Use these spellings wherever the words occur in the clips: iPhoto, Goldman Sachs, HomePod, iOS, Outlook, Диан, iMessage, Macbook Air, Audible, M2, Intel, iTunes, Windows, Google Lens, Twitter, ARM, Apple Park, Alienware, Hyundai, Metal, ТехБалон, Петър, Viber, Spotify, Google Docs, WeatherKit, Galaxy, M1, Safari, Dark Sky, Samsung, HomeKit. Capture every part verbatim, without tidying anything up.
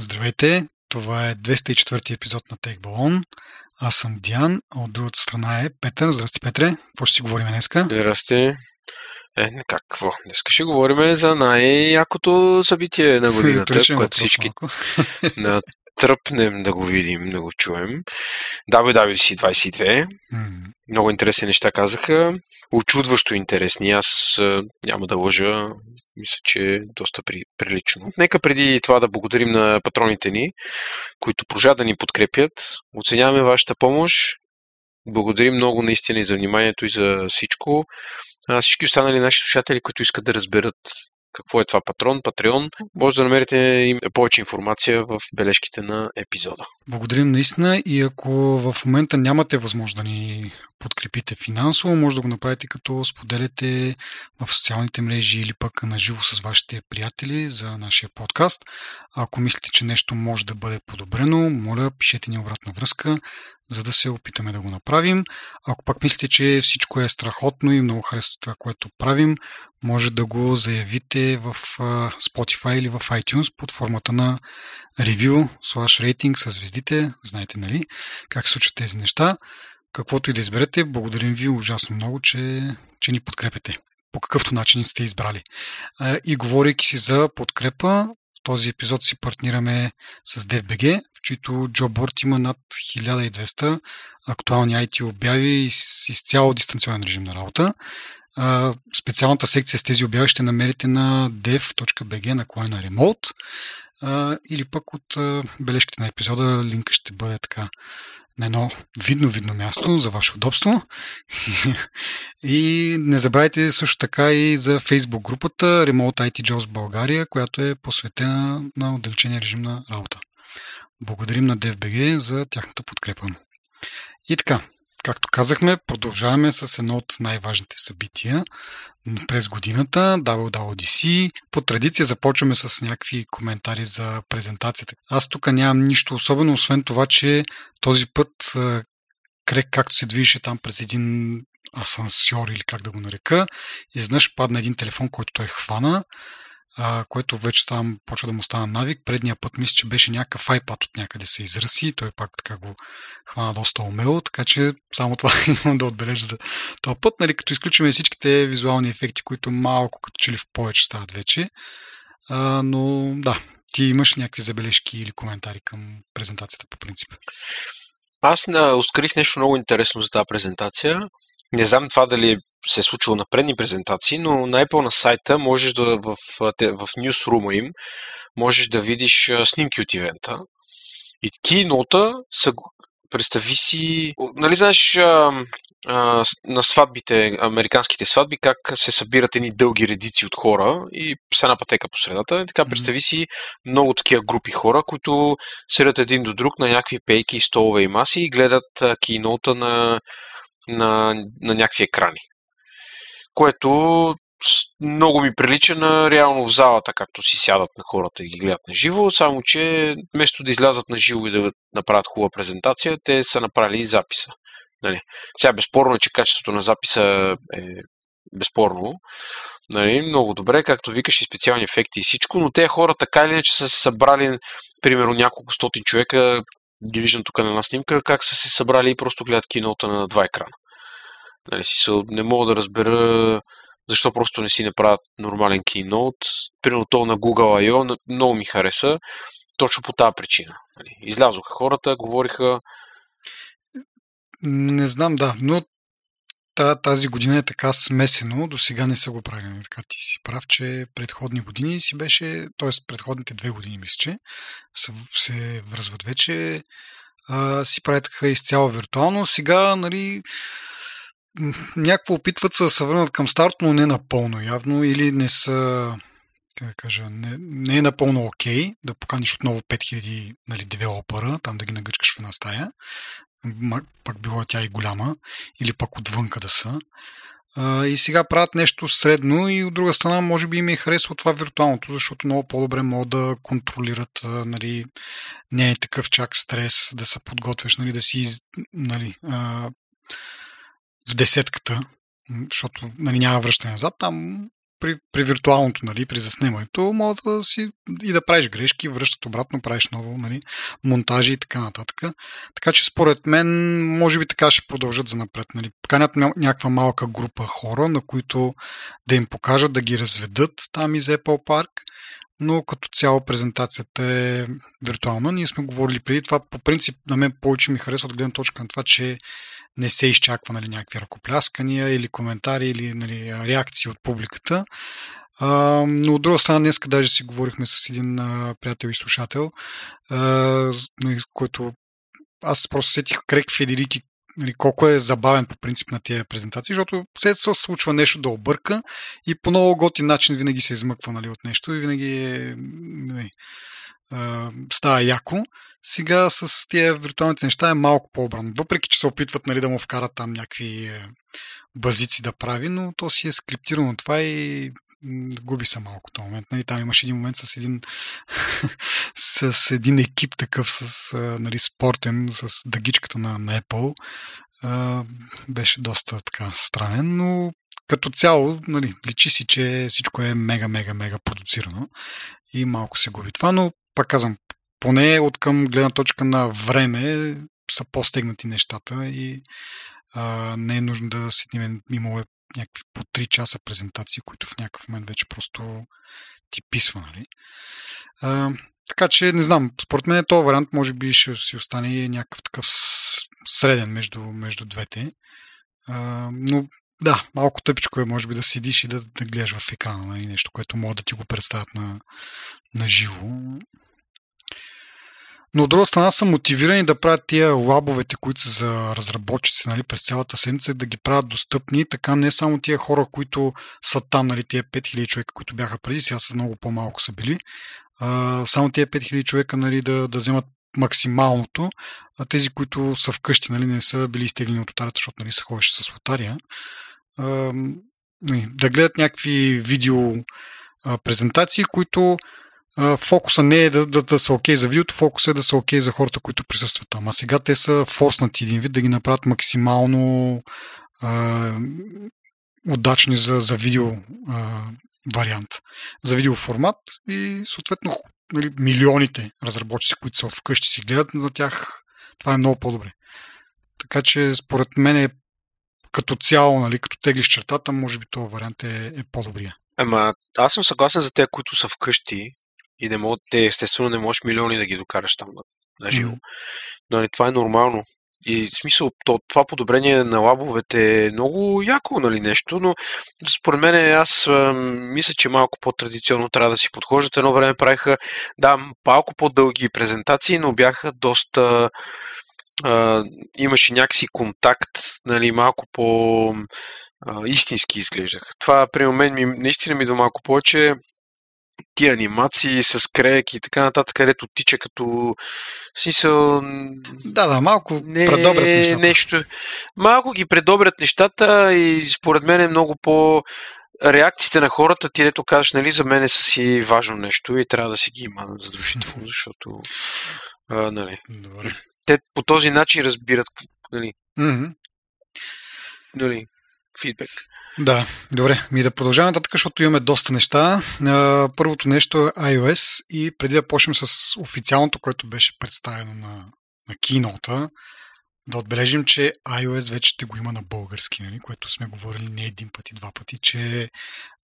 Здравейте, това е двеста и четвърти епизод на ТехБалон. Аз съм Диан, а от другата страна е Петър. Здрасти, Петре, какво ще си говорим днеска? Здрасти. Е, какво? Днеска ще говорим за най-якото събитие на годината, което всички на тръпнем да го видим, да го чуем. дабъл ю дабъл ю си двайсет и две. Mm. Много интересни неща казаха. Очудващо интересни. Аз няма да лъжа. Мисля, че е доста при, прилично. Нека преди това да благодарим на патроните ни, които продължават да ни подкрепят. Оценяваме вашата помощ. Благодарим много наистина и за вниманието и за всичко. А всички останали наши слушатели, които искат да разберат какво е това патрон, Патреон, може да намерите повече информация в бележките на епизода. Благодарим наистина и ако в момента нямате възможност да ни подкрепите финансово, може да го направите като споделяте в социалните мрежи или пък на живо с вашите приятели за нашия подкаст. Ако мислите, че нещо може да бъде подобрено, моля, пишете ни обратна връзка, за да се опитаме да го направим. Ако пак мислите, че всичко е страхотно и много харесва това, което правим, може да го заявите в Spotify или в iTunes под формата на ревю, слаш рейтинг със звездите. Знаете, нали, как се случат тези неща. Каквото и да изберете, благодарим ви ужасно много, че, че ни подкрепете. По какъвто начин сте избрали. И говорейки си за подкрепа, в този епизод си партнираме с DevBG, в чийто джобборд има над хиляда и двеста актуални ай ти обяви и с изцяло дистанционен режим на работа. Специалната секция с тези обяви ще намерите на dev.bg наклона remote или пък от бележките на епизода линка ще бъде така на едно видно-видно място за ваше удобство. И не забравяйте също така и за Facebook групата Remote ай ти Jobs България, която е посветена на отдалечения режим на работа. Благодарим на DevBG за тяхната подкрепа. И така, както казахме, продължаваме с едно от най-важните събития през годината, дабъл ю дабъл ю ди си. По традиция започваме с някакви коментари за презентацията. Аз тук нямам нищо особено, освен това, че този път Крек, както се движеше там през един асансьор или как да го нарека, изведнъж падна един телефон, който той хвана, което вече там почва да му стана навик. Предния път мисля, че беше някакъв iPad от някъде се израси, той пак така го хвана доста умело, така че само това имам да отбележа за този път. Нали, като изключим всичките визуални ефекти, които малко като че ли в повече стават вече, а, но да, ти имаш някакви забележки или коментари към презентацията по принцип? Аз открих нещо много интересно за тази презентация. Не знам това дали е се е случило на предни презентации, но на Apple на сайта можеш да в, в нюсрума им можеш да видиш снимки от ивента. И кинота са, представи си, нали знаеш а, а, на сватбите, американските сватби, как се събират едни дълги редици от хора и с една пътека по средата. И така представи си много такива групи хора, които седят един до друг на някакви пейки, столове и маси и гледат кинота на, на, на някакви екрани. Което много ми прилича на реално в залата, както си сядат на хората и ги гледат на живо, само че вместо да излязат на живо и да направят хубава презентация, те са направили записа. Нали? Сега безспорно е, че качеството на записа е безспорно. Нали? Много добре, както викаш и специални ефекти и всичко, но те хора така или иначе са се събрали, примерно няколко стотин човека, ги виждам тук на една снимка, как са се събрали и просто гледат кинота на два екрана. Не мога да разбера защо просто не си направят нормален Keynote. Примерно то на Google ай о много ми хареса. Точно по тази причина. Излязоха хората, говориха... Не знам, да, но тази година е така смесено. До сега не са го правили. Така ти си прав, че предходни години си беше... т.е. предходните две години, мисля, че се връзват вече. А, си правят изцяло виртуално. Сега, нали... някакво опитват се да се върнат към старт, но не напълно явно или не са, как да кажа, не, не е напълно окей okay, да поканиш отново пет хиляди нали, девелопера, там да ги нагъчкаш в една стая, пък било тя и голяма, или пък отвънка да са. А, и сега правят нещо средно и от друга страна може би им е харесало това виртуалното, защото много по-добре могат да контролират, нали, не е такъв чак стрес, да се подготвяш, нали, да си нали, а, в десетката, защото нали, няма връщане назад, там при, при виртуалното, нали, при заснемането, може да си и да правиш грешки, връщат обратно, правиш ново, нали, монтажи и така нататък. Така че според мен, може би така ще продължат занапред. Нали. Поканят някаква малка група хора, на които да им покажат, да ги разведат там из Apple Park, но като цяло презентацията е виртуална. Ние сме говорили преди това. По принцип, на мен повече ми харесва от гледна точка на това, че не се изчаква, нали, някакви ръкопляскания или коментари, или, нали, реакции от публиката. А, но от друга страна, днес даже си говорихме с един а, приятел и слушател, а, който аз просто сетих Craig Federighi, нали, колко е забавен по принцип на тия презентации, защото се случва нещо да обърка и по много готин начин винаги се измъква, нали, от нещо и винаги е, нали, а, става яко. Сега с тия виртуалните неща е малко по-обрано. Въпреки че се опитват, нали, да му вкарат там някакви базици да прави, но то си е скриптирано това и губи се малко този момент. Нали, там имаш един момент с един, с един екип такъв, с, нали, спортен, с дъгичката на, на Apple. А, беше доста така странен, но като цяло, нали, личи си, че всичко е мега-мега-мега продуцирано и малко се губи това, но пак казвам, поне от към гледна точка на време са по-стегнати нещата и а, не е нужно да седнем, имало някакви по три часа презентации, които в някакъв момент вече просто ти писва, нали? А, така че, не знам, според мен този вариант може би ще си остане някакъв такъв среден между, между двете. А, но да, малко тъпичко е, може би, да седиш и да, да гледаш в екрана, нали? Нещо, което могат да ти го представят на, на живо. Но от друга страна са мотивирани да правят тия лабовете, които са за разработчици, нали, през цялата седмица, да ги правят достъпни. Така не само тия хора, които са там, нали, тия пет хиляди човека, които бяха преди, сега са много по-малко са били. А, само тия пет хиляди човека, нали, да, да вземат максималното, а тези, които са вкъщи, нали, не са били изтеглени от лотарията, защото, нали, се ходеше с лотария. А, да гледат някакви видео а, презентации, които фокуса не е да, да, да са окей okay за видеото, фокуса е да са окей okay за хората, които присъстват там. А сега те са форснати един вид да ги направят максимално а, удачни за, за видео а, вариант, за видео формат и съответно, нали, милионите разработчици, които са вкъщи си гледат, за тях това е много по-добре. Така че според мен е като цяло, нали, като теглиш чертата, може би този вариант е, е по-добрия. Ама аз съм съгласен за те, които са вкъщи, и не могат, те естествено не можеш милиони да ги докараш там на, на живо. Но не, това е нормално. И в смисъл, то, това подобрение на лабовете е много яко, нали, нещо, но според мен аз а, мисля, че малко по-традиционно трябва да си подхождат. Едно време правиха, да, малко по-дълги презентации, но бяха доста... А, имаше някакси контакт, нали, малко по... А, истински изглеждаха. Това при мен ми, наистина ми до малко повече ти анимации с крек и така нататък, където тича като смисъл... Да, да, малко не, предобрят нещата. Нещо. Малко ги предобрят нещата и според мен е много по... Реакциите на хората, ти дето казваш, нали, за мен е си важно нещо и трябва да си ги има задушително, защото... А, нали. Добре. Те по този начин разбират, нали... Mm-hmm. Нали... Фидбек. Да, добре. Ми да продължаваме нататък, защото имаме доста неща. Първото нещо е iOS и преди да почнем с официалното, което беше представено на, на Keynote, да отбележим, че iOS вече ще го има на български, нали? Което сме говорили не един път и два пъти, че е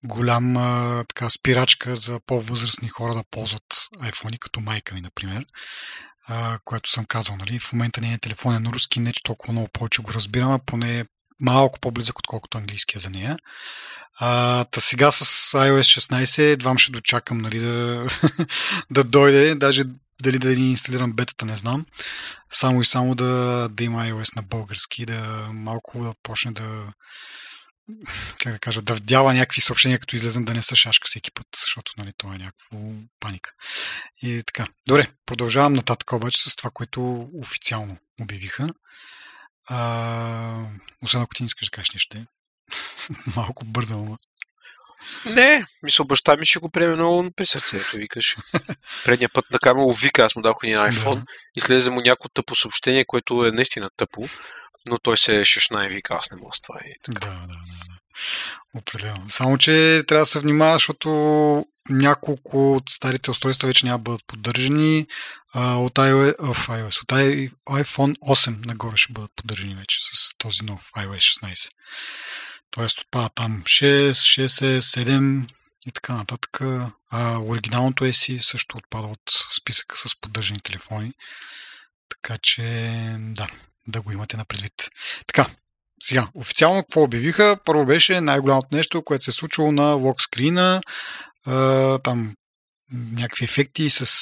голяма така спирачка за по-възрастни хора да ползват iPhone, като майка ми, например. Което съм казал, нали? В момента нейният телефон е на руски, не че толкова много повече го разбирам, а поне малко по-близък, отколкото английския за нея. А, та сега с iOS шестнайсет едва ще дочакам, нали, да, да дойде. Даже дали да ни инсталирам бетата, не знам. Само и само да, да има iOS на български, да малко да почне да, как да кажа, да вдява някакви съобщения, като излезем, да не са шашка всеки път, защото, нали, това е някакво паника. И така. Добре, продължавам нататък обаче с това, което официално обявиха. А, освен ако ти не искаш да кажеш нещо. Малко бързам. Не, мисля, баща ми ще го приеме много при сърцето, викаш. Предния път на камера вика, аз му дадох един iPhone, да. И слезе му някакво тъпо съобщение, което е наистина тъпо, но той се шашна и вика, аз не мога с това. И така. Да, да, да, да. Определено. Само, че трябва да се внимава, защото няколко от старите устройства вече няма бъдат поддържани. От iOS, iOS, от iPhone осем нагоре ще бъдат поддържани вече с този нов iOS шестнайсет. Тоест отпада там шест, шест, седем и така нататък. А оригиналното ес и също отпада от списъка с поддържани телефони. Така че да, да го имате на предвид. Така, сега, официално какво обявиха? Първо беше най-голямото нещо, което се е случило на локскрина. Там някакви ефекти с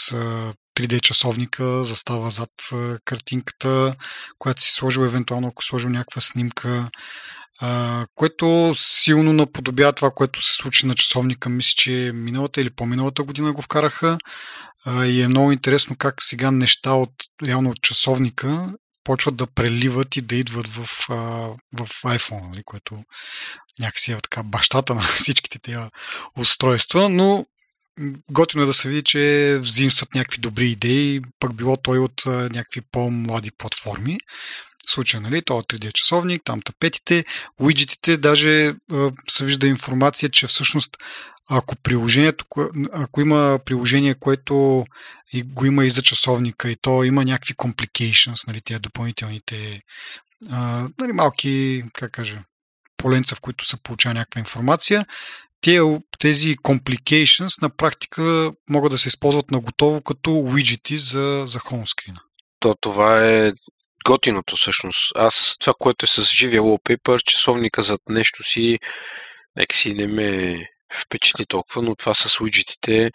три Д часовника, застава зад картинката, която си сложил, евентуално ако сложил някаква снимка, което силно наподобява това, което се случи на часовника, мисля, че миналата или по-миналата година го вкараха. И е много интересно как сега неща от, реално от часовника почват да преливат и да идват в, в iPhone, което някакси е така бащата на всичките тези устройства, но готино е да се види, че взимстват някакви добри идеи, пък било той от някакви по-млади платформи. В случая, нали, това три Д часовник, там тапетите, уиджетите, даже се вижда информация, че всъщност ако приложението, ако има приложение, което и го има и за часовника, и то има някакви complications, нали, тези допълнителните нали, малки, как кажа, поленца, в които се получава някаква информация, тези complications на практика могат да се използват на готово като уиджети за, за хоумскрина. То това е готиното всъщност. Аз това, което е с живия wallpaper, часовника зад нещо си, нека си не ме впечатли толкова, но това с уиджетите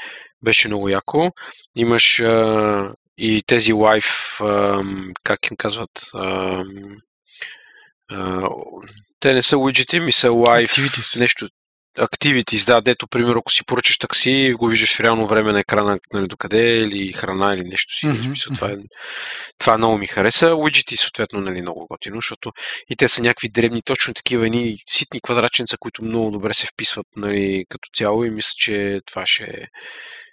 беше много яко. Имаш а, и тези лайф, а, как им казват, а, а, те не са уиджети, ми са лайф activities. Нещо. Activities, да, дето, примерно, ако си поръчаш такси, го виждаш в реално време на екрана, нали, докъде, или храна, или нещо си. Mm-hmm. Мисля, това, е, това много ми хареса. Уиджети, съответно, нали, много готино, защото и те са някакви дребни, точно такива едни ситни квадратченца, които много добре се вписват, нали, като цяло, и мисля, че това ще,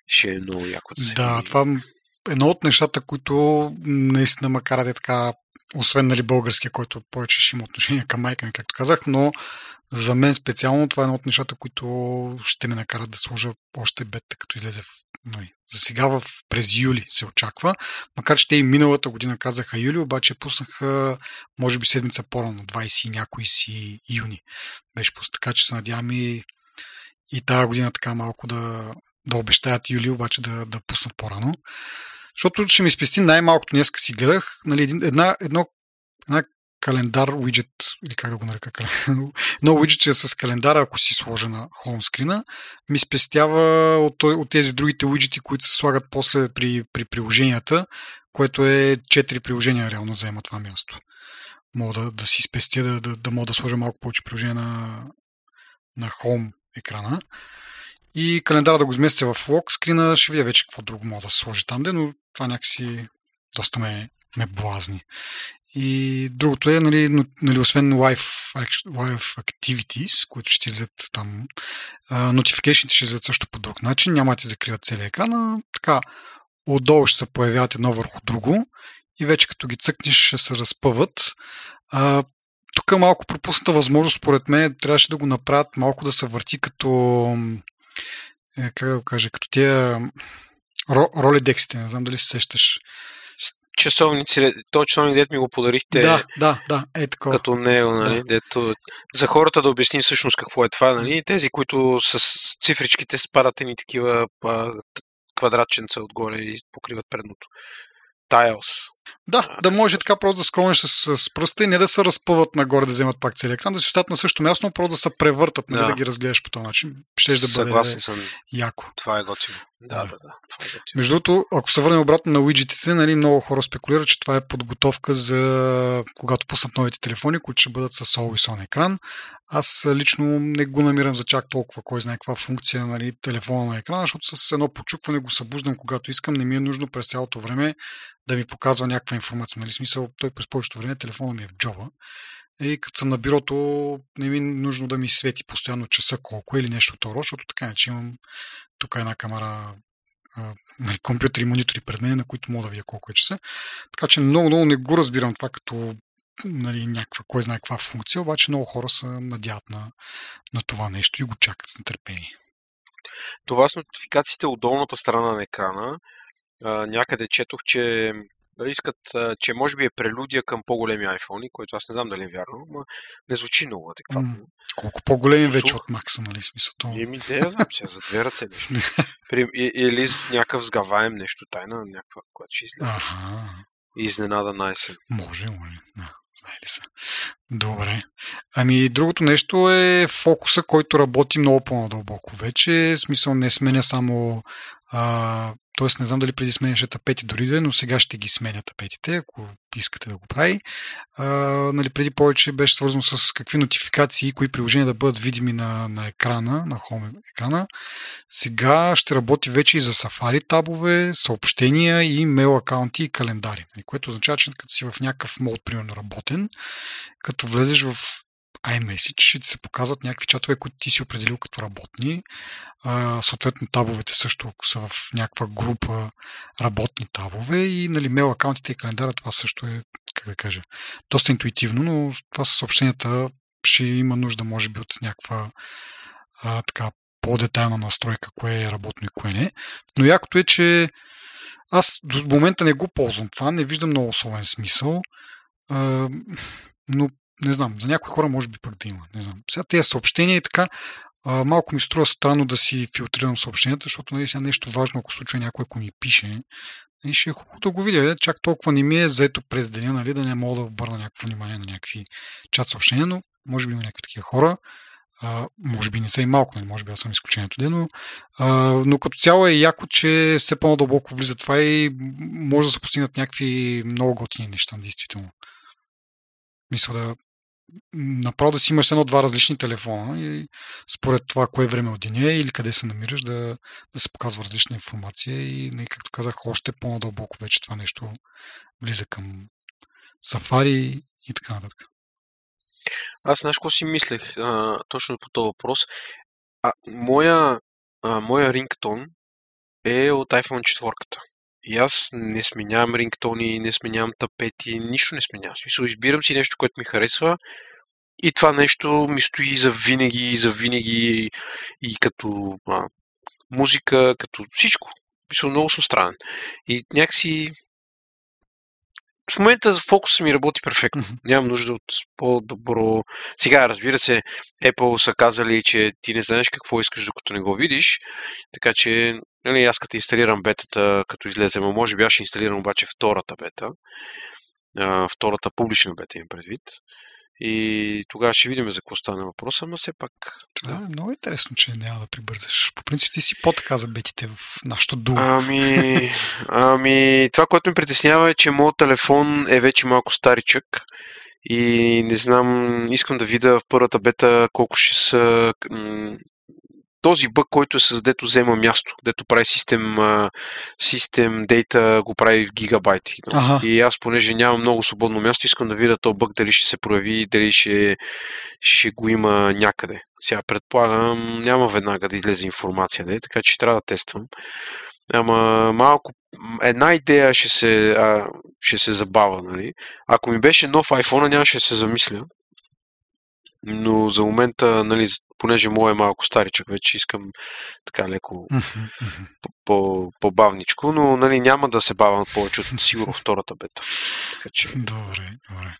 ще е много яко. Да, да, това е едно от нещата, които наистина макар да е така, освен, нали, българския, който повече ще има отношение към майка ми, както казах, но за мен специално това е едно от нещата, които ще ме накарат да сложа още бета, като излезе в, нали, за сега в, през юли се очаква. Макар че те и миналата година казаха юли, обаче пуснаха може би седмица по-рано, двайсет и някой си юни. Беше пусна, така че се надявам и, и тази година така малко да, да обещаят юли, обаче да, да пуснат по-рано. Защото ще ми спести най-малкото, днеска си гледах, нали, една, едно, една календар уиджет, или как да го нарека, едно уиджет с календара, ако си сложа на хоумскрина, ми спестява от, от тези другите уиджети, които се слагат после при, при приложенията, което е четири приложения реално заема това място. Мога да, да си спестя, да, да, да мога да сложа малко повече приложения на, на хоум екрана. И календара да го изместя в лок скрина, ще видя вече какво друго мога да се сложи там, де, но това някакси доста ме, ме блазни. И другото е, нали, нали, освен live, live activities, които ще излизат там, нотификейшните ще излизат също по друг начин, няма да ти закриват целия екран, така отдолу ще се появяват едно върху друго и вече като ги цъкнеш ще се разпъват. А, тук малко пропусната възможност, според мен, трябваше да го направят малко да се върти като... как да го кажа, като тия роледексите, не знам дали се сещаш. Часовници, то часовник, дето ми го подарихте. Да, да, да, е такова. Като него, нали, да. Дето... За хората да обясним всъщност какво е това, нали, тези, които с цифричките спадат и ни такива квадратченца отгоре и покриват предното. Tiles. Да, да може така просто да скронеш с, с пръста и не да се разпъват нагоре, да вземат пак целия екран, да си остат на същото място, просто да се превъртат, не да, да ги разгледаш по този начин. Щеш да бъде съгласен съм. Яко. Това е готино. Да, да, да. да. Е готино. Между другото, ако се върнем обратно на уиджетите, нали, много хора спекулират, че това е подготовка за когато пуснат новите телефони, които ще бъдат с Always On екран. Аз лично не го намирам за чак толкова кой знае каква функция, нали, телефона на екрана, защото с едно почукване го събуждам, когато искам, не ми е нужно през цялото време да ми показва някаква информация. Нали, смисъл, той през повечето време телефона ми е в джоба и като съм на бюрото, не ми е нужно да ми свети постоянно часа колко или нещо това, защото така не, че имам тук една камера, нали, компютри и монитори пред мен, на които мога да видя колко е часа. Така че много-много не го разбирам това като нали, някаква, кой знае каква функция, обаче много хора са надяват на, на това нещо и го чакат с нетърпение. Това с нотификациите от долната страна на екрана, а, някъде четох, че искат, а, че може би е прелюдия към по-големи айфони, което аз не знам дали е вярно, но не звучи много адекватно. М- колко по-големи Послух... вече от Макса, нали смисълто? Еми, не, я знам сега, за две ръце нещо. Или някакъв сгаваем нещо, тайна, някаква, която ще изгледа. Изненада на есен. Може, може, да. Знае ли са. Добре. Ами другото нещо е фокуса, който работи много по-надълбоко вече. В смисъл не сменя само... А, т.е. не знам дали преди сменяше тапети дори да, но сега ще ги сменя тапетите, ако искате да го прави. А, нали, преди повече беше свързано с какви нотификации и кои приложения да бъдат видими на, на екрана, на хоум екрана. Сега ще работи вече и за Safari табове, съобщения и мейл акаунти и календари, нали, което означава, че като си в някакъв мод, примерно работен, като влезеш в iMessage, ще ти се показват някакви чатове, които ти си определил като работни. А, съответно табовете също са в някаква група работни табове и нали, мейл акаунтите и календара, това също е, как да кажа, доста интуитивно, но това със съобщенията ще има нужда, може би, от някаква а, така, по-детайлна настройка, кое е работно и кое не. Но якото е, че аз до момента не го ползвам това, не виждам много особен смисъл, а, но не знам, за някои хора може би пък да има. Не знам. Сега тези съобщения и така, а, малко ми струва странно да си филтрирам съобщенията, защото нали, сега нещо важно, ако случва някой, ако ми пише, нали, ще е хубаво да го видя. Чак толкова не ми е заето през деня, нали, да не мога да обърна някакво внимание на някакви чат съобщения, но може би има някакви такива хора. А, може би не са и малко, нали, може би аз съм изключението ден, но, а, но като цяло е яко, че все по-надълбоко влиза това и може да се постигнат някакви много готини неща, действително. Мисля да направо да си имаш едно-два различни телефона и според това кое време от деня или къде се намираш да, да се показва различна информация и, и както казах, още по-надълбоко вече това нещо влиза към Safari и така нататък. Аз знаеш какво си мислех а, точно по този въпрос. А, моя, а, моя рингтон е от iPhone четири-ката. И аз не сменявам рингтони, не сменявам тапети, нищо не сменявам. Смисъл, избирам си нещо, което ми харесва и това нещо ми стои за винаги, за винаги и като а, музика, като всичко. Мисъл, много съм странен. И някакси... В момента фокуса ми работи перфектно. Mm-hmm. Нямам нужда от по-добро... Сега, разбира се, Apple са казали, че ти не знаеш какво искаш, докато не го видиш. Така че, нали, аз като инсталирам бетата, като излезе, може би аз ще инсталирам обаче втората бета. А, втората публична бета им предвид. И тогава ще видим за какво стане въпроса, но все пак... Това да. Е много интересно, че няма да прибързаш. По принцип ти си по-така за бетите в нашото дуо. Ами, ами, това, което ми притеснява е, че моят телефон е вече малко старичък и не знам, искам да видя в първата бета колко ще са... Този бъг, който е с дето взема място, дето прави систем, систем дейта, го прави в гигабайти. Ага. И аз, понеже нямам много свободно място, искам да видя този бъг, дали ще се прояви, дали ще, ще го има някъде. Сега предполагам, няма веднага да излезе информация, не? Така че трябва да тествам. Ама малко, една идея ще се, а, ще се забава. Нали? Ако ми беше нов iPhone, нямаше да се замисля. Но за момента, нали, понеже моят е малко старичък, вече искам така леко по-бавничко, но нали, няма да се бавам повече от сигурно втората бета. Така, че... Добре, добре.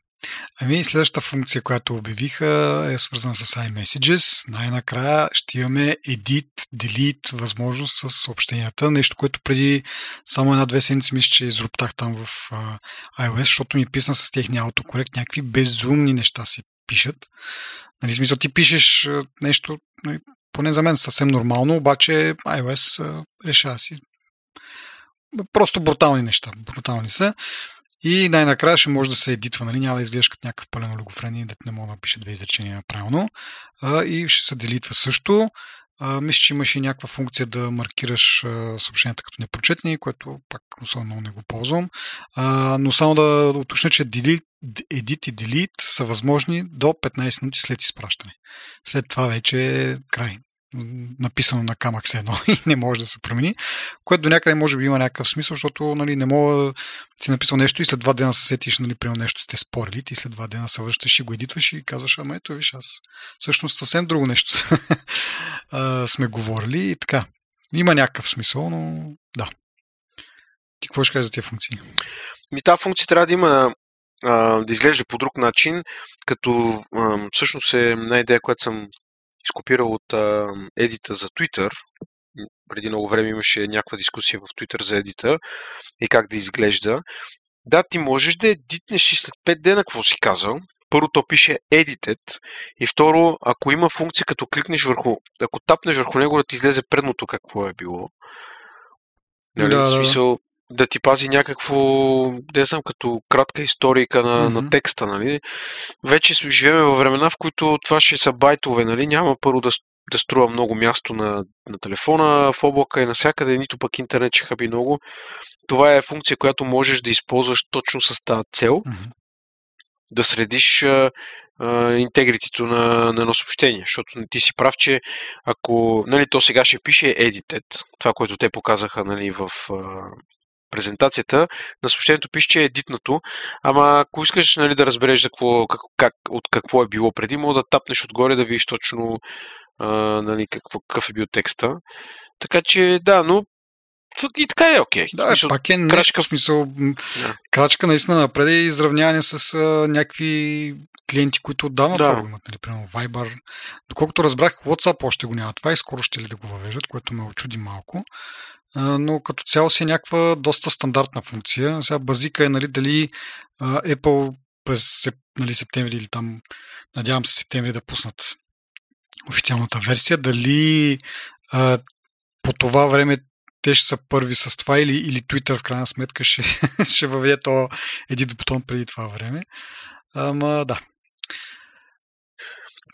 Ами следващата функция, която обявиха, е свързана с iMessages. Най-накрая ще имаме edit, delete възможност с съобщенията. Нещо, което преди само една-две седмици мисля, че изроптах там в uh, iOS, защото ми писна с техния аутокорект някакви безумни неща си пишат. Нали, смисъл, ти пишеш нещо, поне за мен съвсем нормално, обаче iOS решава си просто брутални неща. Брутални са. И най-накрая ще може да се едитва. Нали? Няма да изглеждаш като някакъв пълен олигофрен и да не мога да пише две изречения правилно. И ще се делитва също. Мисля, че имаш и някаква функция да маркираш съобщенията като непрочетни, което пак особено не го ползвам. Но само да уточня, че delete, edit и delete са възможни до петнайсет минути след изпращане. След това вече е край. Написано на камък се едно и не може да се промени, което до някъде може би има някакъв смисъл, защото нали, не мога си написал нещо и след два дена се сетиш, нали, примерно нещо сте спорили, ти след два дена се връщаш и го едитваш и казваш, ама ето виж, аз всъщност съвсем друго нещо а, сме говорили и така. Има някакъв смисъл, но да. Ти какво ще кажеш за тези функции? Ми тази функция трябва да има а, да изглежда по друг начин, като а, всъщност е една идея, която съм изкопирал от а, едита за Twitter. Преди много време имаше някаква дискусия в Twitter за едита и как да изглежда. Да, ти можеш да едитнеш и след пет дена, какво си казал. Първо, то пише edited и второ, ако има функция, като кликнеш върху, ако тапнеш върху него, да ти излезе предното какво е било. Нали, да, в смисъл, да ти пази някакво, не знам, като кратка историка на, mm-hmm. на текста. Нали. Вече живеем във времена, в които това ще са байтове. Нали. Няма първо да да струва много място на, на телефона, в облака и навсякъде, нито пък интернет ще хаби много. Това е функция, която можеш да използваш точно с тази цел, mm-hmm. да средиш интегритито на, на едно съобщение, защото ти си прав, че ако, нали, то сега ще пише edited, това, което те показаха, нали, в а, презентацията, на съобщението пише, че е едитнато, ама ако искаш, нали, да разбереш за какво, как, как, от какво е било преди, може да тапнеш отгоре да видиш точно Uh, нали, какво, какъв е бил текста. Така че, да, но и така е окей. Okay. Да, мисъл, пак е нещо, крачка... в смисъл, yeah. крачка наистина напред и изравняване с uh, някакви клиенти, които отдавна да. Първо имат, нали, примерно Viber. Доколкото разбрах, WhatsApp още го няма това и скоро ще ли да го въвеждат, което ме очуди малко. Uh, но като цяло си е някаква доста стандартна функция. Сега базика е, нали, дали uh, Apple през, нали, септември или там, надявам се септември да пуснат официалната версия, дали а, по това време те ще са първи с това или, или Twitter в крайна сметка ще, ще въведе то един бутон преди това време. Ама да.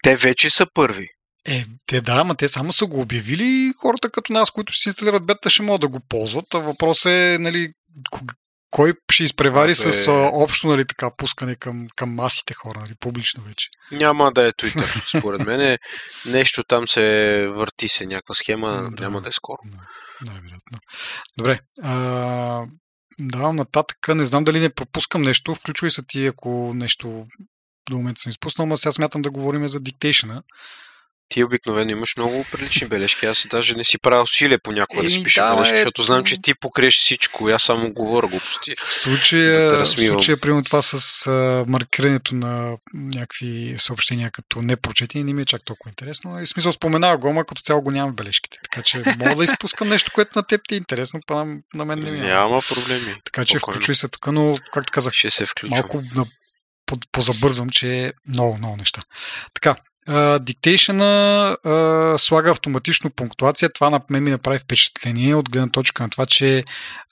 Те вече са първи. Е, те да, ама те само са го обявили и хората като нас, които ще си инсталират бета, ще могат да го ползват. А въпрос е, нали, кой ще изпревари а, с а, общо, нали, така пускане към, към масите хора, нали, публично вече? Няма да е Twitter, според мен. Нещо там се върти се, някаква схема, да, няма да е скоро. Да, вероятно. Добре. А, давам нататък. Не знам дали не пропускам нещо. Включвай се ти, ако нещо до момента съм изпуснал, но сега смятам да говорим за диктейшъна. Ти обикновено имаш много прилични бележки. Аз даже не си правя усилия понякога да си пиша да, бележки, защото знам, че ти покриеш всичко. Аз само говоря глупости. В случая, да в случая примерно това с а, маркирането на някакви съобщения като непрочетени, не ми е чак толкова интересно. И смисъл споменава го, ама като цяло го нямам бележките. Така че мога да изпускам нещо, което на теб ти е интересно, па на, на мен не ми е. Няма проблеми. Така че спокойно. Включи се тук, но както казах, ще се малко на, по, позабързвам, че е много, много неща. Така. Диктейшъна uh, uh, слага автоматично пунктуация. Това на мен ми направи впечатление от гледна точка на това, че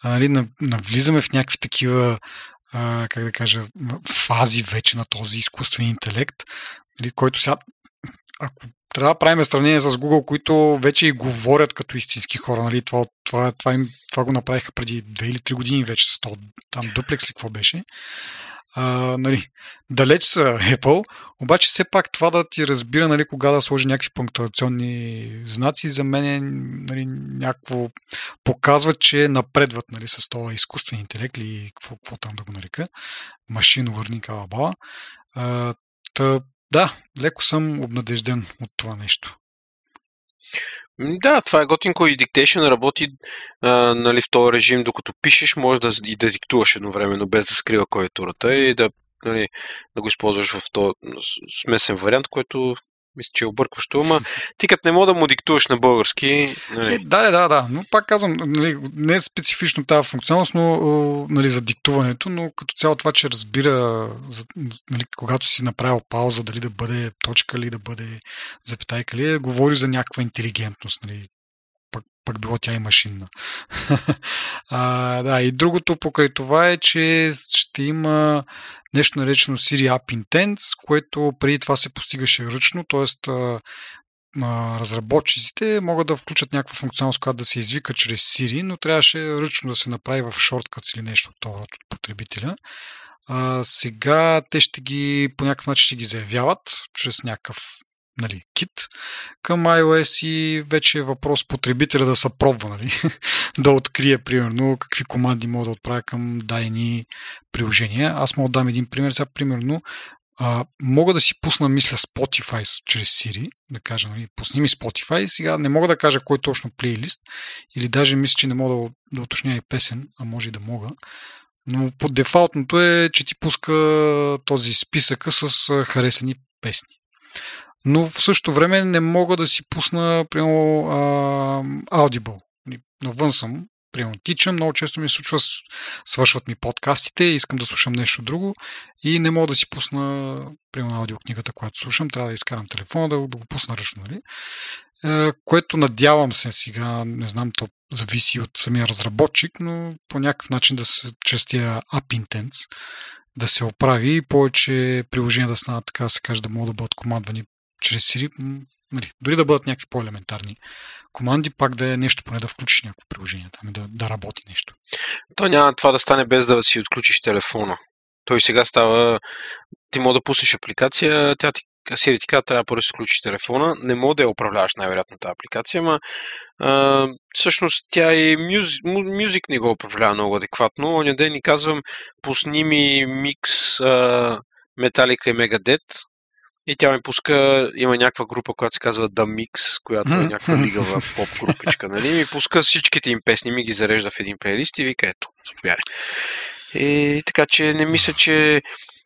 uh, навлизаме в някакви такива uh, как да кажа, фази вече на този изкуствен интелект, нали, който сега, ако трябва да правим сравнение с Google, които вече и говорят като истински хора, нали, това, това, това, им, това го направиха преди две или три години вече с то, там дуплекс ли какво беше. А, нали, далеч са Apple, обаче все пак това да ти разбира, нали, кога да сложи някакви пунктуационни знаци, за мен е, нали, някакво показва, че напредват, нали, с това изкуствен интелект или какво, какво там да го нарека, машин върни калабала. Да, леко съм обнадежден от това нещо. Да, това е готинко и диктейшън работи а, нали, в този режим, докато пишеш, може да, и да диктуваш едновременно, без да скрива клавиатурата и да, нали, да го използваш в този смесен вариант, който мисля, че е объркващо, ама ти като не мога да му диктуваш на български. Нали. Е, да, да, да, но пак казвам, нали, не е специфично тази функционалност, но, нали, за диктуването, но като цяло това, че разбира, нали, когато си направил пауза, дали да бъде точка ли, да бъде запитайка ли, говори за някаква интелигентност, нали. Пък, пък било тя и машинна. а, да, и другото покрай това е, че ще има нещо наречено Siri App Intents, което преди това се постигаше ръчно, т.е. разработчиците могат да включат някаква функционалност, която да се извика чрез Siri, но трябваше ръчно да се направи в шорткът или нещо от това от потребителя. А, сега те ще ги по някакъв начин ще ги заявяват чрез някакъв нали, кит към iOS и вече е въпрос потребителя да се пробва, нали, да открие примерно какви команди мога да отправя към дайни приложения. Аз мога да дам един пример. Сега примерно а, мога да си пусна, мисля, Spotify чрез Siri, да кажа, нали, пусни ми Spotify. Сега не мога да кажа кой точно плейлист или даже мисля, че не мога да, да уточня и песен, а може и да мога. Но по дефалтното е, че ти пуска този списъка с харесани песни. Но в същото време не мога да си пусна, примерно, Audible. Навън съм, примерно, тичам, много често ми се случва, свършват ми подкастите, искам да слушам нещо друго и не мога да си пусна, примерно, аудиокнигата, която слушам, трябва да изкарам телефона, да, да го пусна ръчно, нали? Което надявам се сега, не знам, то зависи от самия разработчик, но по някакъв начин да се чрез тия App Intents да се оправи и повече приложения да станат, така да се каже, да могат да бъдат командвани чрез Siri, нали, дори да бъдат някакви по-елементарни команди, пак да е нещо, поне да включиш някакво приложение, там, да, да работи нещо. То няма това да стане без да си отключиш телефона. Той сега става, ти мога да пуснеш апликация, тя ти Siri ти казва, трябва да си включиш телефона, не мога да я управляваш най-вероятно тази апликация, ама а, всъщност тя и мюзик, мюзик не го управлява много адекватно. Оня ден ни казвам, пусни ми микс Металика и Мегадет, и тя ми пуска, има някаква група, която се казва The Mix, която е някаква лигава поп-групичка, нали? Ми пуска всичките им песни, ми ги зарежда в един плейлист и вика, ето, забяре. И така че не мисля, че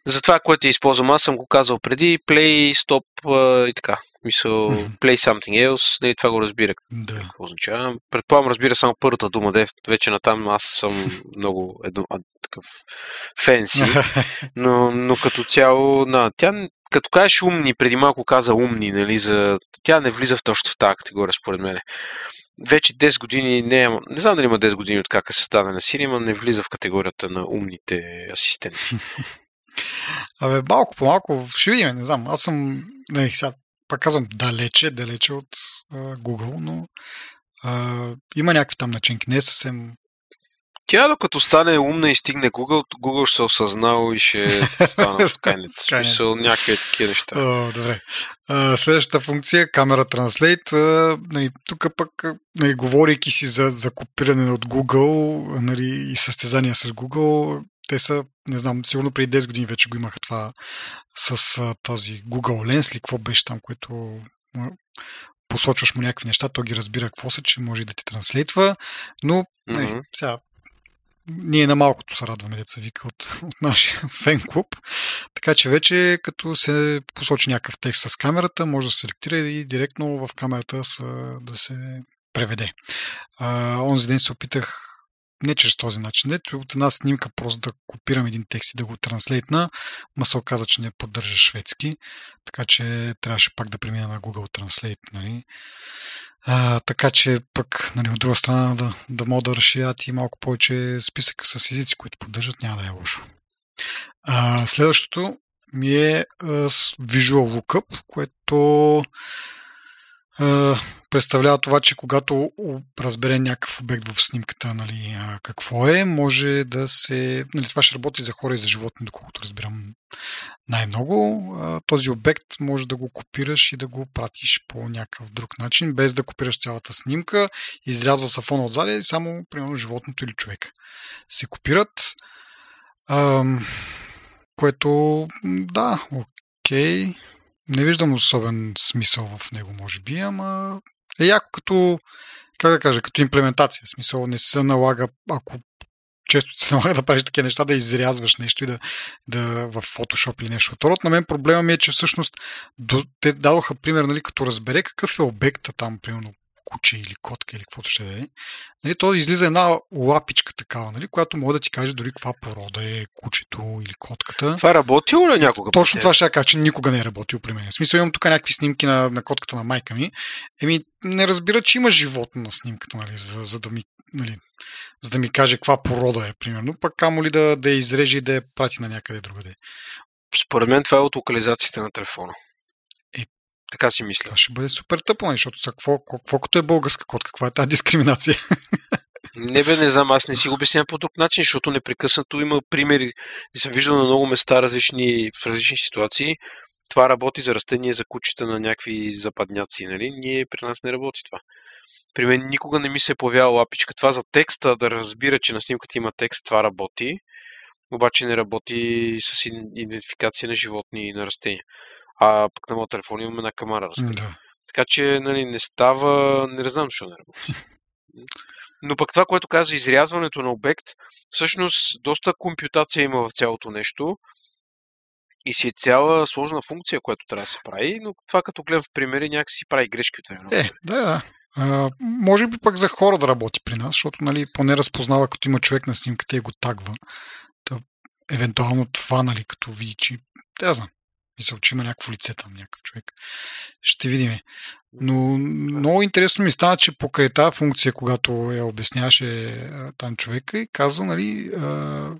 за това, което използвам, аз съм го казал преди, play, stop uh, и така. Мисъл, play something else, нали, това го разбира. Да. Какво означава? Предполагам, разбира само първата дума, де, вече натам аз съм много едно, а, такъв фенси, но, но като цяло, на, тя, като кажеш умни, преди малко каза умни, нали, за, тя не влиза в точно в тази категория, според мен. Вече десет години, не, не знам дали има десет години от как е създадена Siri, но не влиза в категорията на умните асистенти. Абе, малко по-малко, ще видим, не знам, аз съм, не, сега пак казвам, далече, далече от а, Google, но а, има някакви там начинки, не е съвсем... Тя докато стане умна и стигне Google, Google ще се осъзнал и ще стана в кайнец, ще са някакви такива неща. О, добре. А, следващата функция, камера Translate, а, нали, тук пък, нали, говорейки си за, за копиране от Google, нали, и състезания с Google, те са, не знам, сигурно преди десет години вече го имаха това с а, този Google Lens ли, какво беше там, което посочваш му някакви неща, то ги разбира какво са, че може и да ти транслейтва, но нали, mm-hmm. сега ние на малкото се радваме, деца вика, от, от нашия фен-клуб, така че вече като се посочи някакъв текст с камерата, може да се селектира и директно в камерата са, да се преведе. А, онзи ден се опитах не чрез този начин. Не, от една снимка просто да копирам един текст и да го транслейтна, ма се оказа, че не поддържа шведски, така че трябваше пак да премина на Google Translate. Нали? А, така че пък, нали, от друга страна да, да мога да разширят и малко повече списъка с езици, които поддържат, няма да е лошо. А, следващото ми е а, Visual Lookup, което представлява това, че когато разбере някакъв обект в снимката, нали, какво е, може да се... Нали, това ще работи за хора и за животни, доколкото разбирам най-много. Този обект може да го копираш и да го пратиш по някакъв друг начин, без да копираш цялата снимка. Излязва са фона отзади и само, примерно, животното или човека се копират. Ам, което, да, окей... Не виждам особен смисъл в него, може би, ама е яко като, как да кажа, като имплементация. Смисъл не се налага, ако често се налага да правиш такива неща, да изрязваш нещо и да, да в Photoshop или нещо от род. На мен проблема ми е, че всъщност до, те дадоха пример, нали, като разбере какъв е обекта там, примерно куче или котка или каквото ще да е. Нали, то излиза една лапичка такава, нали, която може да ти каже дори каква порода е кучето или котката. Това е работило ли някога? Точно това ще кажа, че никога не е работило при мен. В смисъл, имам тук някакви снимки на, на котката на майка ми. Еми, не разбира, че има животно на снимката, нали, за, за да ми, нали, за да ми каже каква порода е, примерно. Пък камо ли да, да я изрежи и да я прати на някъде другаде. Според мен това е от локализацията на телефона. Така си мисля. Това ще бъде супер тъпо, защото са, какво, какво като е българска котка, каква е тази дискриминация? Не бе, не знам, аз не си го обяснявам по друг начин, защото непрекъснато има примери, не съм виждал на много места различни, в различни ситуации, това работи за растения, за кучета на някакви западняци, нали? Ние, при нас не работи това. При мен никога не ми се е появяла лапичка. Това за текста, да разбира, че на снимката има текст, това работи, обаче не работи с идентификация на животни и на растения. А пък на моят телефон имам една камара растения. Да. Така че, нали, не става, не знам защо не работи. Но пък това, което каза, изрязването на обект, всъщност доста компютация има в цялото нещо и си е цяла сложна функция, която трябва да се прави, но това като гледам в примери, някакси прави грешки от време. Е, да, да. А, може би пък за хора да работи при нас, защото, нали, поне разпознава, като има човек на снимката и го тагва. Та, евентуално това, нали, като види, че... Да, знам. Мисля, че има някакво лице там, някакъв човек. Ще видим. Но много интересно ми стана, че покрай тази функция, когато я обясняваше там човека и казва, нали, uh,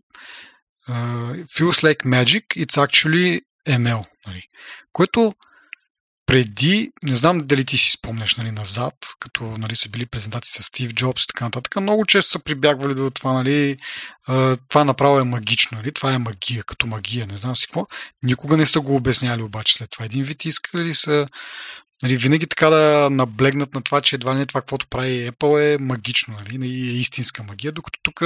uh, feels like magic, it's actually ем ел. Нали, което преди, не знам дали ти си спомняш, нали, назад, като, нали, са били презентации с Стив Джобс и така нататък, много често са прибягвали до това, нали, това направо е магично, нали, това е магия, като магия, не знам си какво. Никога не са го обясняли обаче след това. Един вид искали са, нали, винаги така да наблегнат на това, че едва не това, каквото прави Apple е магично, нали, и е истинска магия, докато тук,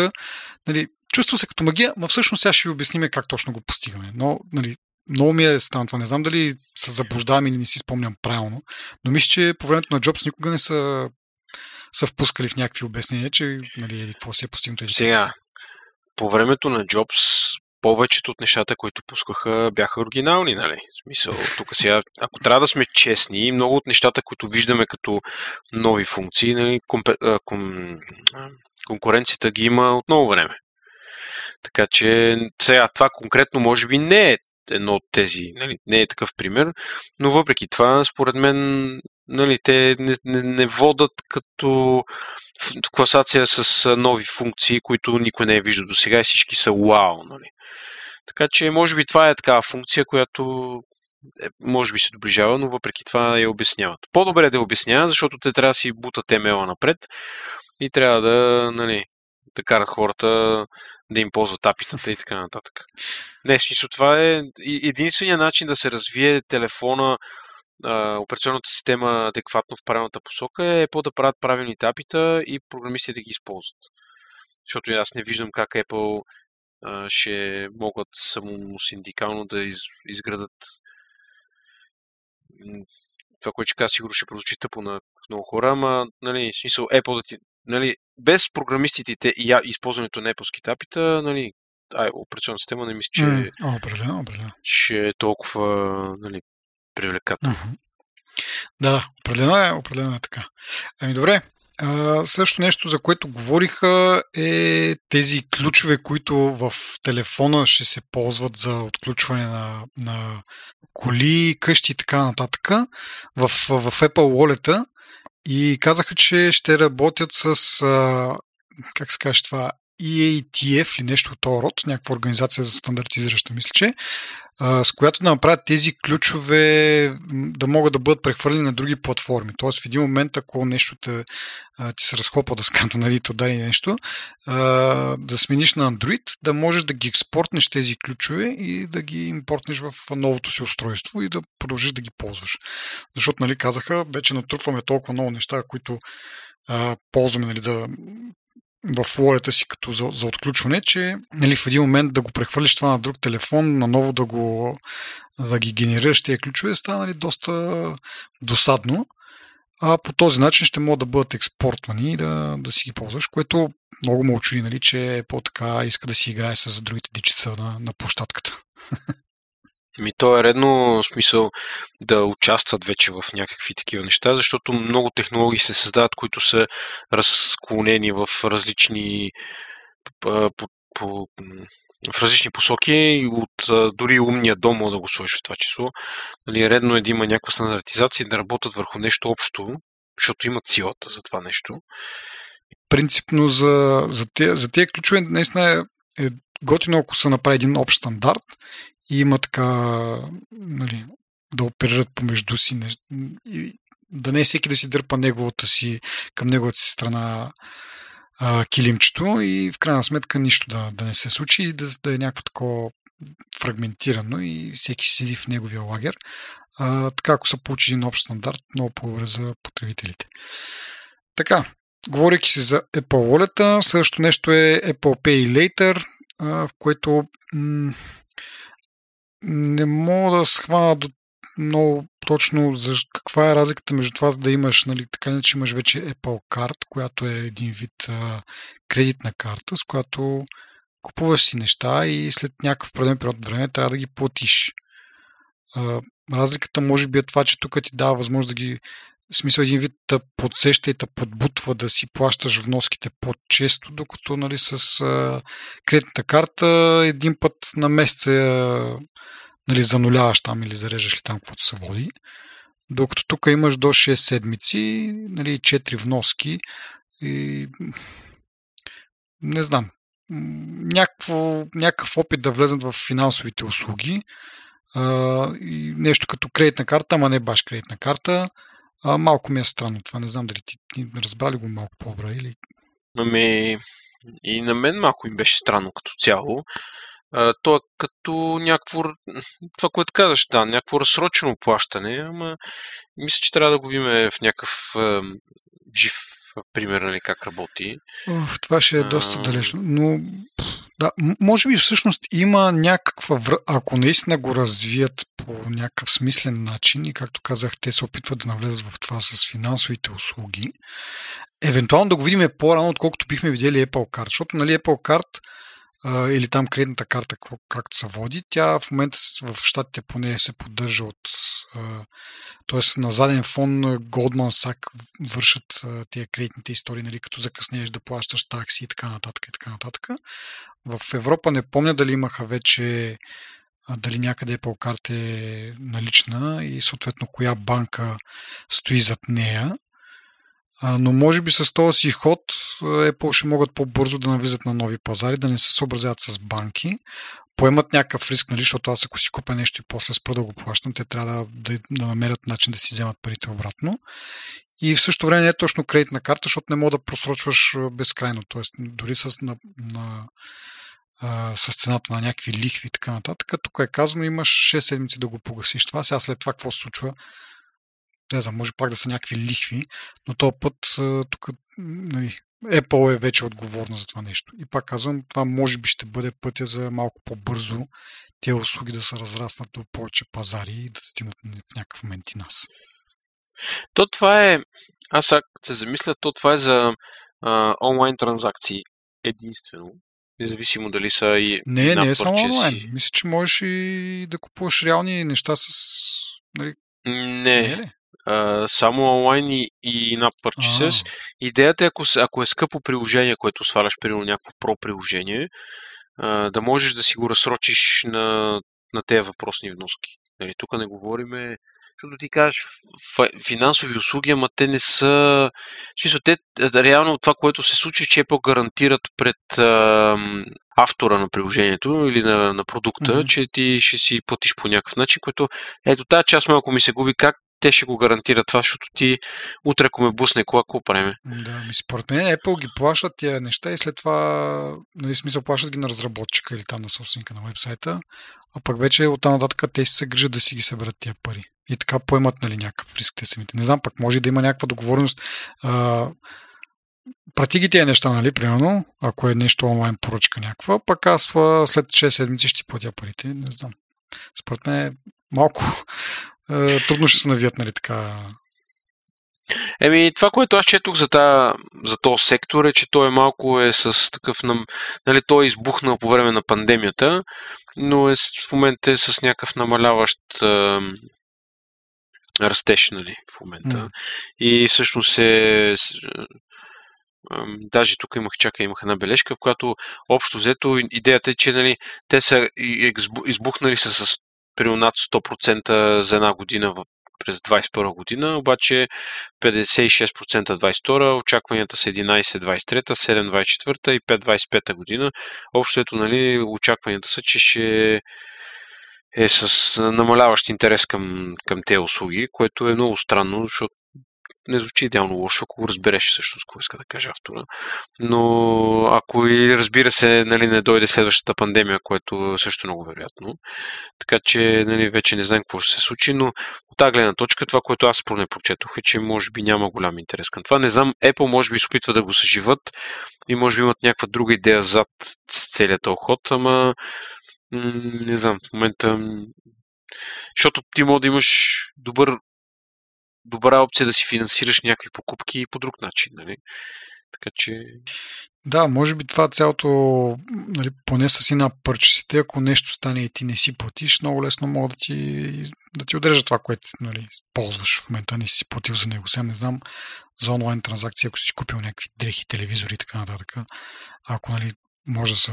нали, чувства се като магия, но всъщност сега ще ви обясним как точно го постигаме. Но, нали, много ми е странно това. Не знам дали се заблуждавам или не си спомням правилно, но мисля, че по времето на Джобс никога не са, са впускали в някакви обяснения, че, нали, какво си е постигнато. Е Сега, по времето на Джобс повечето от нещата, които пускаха, бяха оригинални, нали? В смисъл, тук сега, ако трябва да сме честни, много от нещата, които виждаме като нови функции, нали, компе, а, ком, а, конкуренцията ги има от много време. Така че, сега, това конкретно може би не е едно от тези, нали, не е такъв пример, но въпреки това, според мен, нали, те не, не, не водат като класация с нови функции, които никой не е виждал до сега и всички са уау, нали. Така че, може би това е такава функция, която е, може би се доближава, но въпреки това я обясняват. По-добре е да я обясняват, защото те трябва да си бутат емейла напред и трябва да, нали, да карат хората да им ползват апитата и така нататък. Не, смисъл, това е единственият начин да се развие телефона, операционната система адекватно в правилната посока е по да правят правилните апита и програмистите да ги използват. Защото аз не виждам как Apple ще могат самосиндикално да из, изградат това, което ще кажа, сигурно ще прозвучи тъпо на много хора, ама, нали, смисъл, Apple да ти, нали, без програмистите и използването на Apple-ските апита, нали, операционната система не мисля, че, mm, определено, определено. Че е толкова, нали, привлекателно. Uh-huh. Да, определено е, определено е така. Ами добре, а, също нещо, за което говориха, е тези ключове, които в телефона ще се ползват за отключване на, на коли, къщи и така нататък. В, в Apple Wallet-а и казаха, че ще работят с, а, как се каже това, и ей ти еф или нещо от този род, някаква организация за стандартизираща, мисля, че, а, с която да направят тези ключове да могат да бъдат прехвърлени на други платформи. Тоест в един момент, ако нещо те, а, ти се разхлопва дъската, нали, то дали нещо, а, да смениш на Android, да можеш да ги експортнеш тези ключове и да ги импортнеш в новото си устройство и да продължиш да ги ползваш. Защото, нали, казаха, вече натрупваме толкова много неща, които, а, ползваме, нали, да в лолета си като за, за отключване, че, нали, в един момент да го прехвърлиш това на друг телефон, наново да го да ги генерираш тия ключове, става, нали, доста досадно. А по този начин ще могат да бъдат експортвани и да, да си ги ползваш, което много ме очуди, нали, че по-така иска да си играе с другите дичица на, на площадката. Ми, то е редно, смисъл, да участват вече в някакви такива неща, защото много технологии се създават, които са разклонени в различни, по, по, в различни посоки, от дори умния дом може да го сложи в това число. Нали, редно е да има някаква стандартизация, да работят върху нещо общо, защото имат силата за това нещо. Принципно за, за тези за те ключове наистина е, е готино, ако се направи един общ стандарт и има така, нали, да оперират помежду си, да не е всеки да си дърпа неговата си, към неговата си страна а, килимчето и в крайна сметка нищо да, да не се случи и да, да е някакво такова фрагментирано и всеки седи в неговия лагер. А, така, ако се получи един общ стандарт, много по-добре за потребителите. Така, говорейки си за Apple Wallet-а, следващото нещо е Apple Pay Later, а, в което м- не мога да схвана до много точно за каква е разликата между това да имаш, нали, така не, че имаш вече Apple Card, която е един вид а, кредитна карта, с която купуваш си неща и след някакъв определен период от време трябва да ги платиш. А, разликата може би е това, че тук ти дава възможност да ги, в смисъл един вид да подсеща и да подбутва да си плащаш вноските по-често, докато, нали, с а, кредитната карта един път на месец а, нали, зануляваш там или зареждаш ли там, каквото се води. Докато тук имаш до шест седмици, нали, четири вноски и не знам. Някакво, някакъв опит да влезнат в финансовите услуги. А, и нещо като кредитна карта, ама не баш кредитна карта. А, малко ми е странно това. Не знам дали ти, ти разбрали го малко по-добре или... Ами, и на мен малко им беше странно като цяло. А, то е като някакво, това, което казаш, да, някакво разсрочено плащане, ама мисля, че трябва да го видим в някакъв е, жив пример, нали, как работи. Оф, това ще е доста а... далечно, но да, може би всъщност има някаква връзка, ако наистина го развият по някакъв смислен начин и както казах, те се опитват да навлезат в това с финансовите услуги, евентуално да го видим по-рано, отколкото бихме видели Apple Card, защото, нали, Apple Card или там кредитната карта, както се води, тя в момента в щатите поне се поддържа от, т.е. на заден фон Goldman Sachs вършат тия кредитните истории, нали, като закъснееш да плащаш такси и така нататък и така нататък. В Европа не помня дали имаха вече, дали някъде Apple Card е налична и съответно коя банка стои зад нея. Но може би с този си ход Apple ще могат по-бързо да навлизат на нови пазари, да не се съобразяват с банки, поемат някакъв риск, нали, защото аз ако си купя нещо и после спра да го плащам, те трябва да, да, да намерят начин да си вземат парите обратно. И в същото време не е точно кредитна карта, защото не мога да просрочваш безкрайно, т.е. дори с, на, на, а, с цената на някакви лихви и така нататък. Тук е казано, имаш шест седмици да го погасиш това. Сега след това какво се случва? Не знам, може пак да са някакви лихви, но този път тук, нали, Apple е вече отговорна за това нещо. И пак казвам, това може би ще бъде пътя за малко по-бързо тези услуги да се разраснат до повече пазари и да стигнат в някакъв момент и нас. То това е, аз сега се замисля, то това е за а, онлайн транзакции единствено. Независимо дали са и... Не, не е само онлайн. Мисля, че можеш и да купуваш реални неща с... Нали, не, не е Uh, само онлайн и, и на purchases. Ah. Идеята е, ако, ако е скъпо приложение, което сваляш, примерно някакво про приложение, uh, да можеш да си го разсрочиш на, на тези въпросни вноски. Нали, тук не говориме, защото ти кажеш финансови услуги, ама те не са... Смисъл, те, реално това, което се случи, че Apple гарантират пред uh, автора на приложението или на, на продукта, mm-hmm. че ти ще си платиш по някакъв начин, което ето тази част малко ми се губи как те ще го гарантират това, защото ти утре, ако ме бусне кола, какво правим? Да, ми според мен Apple ги плащат тия неща и след това, нали, смисъл, плащат ги на разработчика или там на собственика на вебсайта, а пък вече оттам нататък те се грижат да си ги съберат тия пари. И така поемат, нали, някакъв риск те самите. Не знам, пък може да има някаква договорност. А, прати ги тия неща, нали, примерно, ако е нещо онлайн поръчка някаква, пък аз след шест седмици ще платя парите, не знам. Според мен малко трудно ще се навият, нали, така. Еми, това, което аз четох за, за този сектор е, че той е малко е с такъв, нали, той е избухнал по време на пандемията, но е, в момента е с някакъв намаляващ е, растеж, нали, в момента. Mm. И всъщност е, е даже тук имах, чака, имах една бележка, в която общо взето идеята е, че, нали, те са избухнали са с при над сто процента за една година през двайсет и първа година, обаче петдесет и шест процента двайсет и втора, очакванията са единайсет двайсет и трета, седем двайсет и четвърта и пет двайсет и пета година. Общо ето, нали, очакванията са, че ще е с намаляващ интерес към, към тези услуги, което е много странно, защото не звучи идеално лошо, ако го разбереш също с какво иска да каже автора. Но ако и разбира се, нали, не дойде следващата пандемия, което също е много вероятно. Така че нали, вече не знам какво ще се случи, но от тази гледна точка това, което аз поне прочетох е, че може би няма голям интерес към това. Не знам, Apple може би се опитва да го съживат и може би имат някаква друга идея зад целият ход, ама м- не знам, в момента... Защото ти може да имаш добър, добра опция да си финансираш някакви покупки и по друг начин, нали? Така че... Да, може би това цялото, нали, поне с една пърчесите, ако нещо стане и ти не си платиш, много лесно мога да ти, да ти отрежа това, което нали, ползваш в момента, не си платил за него. Сега не знам, за онлайн транзакции, ако си купил някакви дрехи, телевизори и така нататък, ако нали, може да се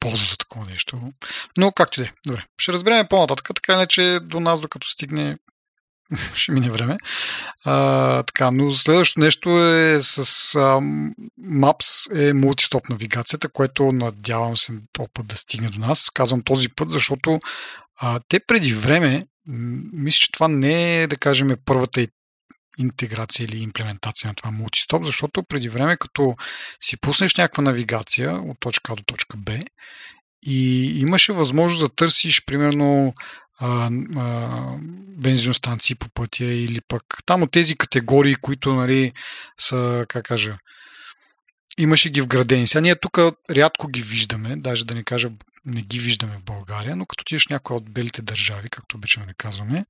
ползва за такова нещо. Но както и де, добре, ще разберем по-нататък, така иначе до нас, докато стигне ще мине време. А, така, но следващото нещо е с а, Maps е мултистоп навигацията, което надявам се този път да стигне до нас. Казвам този път, защото а, те преди време, мисля, че това не е, да кажем, първата интеграция или имплементация на това мултистоп, защото преди време, като си пуснеш някаква навигация от точка А до точка Б и имаше възможност да търсиш, примерно, бензиностанции по пътя или пък там от тези категории, които нали, са, как кажа, имаше ги вградени. Сега ние тук рядко ги виждаме, даже да не кажа не ги виждаме в България, но като отидеш някоя от белите държави, както обичаме да казваме,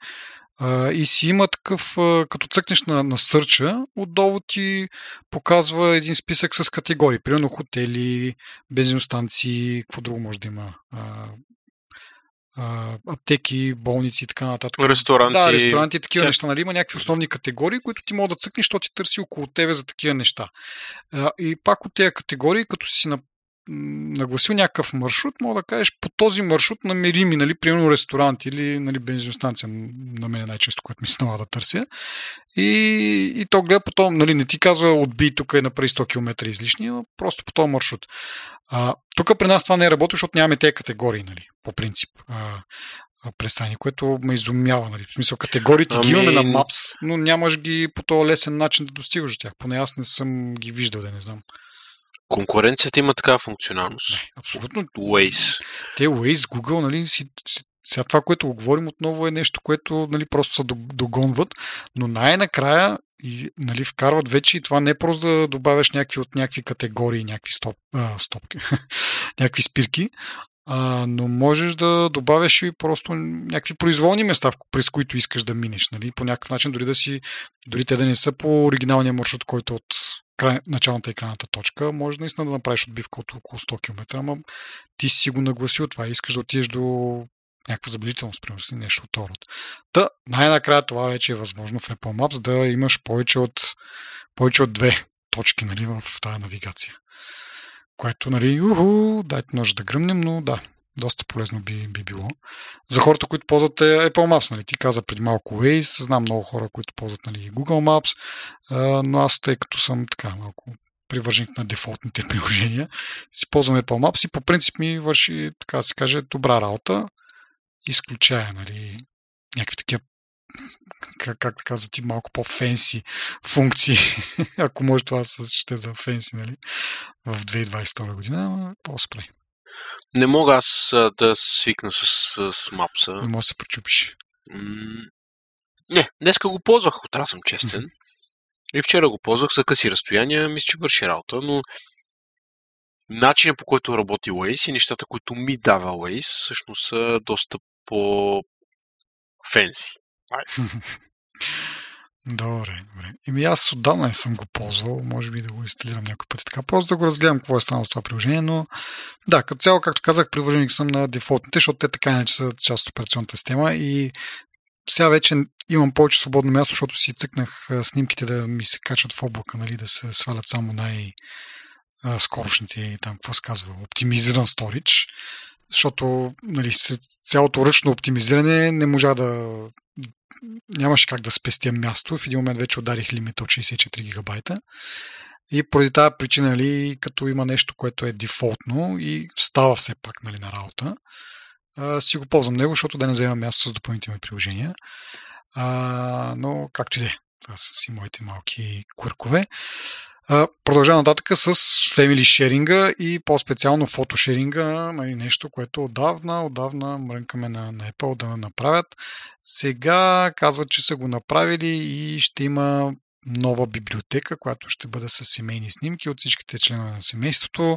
и си има такъв, като цъкнеш на, на сърча, отдолу ти показва един списък с категории, примерно хотели, бензиностанции, какво друго може да има, аптеки, болници и така нататък. Ресторанти. Да, ресторанти и такива неща. Нали? Има някакви основни категории, които ти могат да цъкнеш, защото ти търси около тебе за такива неща. И пак от тези категории, като си нагласил някакъв маршрут, мога да кажеш по този маршрут намери ми, нали, примерно ресторант или нали, бензиностанция на мен е най-често, което ми се налага да търся. И, и то гледа по това, нали, не ти казва отбий тук и направи сто километра излишни, а просто по този маршрут. А, тук при нас това не е работи, защото нямаме тези категории, нали, по принцип. А, представени, което ме изумява. Нали. В смисъл, категориите ами... ги имаме на Maps, но нямаш ги по този лесен начин да достигаш до тях. Поне аз не съм ги виждал, да не знам. Конкуренцията има такава функционалност. Не, абсолютно. Waze. Те Waze, Google, нали, си, си, сега това, което го говорим отново е нещо, което нали, просто се догонват, но най-накрая и, нали, вкарват вече и това не е просто да добавяш някакви от някакви категории, някакви стоп, а, стопки, някакви спирки, а, но можеш да добавяш и просто някакви произволни места, през които искаш да минеш. Нали, по някакъв начин, дори да си, дори те да не са по оригиналния маршрут, който от край, началната и крайната точка, може наистина да направиш отбивка от около сто километра, ама ти си го нагласил това и искаш да отидеш до някаква забележителност, примерно си нещо от род. Та, най-накрая това вече е възможно в Apple Maps да имаш повече от, повече от две точки нали, в тази навигация. Което, нали, уху, дайте нож да гръмнем, но да, доста полезно би, би било. За хората, които ползват Apple Maps, нали, ти каза преди малко Waze, знам много хора, които ползват нали, Google Maps, но аз тъй като съм така малко привърженик на дефолтните приложения, си ползвам Apple Maps и по принцип ми върши, така да се каже, добра работа, изключая, нали, някакви такива, как, как да казват ти, малко по-фенси функции, ако може това се счете за фенси, нали, в две хиляди двадесет и втора година, по-спрей. Не мога аз да свикна с, с, с мапса. Не мога да се пречупиш. М- не, днеска го ползвах, трябва съм честен. Mm-hmm. И вчера го ползвах за къси разстояния, мисля, че върши работа, но начинът по който работи Waze и нещата, които ми дава Waze, всъщност са доста по-фенси. Добре, добре. Еми аз отдавна не съм го ползвал, може би да го инсталирам някой път и така. Просто да го разгледам какво е станало с това приложение, но да, като цяло, както казах, привърженик съм на дефолтните, защото те така иначе са част от операционната система и сега вече имам повече свободно място, защото си цъкнах снимките да ми се качват в облака, нали, да се свалят само най-скорошните и там, какво се казва, оптимизиран сторидж, защото нали, цялото ръчно оптимизиране не можа да нямаше как да спестя място. В един момент вече ударих лимита от шейсет и четири гигабайта и поради тази причина, нали, като има нещо, което е дефолтно и става все пак нали, на работа, а, си го ползвам него, защото да не заема място с допълнителни приложения. А, но както и да е. Това са си моите малки куркове. Продължава нататък с family sharing-а и по-специално фотошеринга, нещо, което отдавна, отдавна мрънкаме на, на Apple да направят. Сега казват, че са го направили и ще има нова библиотека, която ще бъде с семейни снимки от всичките членове на семейството.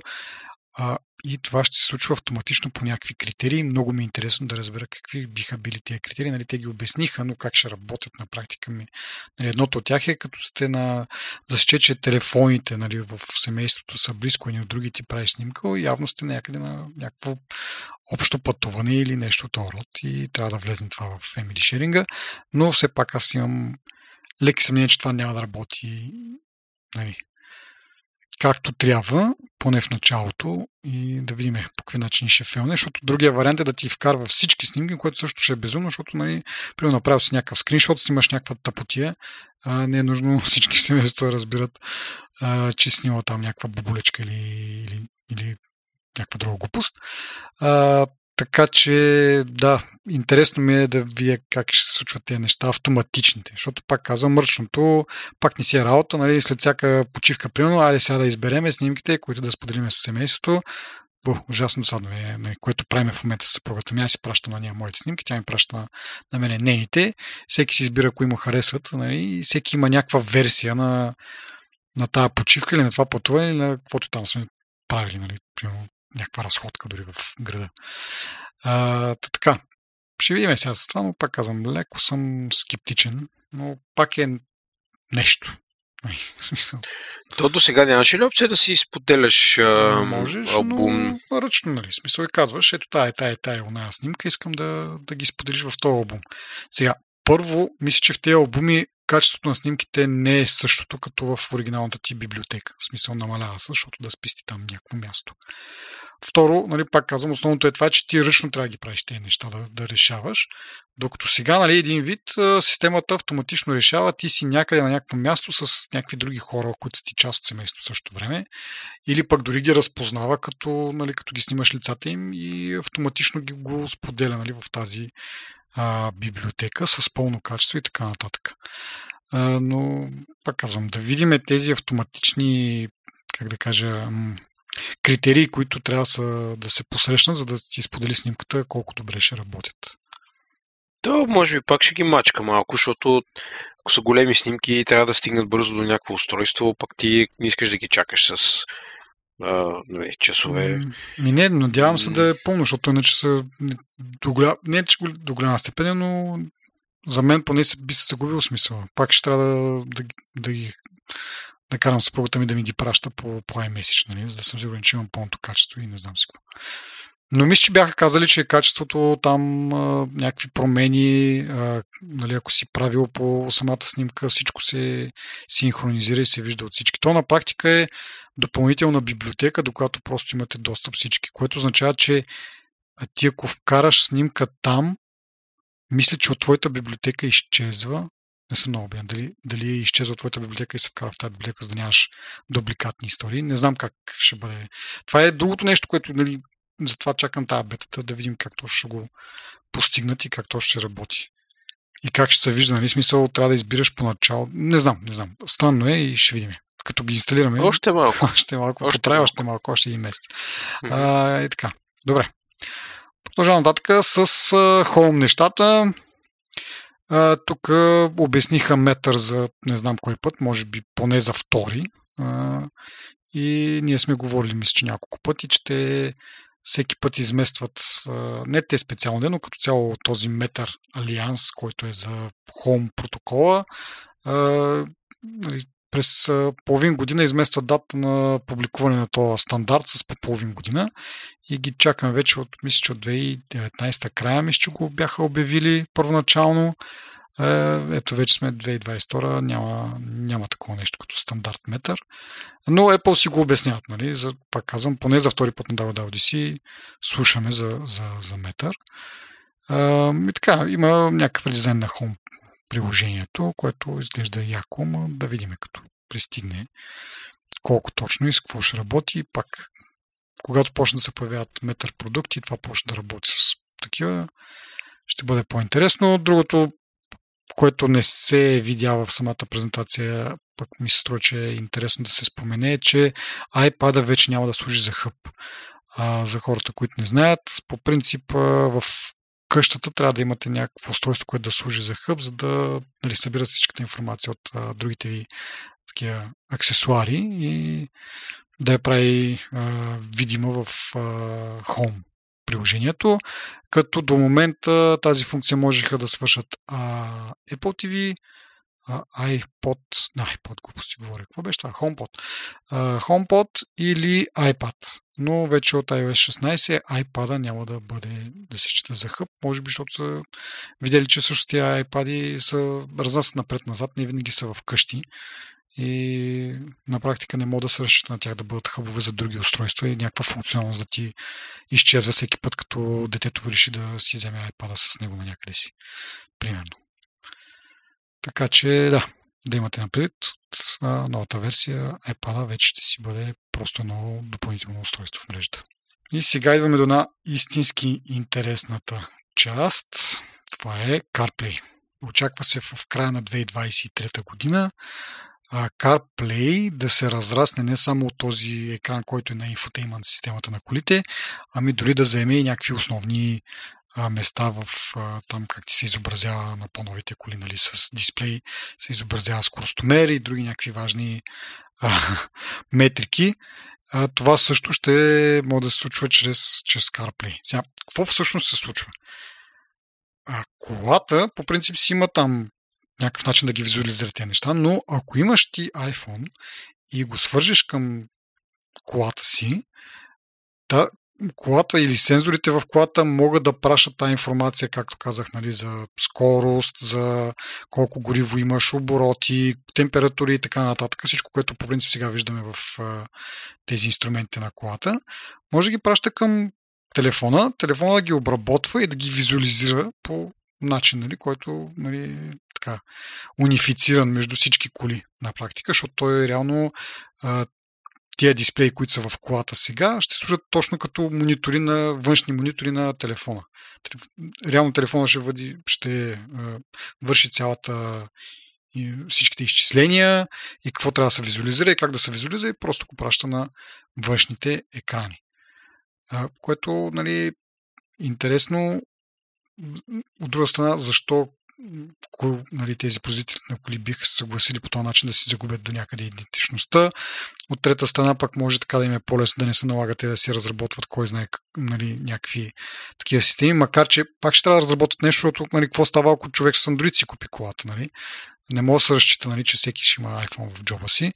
А, и това ще се случва автоматично по някакви критерии. Много ми е интересно да разбера какви биха били тези критерии. Нали, те ги обясниха, но как ще работят на практика ми. Нали, едното от тях е като сте на засече, че телефоните, нали, в семейството са близко едни от други, ти правиш снимка, явно сте някъде на някакво общо пътуване или нещо от род и трябва да влезне това в family sharing-а, но все пак аз имам леки съмнение, че това няма да работи, нали, както трябва, поне в началото, и да видим по какви начини ще фелне, защото другия вариант е да ти вкарва всички снимки, което също ще е безумно, защото, нали, примерно направил си някакъв скриншот, снимаш някаква тъпотия, а не е нужно всички в семейството разбират, а, че снима там някаква боболечка или, или, или някаква друга глупост. А, така че, да, интересно ми е да видя как ще се случват тези неща, автоматичните, защото пак казвам, мръчното пак не си е работа, нали, след всяка почивка, примерно, айде сега да избереме снимките, които да споделиме с семейството. Бо, ужасно досадно е, което правим в момента с съпругата ми. Аз си пращам на нея моите снимки, тя ми праща на, на мене нейните, всеки си избира кои му харесват, нали, и всеки има някаква версия на, на тази почивка или на това пътуване, или на каквото там сме правили, нали, примерно някаква разходка дори в града. А, така, ще видим сега с това, но пак казвам, леко съм скептичен, но пак е нещо. То до сега нямаше ли опция да си споделяш албум? Можеш, но ръчно, нали, смисъл и казваш, ето тая, тая, тая, оная снимка, искам да, да ги споделиш в този албум. Сега, първо, мисля, че в тези албуми качеството на снимките не е същото като в оригиналната ти библиотека. В смисъл намалява се, защото да спести там някакво място. Второ, нали, пак казвам, основното е това, че ти ръчно трябва да ги правиш тези неща, да, да решаваш. Докато сега, нали, един вид системата автоматично решава, ти си някъде на някакво място с някакви други хора, които са ти част от семейството също време, или пък дори ги разпознава, като, нали, като ги снимаш лицата им и автоматично ги го споделя, нали, в тази а, библиотека с пълно качество и така нататък. А, но пак казвам, да видим тези автоматични, как да кажа, критерии, които трябва са да се посрещнат, за да ти сподели снимката, колко добре ще работят. Да, може би пак ще ги мачка малко, защото ако са големи снимки, трябва да стигнат бързо до някакво устройство, пък ти не искаш да ги чакаш с а, не, часове. Ми не, надявам се да е пълно, защото иначе са до голя... не че до голяма степен, но за мен поне би се загубил смисъл. Пак ще трябва да, да, да ги да карам съпругата ми да ми ги праща по, по iMessage, нали, за да съм сигурен, че имам пълното качество и не знам си какво. Но мисля, че бяха казали, че качеството там а, някакви промени, а, нали, ако си правил по самата снимка, всичко се синхронизира и се вижда от всички. То на практика е допълнителна библиотека, до която просто имате достъп всички, което означава, че ти ако вкараш снимка там, мисля, че от твоята библиотека изчезва. Не съм много убеден. Дали, дали изчезва твоята библиотека и се вкара в тази библиотека, за да нямаш дубликатни истории. Не знам как ще бъде. Това е другото нещо, което, нали, затова чакам тази бетата, да видим как точно ще го постигнат и как точно ще работи. И как ще се вижда, нали, смисъл, трябва да избираш поначало. Не знам, не знам. Странно е и ще видим. Като ги инсталираме. Още малко. Още малко. Още потрай, малко. Още малко, още един месец. А, и така. Добре. Продължавам нататък с Home нещата. Uh, тук обясниха Метър за не знам кой път, може би поне за втори. Uh, и ние сме говорили, мисля, че няколко пъти, че те всеки път изместват, uh, не те специално, но като цяло този Метър Алианс, който е за Home протокола, uh, през половин година изместват дата на публикуване на този стандарт с по половин година и ги чакам вече от, мисля, че от две хиляди и деветнадесета края, мисля, че го бяха обявили първоначално. Ето вече сме две хиляди двадесет и втора, няма, няма такова нещо като стандарт метър. Но Apple си го обясняват, нали? За, пак казвам, поне за втори път на дабъл ю дабъл ю ди си слушаме за, за, за метър. И така, има някакъв дизайн на Home приложението, което изглежда яко, но да видим като пристигне колко точно и с какво ще работи. И пак, когато почне да се появяват метър продукти, това почне да работи с такива, ще бъде по-интересно. Другото, което не се видява в самата презентация, пък ми се струва, че е интересно да се спомене, е, че iPad-а вече няма да служи за хъб. А, за хората, които не знаят, по принцип в къщата трябва да имате някакво устройство, което да служи за хъб, за да, нали, събират всичката информация от а, другите ви такива аксесуари и да я прави а, видима в а, Home приложението, като до момента тази функция можеха да свършат а, Apple ти ви, а, iPod, не, iPod глупости говоря, какво беше това? HomePod. А, HomePod или iPad, но вече от iOS шестнайсет iPad-а няма да бъде да се счита за хъб, може би, защото са видели, че също тия iPad-и са разнасят напред-назад, не винаги са в къщи и на практика не мога да се разчита на тях да бъдат хъбове за други устройства и някаква функционалност да ти изчезва всеки път, като детето реши да си вземе iPad-а с него на някъде си. Примерно. Така че, да, да имате напред, от новата версия iPad-а вече ще си бъде просто едно допълнително устройство в мрежата. И сега идваме до една истински интересната част. Това е CarPlay. Очаква се в края на две хиляди двайсет и трета година CarPlay да се разрасне не само от този екран, който е на инфотеймент системата на колите, ами дори да заеме и някакви основни места в там, как ти се изобразява на по-новите коли, нали, с дисплей, се изобразява скоростомер и други някакви важни а, метрики. А, това също ще може да се случва чрез, чрез CarPlay. Сега, какво всъщност се случва? А, колата, по принцип, си има там някакъв начин да ги визуализира тези неща, но ако имаш ти iPhone и го свържеш към колата си, да, колата или сензорите в колата могат да пращат тази информация, както казах, нали, за скорост, за колко гориво имаш, обороти, температури и така нататък. Всичко, което по принцип сега виждаме в а, тези инструменти на колата, може да ги праща към телефона, телефона да ги обработва и да ги визуализира по начин, нали, който, нали, така, унифициран между всички коли на практика, защото той е реално а, тия дисплеи, които са в колата сега, ще служат точно като монитори на, външни монитори на телефона. Реално телефона ще, въди, ще е, върши цялата и всичките изчисления и какво трябва да се визуализира и как да се визуализира и просто го праща на външните екрани. А, което, нали, интересно. От друга страна, защо, нали, тези производители на коли биха се съгласили по този начин да си загубят до някъде идентичността. От трета страна пак може така да им е по-лесно да не се налагат да си разработват кой знае, нали, някакви такива системи, макар че пак ще трябва да разработят нещо, защото, нали, какво става, ако човек с Android си купи колата. Нали? Не мога да се разчита, нали, че всеки ще има iPhone в джоба си.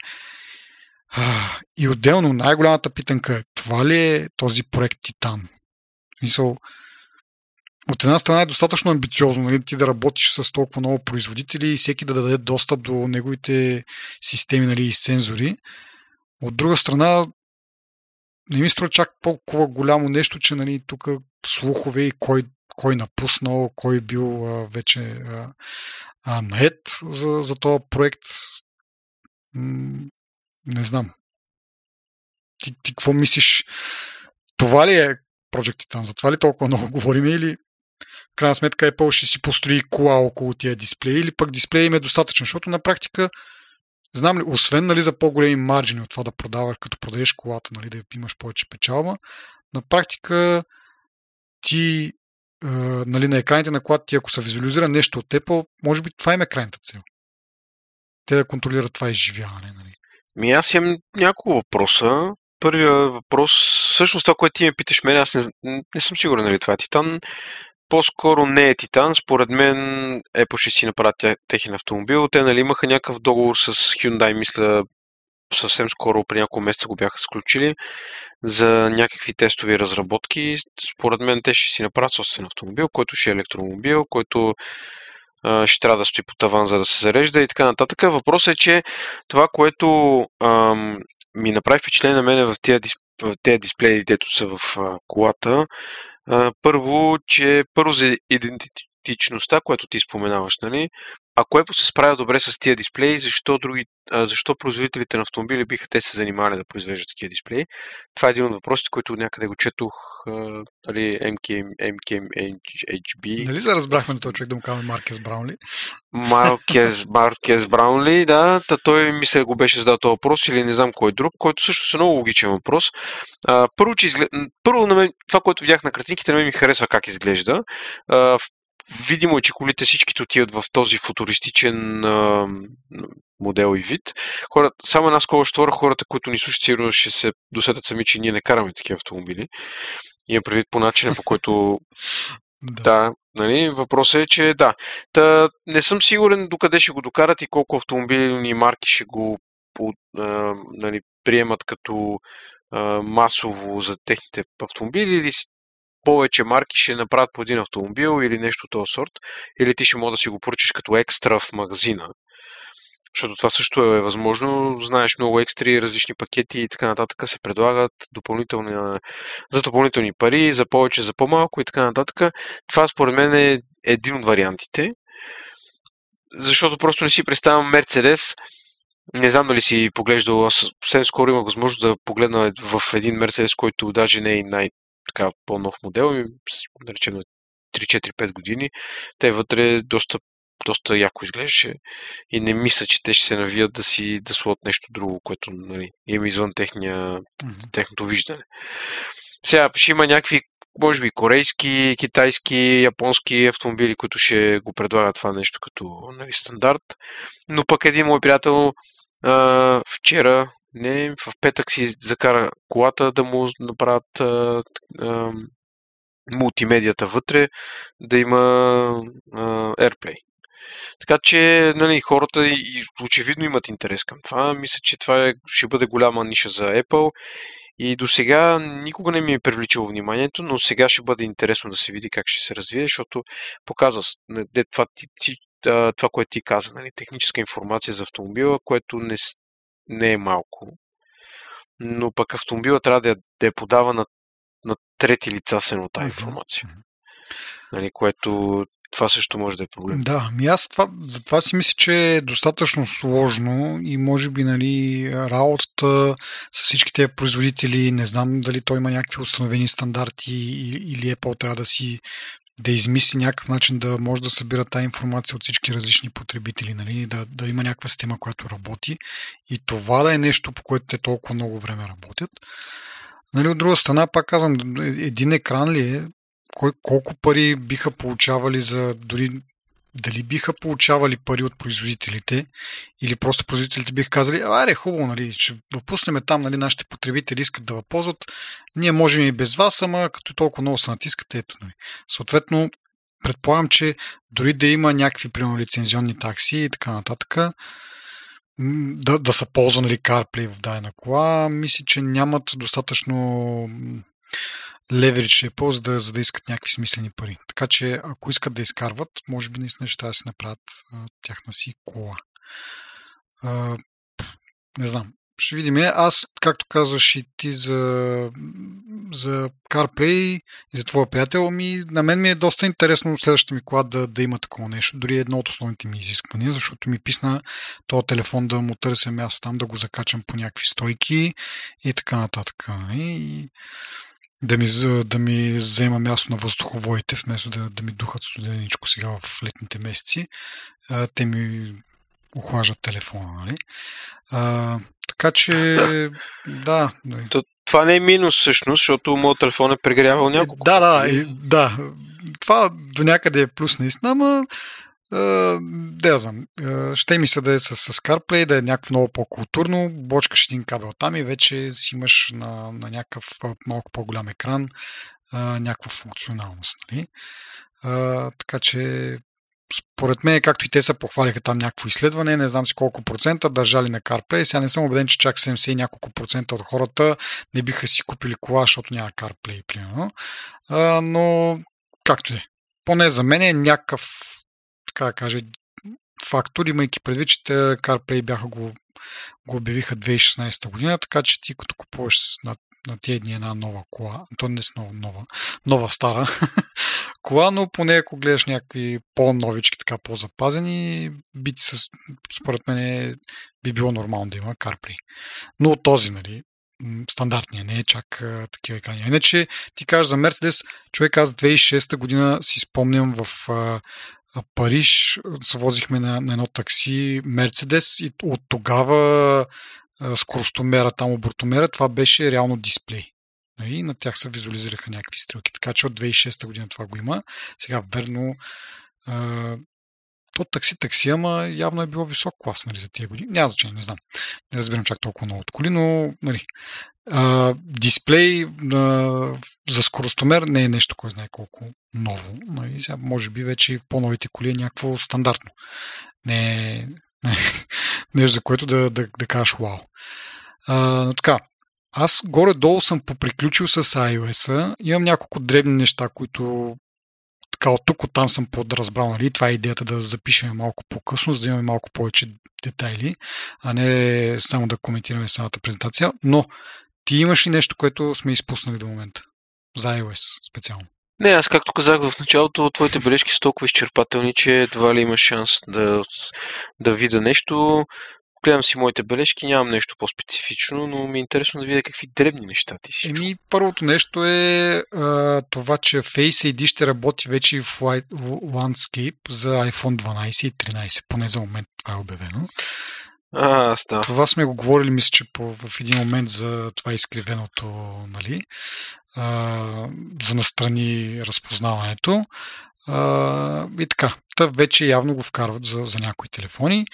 И отделно най-голямата питанка е, това ли е този проект Титан? Мисъл, от една страна е достатъчно амбициозно, нали, ти да работиш с толкова много производители и всеки да даде достъп до неговите системи, нали, и сензори. От друга страна, не ми струва чак толкова голямо нещо, че, нали, тук слухове и кой, кой напуснал, кой бил а, вече а, а, наед за, за този проект. М- не знам. Ти, ти какво мислиш? Това ли е Project Titan? За това ли толкова много говорим или в крайна сметка Apple ще си построи кола около тия дисплеи или пък дисплея им е достатъчен, защото на практика знам ли, освен, нали, за по-големи марджини от това да продаваш, като продадеш колата, нали, да имаш повече печалба, на практика ти, е, нали, на екраните на колата ти, ако се визуализира нещо от Apple, може би това им е крайната цел. Те да контролират това изживяване. Нали. Ми аз имам няколко въпроса. Първият въпрос, всъщност това, което ти ме питаш мен, аз не, не съм сигурен, нали, това е Титан. По-скоро не е Титан. Според мен Apple ще си направят техен автомобил. Те, нали, имаха някакъв договор с Hyundai, мисля, съвсем скоро, при няколко месеца го бяха сключили за някакви тестови разработки. Според мен те ще си направят собствен автомобил, който ще е електромобил, който а, ще трябва да стои по таван, за да се зарежда и така нататък. Въпросът е, че това, което ам, ми направи впечатление на мене в тези дисп... дисплеи, дето са в а, колата. А, първо, че първо за иденти... автоматичността, която ти споменаваш, нали? Ако Apple се справя добре с тия дисплеи, защо, други, а, защо производителите на автомобили биха те се занимали да произвеждат такива дисплеи? Това е един от въпросите, който някъде го четох, нали, М К М М К М Х Б. Нали се разбрахме на този човек да му казваме Маркес Браунли? Маркес, Маркес Браунли, да. Та той ми се го беше задал този въпрос или не знам кой е друг, който също е много логичен въпрос. А, първо, че изглед... първо на мен, това, което видях на картинките, на мен ми харесва как изглежда. А, видимо е, че колите всичките отиват в този футуристичен а, модел и вид. Хората, само една скоро ще хората, които ни слушат, сигурно ще се досетят сами, че ние не караме такива автомобили. И е предвид по начина, по който... да, да, нали? Въпросът е, че да. Та, не съм сигурен докъде ще го докарат и колко автомобилни марки ще го а, нали, приемат като а, масово за техните автомобили или повече марки ще направят по един автомобил или нещо този сорт, или ти ще мога да си го поръчаш като екстра в магазина. Защото това също е възможно. Знаеш, много екстри, различни пакети и така нататък се предлагат допълнителни, за допълнителни пари, за повече, за по-малко и така нататък. Това според мен е един от вариантите. Защото просто не си представям Мерцедес. Не знам дали си поглеждал, аз съвсем скоро имах възможност да погледна в един Мерцедес, който даже не е най- така по-нов модел, и да речем на три четири пет години, те вътре доста, доста яко изглеждаше и не мисля, че те ще се навият да си да слот нещо друго, което нали, има извън техния, техното виждане. Сега ще има някакви, може би, корейски, китайски, японски автомобили, които ще го предлагат това нещо като нали, стандарт, но пък един мой приятел а, вчера Не, в петък си закара колата да му направят а, а, мултимедията вътре, да има а, AirPlay. Така че нали, хората и, очевидно имат интерес към това. Мисля, че това е, ще бъде голяма ниша за Apple. И до сега никога не ми е привличало вниманието, но сега ще бъде интересно да се види как ще се развие, защото показва това, това, това което ти каза, нали, техническа информация за автомобила, което не не е малко, но пък автомобила трябва да я, да я подава на, на трети лица с едната информация. Нали, което това също може да е проблем. Да, ми аз това, за това си мисля, че е достатъчно сложно и може би нали, работата с всички тези производители, не знам дали той има някакви установени стандарти или Apple трябва да си да измисли някакъв начин да може да събира тази информация от всички различни потребители, нали? да, да има някаква система, която работи и това да е нещо, по което те толкова много време работят. Нали, от друга страна, пак казвам, един екран ли е, кой, колко пари биха получавали за дори дали биха получавали пари от производителите или просто производителите биха казали, аре хубаво, нали, ще въпуснем там, нали, нашите потребители искат да въползват, ние можем и без вас, ама като толкова много се натискате, ето, нали. Съответно, предполагам, че дори да има някакви, примерно, лицензионни такси и така нататък, да, да са ползва, нали, CarPlay в дадена кола, мисля, че нямат достатъчно леверидж е полза, да, за да искат някакви смислени пари. Така че, ако искат да изкарват, може би наистина ще трябва да си направят а, тяхна си кола. А, не знам. Ще видим. Аз, както казваш и ти за, за CarPlay и за твоя приятел, ми, на мен ми е доста интересно следващата ми кола да, да има такова нещо. Дори едно от основните ми изисквания, защото ми писна този телефон да му търся място там, да го закачам по някакви стойки и така нататък. И да ми, да ми взема място на въздуховоите, вместо да, да ми духат студеничко сега в летните месеци. А, те ми охлаждат телефона, нали? А, така че, да. да. Това не е минус всъщност, защото моят телефон е прегрявал няколко. Да, да, и, да. Това до някъде е плюс наистина, ама Uh, да знам. Uh, ще ми се да е с, с CarPlay, да е някакво много по-културно, бочкаш един кабел там и вече си имаш на, на някакъв малко по-голям екран uh, някаква функционалност. Нали? Uh, така че според мен, както и те се похвалиха там някакво изследване, не знам си колко процента държали на CarPlay. Сега не съм убеден, че чак седемдесет и няколко процента от хората не биха си купили кола, защото няма CarPlay, примерно. Uh, но както е. Поне за мен е някакъв така да кажа, фактор, имайки предвид, че CarPlay бяха го, го обявиха две хиляди и шестнадесета година, така че ти като купуваш на, на тия дни една нова кола, то не е нова, нова стара кола, но поне ако гледаш някакви по-новички, така по-запазени, би ти с... според мен би било нормално да има CarPlay. Но този, нали, стандартния, не е чак а, такива екрани. Иначе ти кажеш за Mercedes, човек, аз две хиляди и шеста година си спомням в а, а, Париж, се возихме на, на едно такси Mercedes и от тогава а, скоростомера, там обортомера, това беше реално дисплей. И на тях се визуализираха някакви стрелки. Така че от две хиляди и шеста година това го има. Сега, верно, а, то такси-такси, ама явно е било висок клас, нали, за тия години. Няма значение, не знам. Не разбирам чак толкова много от коли, но нали, а, дисплей а, за скоростомер не е нещо, кой знае колко ново. Нали. Сега, може би вече в по-новите коли е някакво стандартно. Не е нещо, за което да, да, да кажеш вау. А, но така, аз горе-долу съм поприключил с iOS-а. Имам няколко дребни неща, които така от тук, от там съм подразбрал. Нали? Това е идеята да запишем малко по-късно, за да имаме малко повече детайли, а не само да коментираме самата презентация. Но ти имаш ли нещо, което сме изпуснали до момента? За iOS специално. Не, аз както казах в началото, твоите бележки са толкова изчерпателни, че едва ли имаш шанс да, да видя нещо. Гледам си моите бележки, нямам нещо по-специфично, но ми е интересно да видя какви дребни неща ти си. Еми, първото нещо е а, това, че Face ай ди ще работи вече в Landscape за iPhone дванайсет и тринайсет, поне за момент това е обявено. А, да. Това сме го говорили, мисля, че по, в един момент за това изкривеното, нали, а, за настрани разпознаването. А, и така, та вече явно го вкарват за, за някои телефони.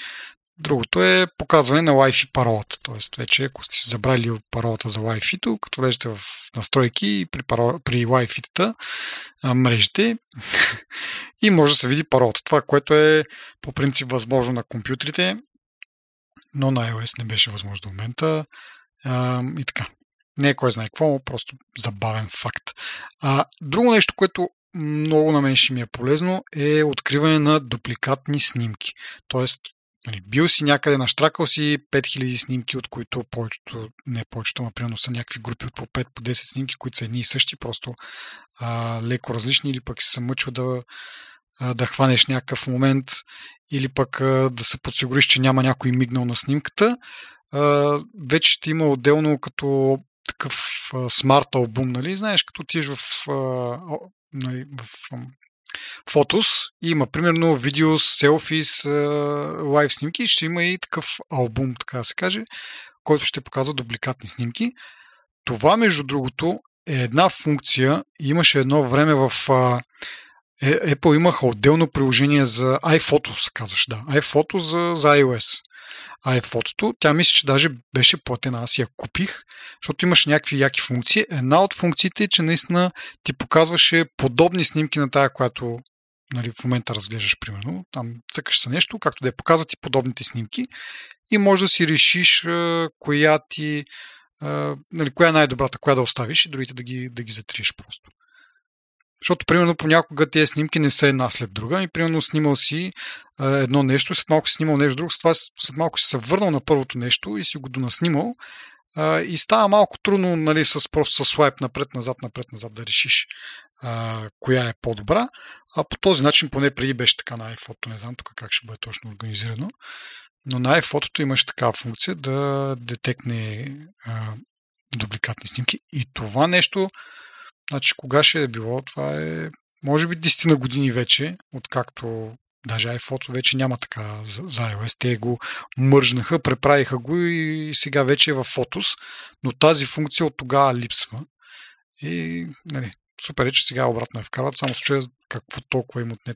Другото е показване на Wi-Fi паролата. Тоест, вече ако сте си забрали паролата за Wi-Fi-то, като влезете в настройки и при, парол... при Wi-Fi-тата мрежите и може да се види паролата. Това, което е по принцип възможно на компютрите, но на iOS не беше възможно до момента. А, и така. Не е кой знае какво, просто забавен факт. А, друго нещо, което много на мен ще ми е полезно, е откриване на дупликатни снимки. Тоест, бил си някъде, наштракал си пет хиляди снимки, от които повечето, не повечето, например, са някакви групи от по пет, по десет снимки, които са едни и същи, просто а, леко различни, или пък си се мъчил да, а, да хванеш някакъв момент, или пък а, да се подсигуриш, че няма някой мигнал на снимката. А, вече ще има отделно като такъв а, смарт албум, нали? Знаеш, като отидеш в... А, нали, в Фотос и има примерно видео, селфи с лайв снимки, ще има и такъв албум, така да се каже, който ще показва дубликатни снимки. Това, между другото, е една функция. Имаше едно време в а, Apple имаха отделно приложение за iPhoto, се казваше, да, iPhoto за, за iOS. iPhoto, тя мисля, че даже беше платена, аз я купих, защото имаше някакви яки функции. Една от функциите е, че наистина ти показваше подобни снимки на тая, която, нали, в момента разглеждаш, примерно. Там цъкаш се нещо, както да я показва ти подобните снимки и може да си решиш коя ти, нали, коя е най-добрата, коя да оставиш и другите да ги, да ги затриеш просто. Защото, примерно, понякога тези снимки не са една след друга. И, примерно, снимал си а, едно нещо, след малко си снимал нещо друго, след, това, след малко си се върнал на първото нещо и си го донаснимал. А, и става малко трудно, нали, с, просто с слайп напред-назад, напред-назад да решиш а, коя е по-добра. А по този начин, поне преди беше така на iPhoto, не знам тук как ще бъде точно организирано. Но на iPhoto имаше такава функция да детекне а, дубликатни снимки. И това нещо... Значи, кога ще е било? Това е, може би, десет години вече, откакто даже iPhoto вече няма така за iOS. Те го мържнаха, преправиха го и сега вече е в Photos, но тази функция от тогава липсва. И, нали, супер е, че сега обратно я вкарват, само се чуя какво толкова им отне,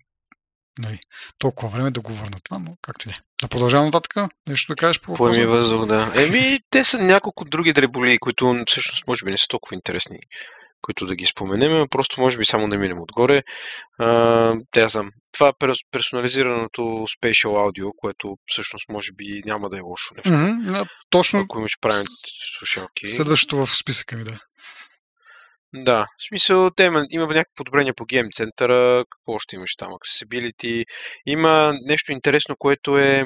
нали, толкова време да го върнат това, но както и не. Да продължавам нататък, нещо да кажеш по въпроса? По ми въздух, да. Еми, те са няколко други дреболии, които всъщност може би не са толкова интересни, които да ги споменем, просто може би само да минем отгоре. Те знам. Това е персонализираното Spatial Audio, което всъщност може би няма да е лошо нещо. Mm-hmm, да, точно. Ако имаш правим слушалки. Следващото в списъка ми, да. Да, в смисъл, те има, има някакво подобрение по Г М центъра, какво още имаш там, Accessibility. Има нещо интересно, което е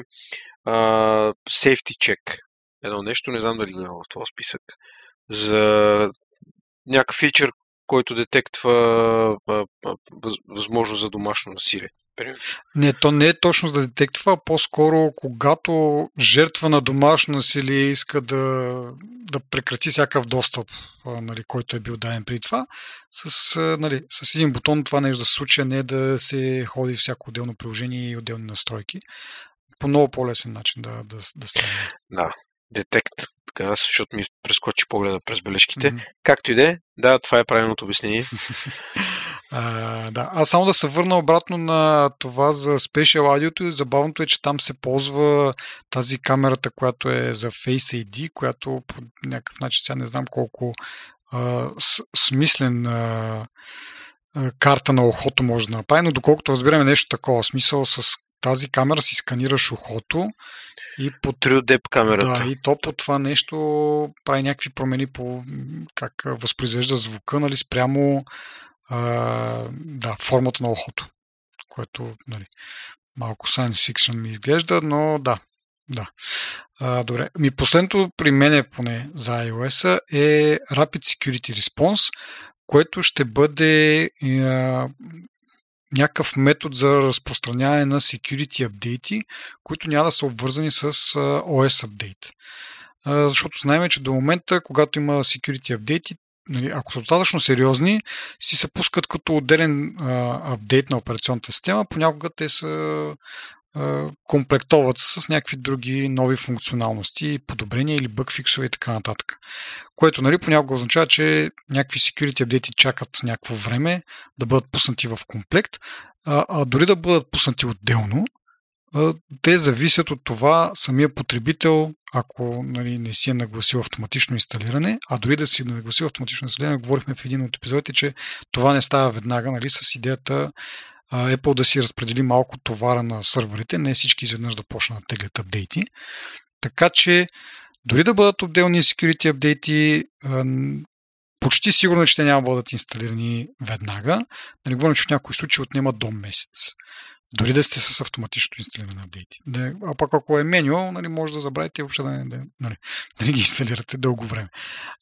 а, Safety Check. Едно нещо, не знам дали го има в този списък. За някакъв фичър, който детектва възможност за домашно насилие. Не, то не е точно за да детектва, а по-скоро когато жертва на домашно насилие иска да, да прекрати всякакъв достъп, нали, който е бил даден при това, с, нали, с един бутон това нещо да се случи, не е да се ходи всяко отделно приложение и отделни настройки. По много по-лесен начин да, да, да стане. Да, детект. Така, защото ми прескочи погледа през бележките. Mm-hmm. Както и де, да, това е правилното обяснение. А, да. Аз само да се върна обратно на това за Special Audio. Забавното е, че там се ползва тази камерата, която е за Face ай ди, която по някакъв начин, сега не знам колко а, с, смислен а, а, карта на ухото може да направи, но доколкото разбираме нещо такова, смисъл с тази камера си сканираш ухото и по три Д камерата. Да, и то по това нещо прави някакви промени по как възпроизвежда звука, нали, спрямо а, да, формата на ухото, което, нали, малко science fiction ми изглежда, но да. Да. А, добре. Ми последното при мене поне за iOS е Rapid Security Response, което ще бъде а, някакъв метод за разпространяване на security апдейти, които няма да са обвързани с о ес апдейт. Защото знаем, че до момента, когато има security апдейти, ако са достатъчно сериозни, си се пускат като отделен апдейт на операционната система, понякога те са комплектоват с някакви други нови функционалности, подобрения или бъгфиксове и така нататък. Което, нали, понякога означава, че някакви security апдейти чакат някакво време да бъдат пуснати в комплект, а, а дори да бъдат пуснати отделно, а, те зависят от това самия потребител, ако, нали, не си е нагласил автоматично инсталиране, а дори да си нагласил автоматично инсталиране, говорихме в един от епизодите, че това не става веднага, нали, с идеята Apple да си разпредели малко товара на сървърите, не всички изведнъж да почнат да теглят апдейти. Така че дори да бъдат отделни security апдейти, почти сигурно, че те няма да бъдат инсталирани веднага. Да не говорим, че в някои случаи отнема до месец. Дори да сте с автоматично инсталиране на апдейти. А пък ако е меню, нали, може да забравите въобще да не, да, нали, да не ги инсталирате дълго време.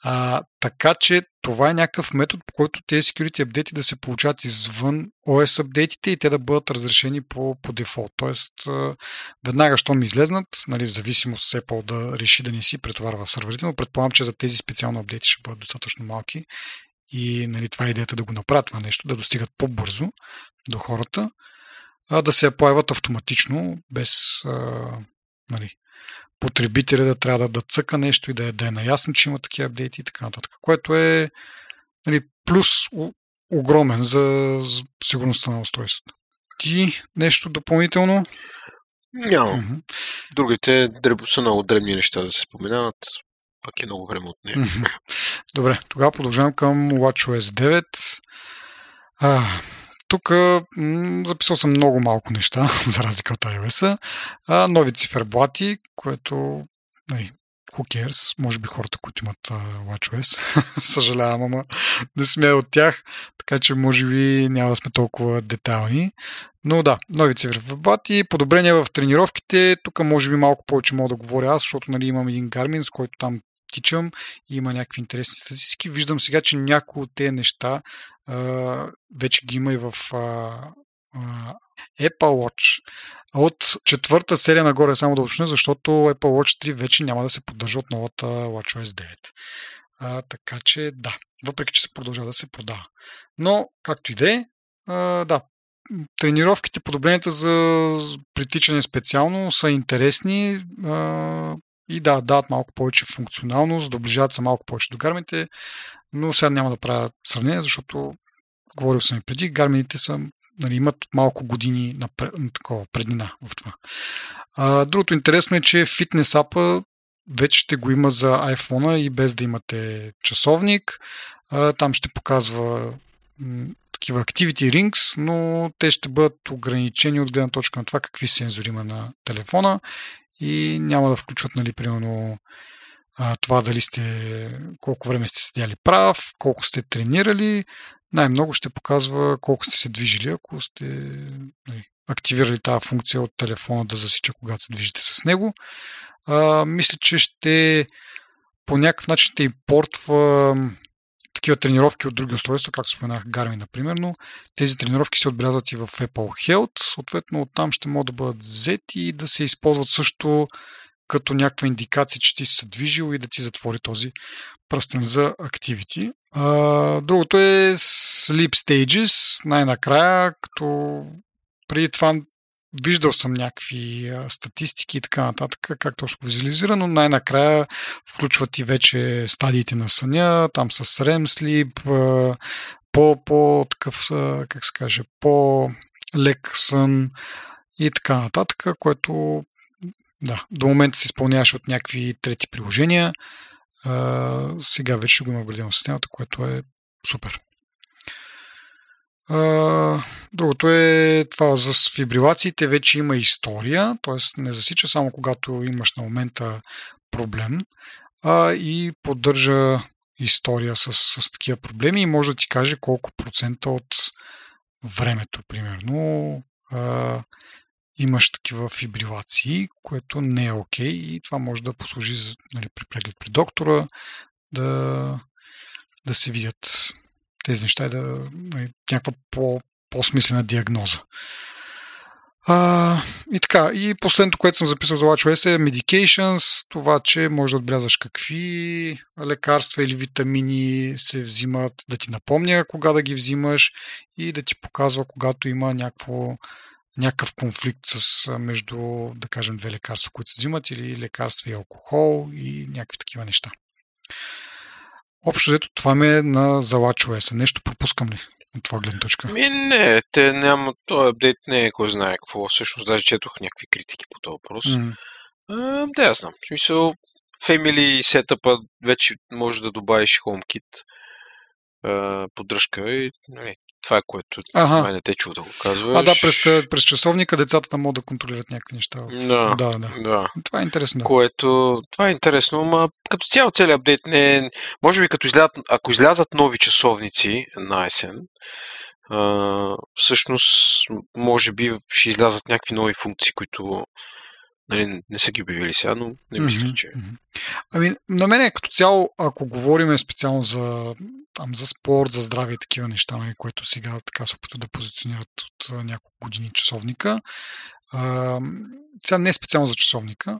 А, така че това е някакъв метод, по който тези security апдейти да се получат извън о ес апдейтите и те да бъдат разрешени по, по дефолт. Тоест, веднага, щом излезнат, нали, в зависимост от Apple да реши да не си претоварва сървърите, но предполагам, че за тези специално апдейти ще бъдат достатъчно малки и, нали, това е идеята да го направят това нещо, да достигат по-бързо до хората, да се появят автоматично, без, а, нали, потребителя да трябва да, да цъка нещо и да е, да е наясно, че има такива апдейти и така нататък. Което е, нали, плюс о, огромен за, за сигурността на устройството. Ти нещо допълнително? Няма. Uh-huh. Другите са много дребни неща да се споменават. Пак е много време от нея. Uh-huh. Добре, тогава продължавам към WatchOS девет. А... Тук м- записал съм много малко неща, за разлика от iOS-а. А, нови циферблати, което, нали, who cares, може би хората, които имат а, WatchOS, съжалявам, ама не сме от тях, така че може би няма да сме толкова детайлни. Но да, нови циферблати, подобрения в тренировките, тук може би малко повече мога да говоря аз, защото, нали, имам един Garmin, с който там тичам и има някакви интересни статистики. Виждам сега, че някои от тези неща а, вече ги има и в а, а, Apple Watch. От четвърта серия нагоре само да уточня, защото Apple Watch три вече няма да се поддържа от новата WatchOS девет. А, така че да, въпреки че се продължава да се продава. Но, както и да е, да, тренировките, подобренията за притичане специално са интересни. А, И да, дават малко повече функционалност, доближават се малко повече до гармините, но сега няма да правя сравнение, защото говорил съм и преди, гармините са, нали, имат малко години на, пред, на такова преднина в това. А, другото интересно е, че фитнес апа вече ще го има за iPhone-а и без да имате часовник. А, там ще показва м- такива Activity Rings, но те ще бъдат ограничени от гледна точка на това какви сензори има на телефона. И няма да включват, нали, примерно това дали сте, колко време сте седяли прав, колко сте тренирали, най-много ще показва колко сте се движили, ако сте, нали, активирали тази функция от телефона да засича когато се движите с него. А, мисля, че ще по някакъв начин ще и портва такива тренировки от други устройства, както споменах Garmin, например, но тези тренировки се отбелязват и в Apple Health, съответно оттам ще могат да бъдат взети и да се използват също като някаква индикация, че ти си се движил и да ти затвори този пръстен за Activity. А, другото е Sleep Stages, най-накрая, като преди това виждал съм някакви статистики и така нататък, как точно визуализира, но най-накрая включват и вече стадиите на съня, там с рем слип, по-такъв, как се каже, по-лек сън и така нататък, което да, до момента се изпълняваше от някакви трети приложения. Сега вече го има вградено в системата, което е супер. Uh, другото е това за фибрилациите, вече има история, т.е. не засича само когато имаш на момента проблем, а и поддържа история с, с такива проблеми и може да ти каже колко процента от времето, примерно, uh, имаш такива фибрилации, което не е окей, и това може да послужи, нали, при преглед при доктора, да, да се видят тези неща и да е някаква по, по-смислена диагноза. А, и така, и последното, което съм записал за WatchOS е Medications, това, че можеш да отбелязваш какви лекарства или витамини се взимат, да ти напомня кога да ги взимаш и да ти показва, когато има някакво, някакъв конфликт с, между, да кажем, две лекарства, които се взимат, или лекарства и алкохол и някакви такива неща. Общо взето, това ми е на WatchOS. Нещо пропускам ли от това гледна точка? Ми не, те няма, този апдейт не е кой знае какво. Всъщност даже четох някакви критики по този въпрос. Mm. А, да, я знам. В смисъл, Family Setup-а вече може да добавиш HomeKit а, поддръжка и нали, това е което ага. Не те чува да го казваш. А да, през, през часовника децата могат да контролират някакви неща. Да, да, да. да. Това е интересно. Което, това е интересно, ама като цяло целият апдейт не е... Може би като излязат, ако излязат нови часовници на есен, а, всъщност може би ще излязат някакви нови функции, които не, не са ги обявили сега, но не мисля, mm-hmm. че... Ами, на мен е като цяло, ако говорим специално за, там, за спорт, за здраве и такива неща, нали, което сега така се опитват да позиционират от няколко години часовника. А, сега не е специално за часовника,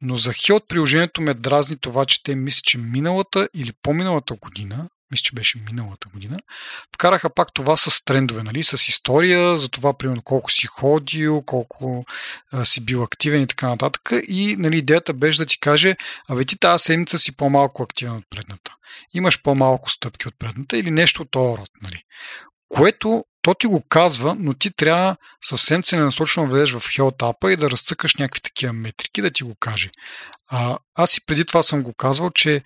но за Health приложението ме дразни това, че те мисля, че миналата или по-миналата година, мисля, че беше миналата година, вкараха пак това с трендове, нали? С история, за това, примерно, колко си ходил, колко а, си бил активен и така нататък. И нали, идеята беше да ти каже, абе ти тази седмица си по-малко активен от предната. Имаш по-малко стъпки от предната или нещо от този род. Нали? Което то ти го казва, но ти трябва съвсем целенасочено да влезеш в Health App и да разцъкаш някакви такива метрики, да ти го каже. А, аз и преди това съм го казвал, че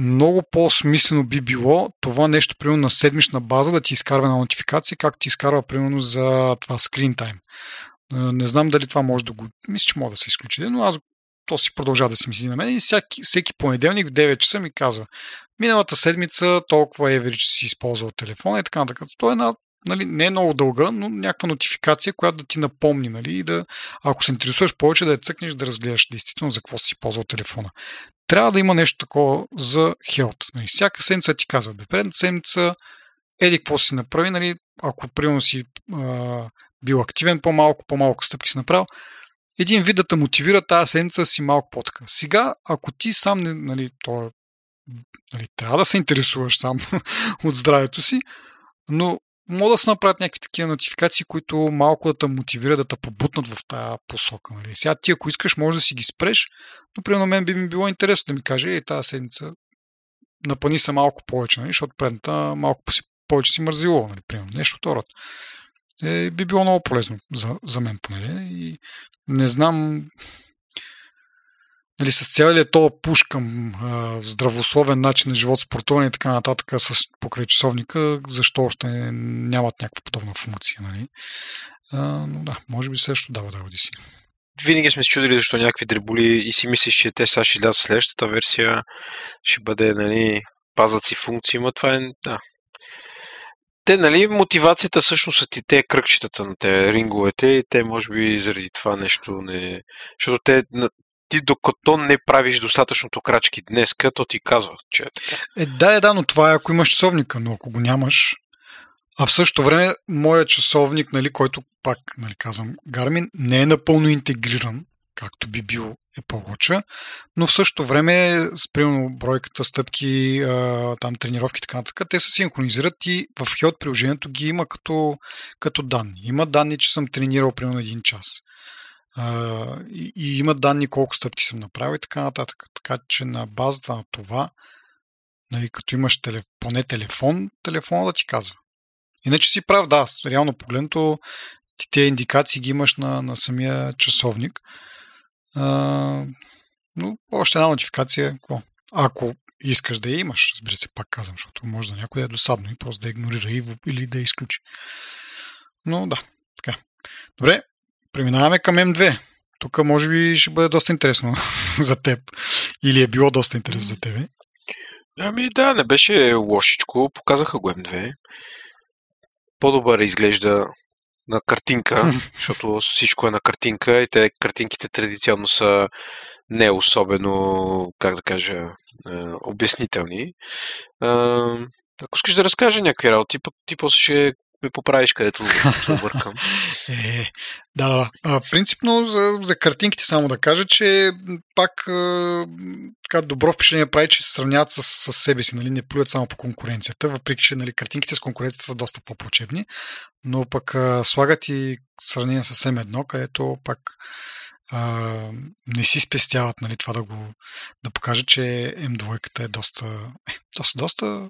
много по-смислено би било това нещо, примерно на седмична база, да ти изкарва на нотификация, както ти изкарва, примерно, за това screen time. Не знам дали това може да го... Мисля, че мога да се изключи, но аз то си продължава да си мисли на мен и всяки, всеки понеделник в девет часа ми казва миналата седмица толкова average си използвал телефона и така нататък. То е една, нали, не е много дълга, но някаква нотификация, която да ти напомни, нали, и да, ако се интересуваш повече, да я цъкнеш, да разгледаш действително за какво си ползвал телефона. Трябва да има нещо такова за Health. Нали, всяка седмица ти казва, бе, предната седмица, еди какво си направи, нали, ако примерно си а, бил активен по-малко, по-малко стъпки си направил, един вид да те мотивира тази седмица си малко по-така. Сега, ако ти сам, нали, то, нали, трябва да се интересуваш сам от здравето си, но мога да се направят някакви такива нотификации, които малко да те мотивират, да те побутнат в тая посока. Нали. Сега ти, ако искаш, може да си ги спреш, но примерно мен би ми било интересно да ми каже, ей, тази седмица напъни се малко повече, нали, защото предната малко повече си мързило, нали, примерно, нещо от род. Е, би било много полезно за, за мен поне. И не знам, нали, с цял ли е това пуш към а, здравословен начин на живот, спортуване и така нататък с покрай часовника, защо още нямат някаква подобна функция. Нали? А, но да, може би също дава да води си. Винаги сме се чудили защо някакви дребули и си мислиш, че те сега ще дадат следващата версия, ще бъде, нали, пазат си функции, но това е... Да. Те, нали, мотивацията всъщност са ти те кръгчетата на те ринговете и те може би заради това нещо не... Защото те, ти докато не правиш достатъчното крачки днес, като ти казва, че е така. Е, да, е, да, но това е ако имаш часовника, но ако го нямаш, а в същото време моят часовник, нали, който пак, нали, казвам, Garmin, не е напълно интегриран, както би бил Apple Watch, но в същото време, спрямо бройката, стъпки, там тренировки, така нататък, те се синхронизират и в Health приложението ги има като, като данни. Има данни, че съм тренирал примерно един час. Uh, и, и има данни колко стъпки съм направил и така нататък. Така че на базата на това, нали, като имаш телеф... поне телефон, телефона да ти казва. Иначе си прав, да, реално погледнато ти тези индикации ги имаш на, на самия часовник. Uh, но още една нотификация, какво? Ако искаш да я имаш, разбира се, пак казвам, защото може за някой да е досадно и просто да игнорира или да я изключи. Но да, така. Добре. Преминаваме към М две. Тук може би ще бъде доста интересно за теб. Или е било доста интересно за тебе. Ами да, не беше лошичко. Показаха го М две. По-добър изглежда на картинка, защото всичко е на картинка и те картинките традиционно са не особено, как да кажа, обяснителни. Ако искаш да разкажа някакви работи, ти после ще ми поправиш където объркам. Е, да, да. А, принципно за, за картинките само да кажа, че пак а, така добро впечатление прави, че се сравняват с, с себе си, нали, не плюят само по конкуренцията, въпреки че, нали, картинките с конкуренцията са доста по-плочебни, но пък а, слагат и сравнение с М едно, където пак а, не си спестяват, нали, това да го да покажа, че М две е доста е, доста, доста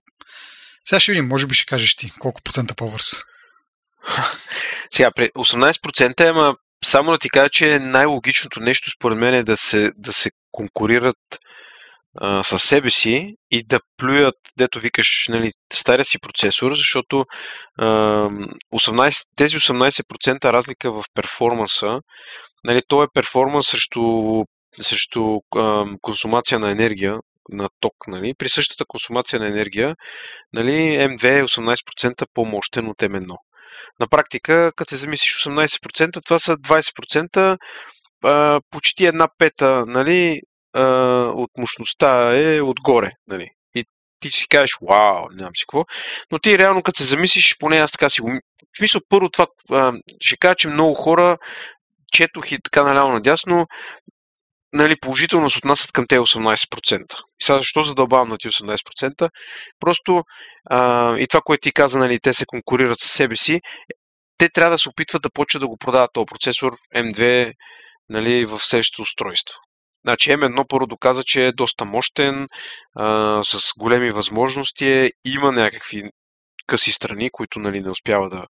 сега ще видим, може би ще кажеш ти, колко процента по-бърз. Сега, осемнайсет процента е, ама само да ти кажа, че най-логичното нещо според мен е да се, да се конкурират а, със себе си и да плюят, дето викаш, нали, стария си процесор, защото а, осемнайсет, тези осемнайсет процента разлика в перформанса, нали, то е перформанс срещу, срещу а, консумация на енергия, на ток, нали? При същата консумация на енергия, нали, М две е осемнайсет процента по-мощен от М едно. На практика, като се замислиш осемнайсет процента, това са двайсет процента, а, почти една пета, нали, а, от мощността е отгоре. Нали? И ти си кажеш, вау, нямам си какво. Но ти реално, като се замислиш, поне аз така си го... В смисъл, първо това, а, ще кажа, че много хора четох и така наляво надясно, нали, положително се отнасят към тези осемнайсет процента. И сега защо задълбавам на тези осемнайсет процента? Просто а, и това, което ти каза, нали, те се конкурират със себе си, те трябва да се опитват да почват да го продават този процесор М две, нали, в следващото устройство. Значи М едно първо доказа, че е доста мощен, а, с големи възможности, има някакви къси страни, които, нали, не успява да,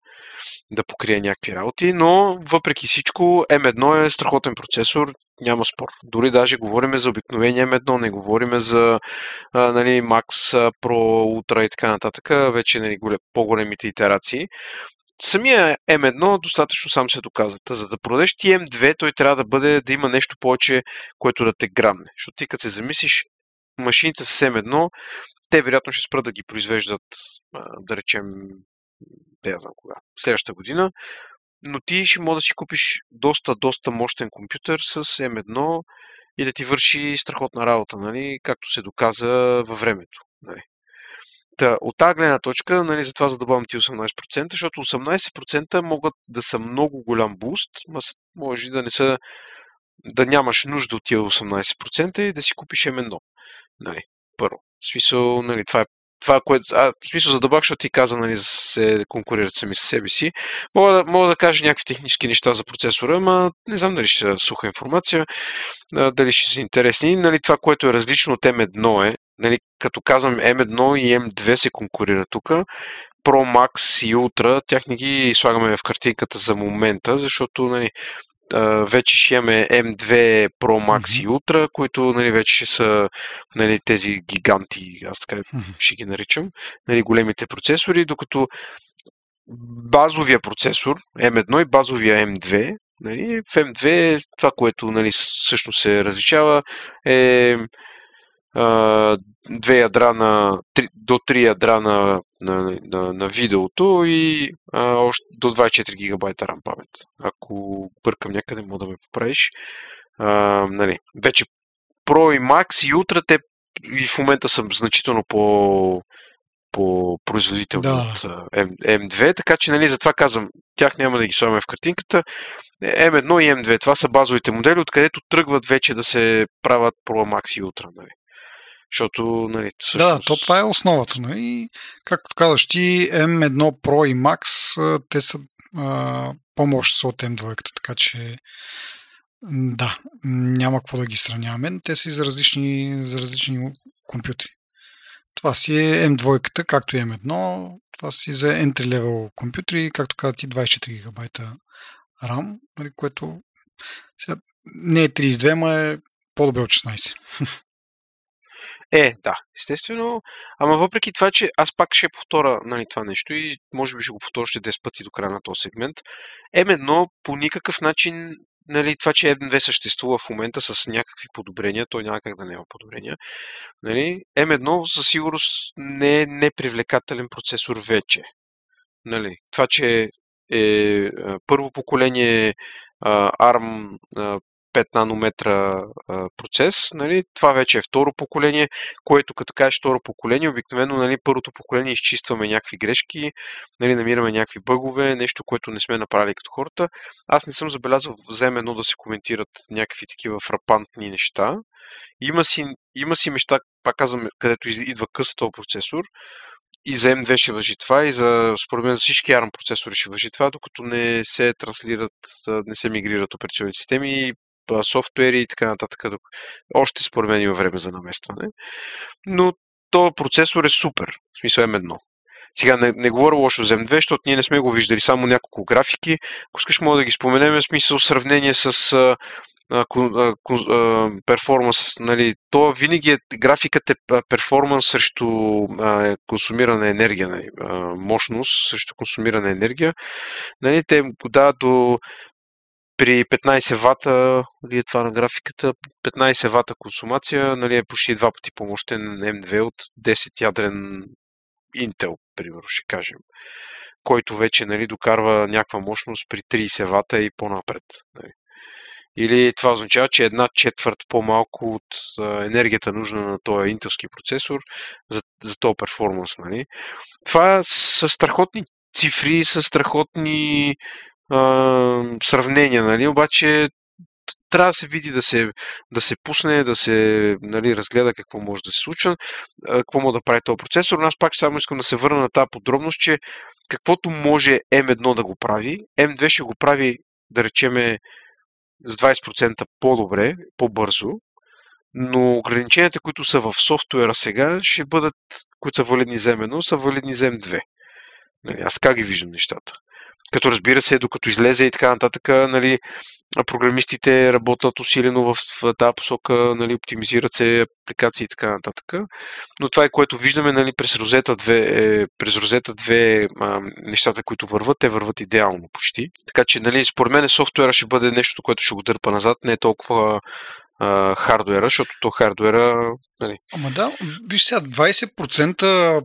да покрие някакви работи, но въпреки всичко М едно е страхотен процесор, няма спор. Дори даже говорим за обикновение М едно, не говорим за, нали, Max, Pro, Ultra и така нататък, вече, нали, по-големите итерации. Самия М едно достатъчно сам се доказва. За да продеш ти М две, той трябва да бъде, да има нещо повече, което да те грамне. Защото ти като се замислиш, машините с М едно, те вероятно ще спрат да ги произвеждат, да речем, не знам кога, следващата година, но ти ще може да си купиш доста, доста мощен компютър с М едно и да ти върши страхотна работа, нали, както се доказа във времето. Нали. Та, от тази гледна точка, нали, затова задобавам ти осемнайсет процента, защото осемнайсет процента могат да са много голям буст, може да не са, да нямаш нужда от тия осемнайсет процента и да си купиш М едно. Нали, първо. В смисъл, нали, това е това, което... А, в смисъл, за дълбак, защото ти каза, нали, да се конкурират сами с себе си. Мога да, мога да кажа някакви технически неща за процесора, ама не знам дали ще е суха информация, дали ще са интересни. Нали, това, което е различно от М едно е, нали, като казвам М едно и М две се конкурира тук, Pro, Max и Ultra, тях не ги слагаме в картинката за момента, защото, нали, вече ще имаме М две, Pro, Max mm-hmm. и Ultra, които, нали, вече ще са, нали, тези гиганти, аз така mm-hmm. ще ги наричам, нали, големите процесори, докато базовия процесор М едно и базовия М две, нали, в М две това, което, нали, всъщност се различава е а, две ядра на, три, до три ядра на, на, на, на видеото и а, още до двайсет и четири гигабайта RAM памет. Ако бъркам някъде, мога да ме поправиш. а, нали, вече Pro и Max и Ultra, те и в момента са значително по, по производителни да. От М две, така че нали, затова казвам, тях няма да ги слагаме в картинката. М едно и М две, това са базовите модели, откъдето тръгват вече да се правят Pro, Max и Ultra. Нали. Защото, нали, всъщност... Да, то това е основата. Нали? Както казваш ти, М едно Pro и Max, те са а, по-мощни са от М две, така че да, няма какво да ги сравняваме. Те са и за различни, за различни компютри. Това си е М две, както и М едно, това си за entry-level компютри, както каза ти, двайсет и четири гигабайта RAM, нали, което сега не е трийсет и две, но е по-добре от шестнайсет. Е, да, естествено, ама въпреки това, че аз пак ще повторя нали, това нещо и може би ще го повторя ще десет пъти до края на този сегмент, М едно по никакъв начин, нали, това, че М две съществува в момента с някакви подобрения, той няма как да няма подобрения, нали, М едно със сигурност не е непривлекателен процесор вече. Нали, това, че е първо поколение ARM пет нанометра а, процес, нали? Това вече е второ поколение, което като кажеш второ поколение, обикновено нали, първото поколение изчистваме някакви грешки, нали, намираме някакви бъгове, нещо, което не сме направили като хората. Аз не съм забелязал взаимно да се коментират някакви такива фрапантни неща. Има си, има си неща, пак казвам, където идва къса този процесор, и за М две ще въжи това, и за, според мен, за всички ARM процесори ще въжи това, докато не се транслират, не се мигрират операционни системи, софтуери и така нататък. Още според мен има време за наместване. Но този процесор е супер. В смисъл М едно. Сега не, не говоря лошо за М две, защото ние не сме го виждали. Само няколко графики. Ако искаш мога да ги споменем, в смисъл сравнение с а, а, а, а, перформанс. Нали, то винаги е, графикът е перформанс срещу а, консумирана енергия. Нали, а, мощност срещу консумирана енергия. Нали, те го дават до при петнайсет вата, ли е това на графиката, петнайсет вата консумация, нали, е почти два пъти по-мощен М две от десет ядрен Intel, примерно ще кажем, който вече нали, докарва някаква мощност при трийсет вата и по-напред. Нали. Или това означава, че една четвърт по-малко от енергията нужна на този интелски процесор за, за този перформанс. Нали. Това са страхотни цифри, са страхотни сравнения, нали? Обаче трябва да се види, да се, да се пусне, да се нали, разгледа какво може да се случва, какво може да прави този процесор. Аз пак само искам да се върна на тази подробност, че каквото може М едно да го прави, М две ще го прави, да речеме, с двайсет процента по-добре, по-бързо, но ограниченията, които са в софтуера сега, ще бъдат, които са валидни за М едно, са валидни за М две. Нали, аз как ги виждам нещата? Като разбира се, докато излезе и така нататък, нали, програмистите работят усилено в тази посока, нали, оптимизират се апликации и така нататък. Но това е което виждаме нали, през Розета две, през Розета две а, нещата, които върват, те върват идеално почти. Така че, нали, според мен софтуера ще бъде нещо, което ще го дърпа назад, не е толкова а, хардуера, защото то хардуера... Нали. Ама да, виж сега, двайсет процента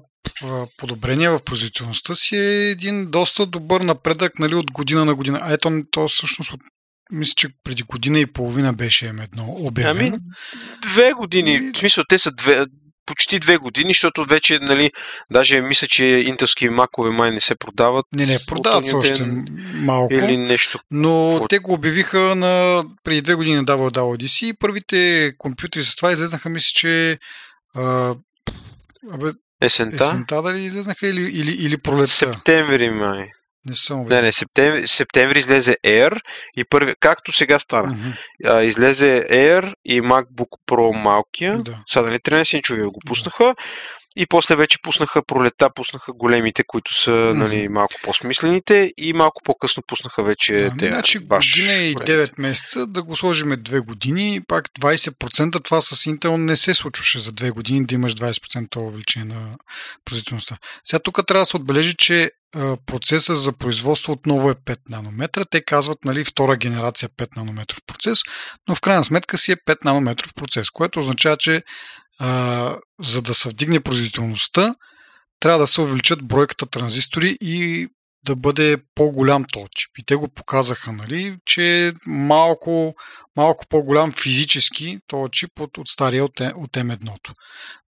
подобрение в производителността си е един доста добър напредък нали, от година на година. А ето, то всъщност от, мисля, че преди година и половина беше едно обявено. Ами, две години. И... В смисъл, те са две, почти две години, защото вече, нали, даже мисля, че интелски макове май не се продават. Не, не, продават се още малко. Или нещо. Но от... те го обявиха на преди две години на дабъл ю дабъл ю ди си и първите компютри с това излезнаха, мисля, че а, абе, Есента? Есента дали излезнаха или, или, или пролетта? Септември, май. Не съм убеден. Не, не, септември, септември излезе Air и първи, както сега стана. Uh-huh. Излезе Air и MacBook Pro малкия. Да. Сега нали тринайсет инчове го пуснаха. Да. И после вече пуснаха пролета, пуснаха големите, които са uh-huh. нали, малко по-смислените и малко по-късно пуснаха вече да, те. Значи година и девет месеца, да го сложим две години, пак двайсет процента това с Intel не се случваше за две години, да имаш двайсет процента увеличение на производителността. Сега тук трябва да се отбележи, че процеса за производство отново е пет нанометра. Те казват, нали, втора генерация пет нанометров процес, но в крайна сметка си е пет нанометров процес, което означава, че а, за да се вдигне производителността, трябва да се увеличат бройката транзистори и да бъде по-голям този чип. И те го показаха, нали, че е малко, малко по-голям физически този чип от, от стария, от, от М едно.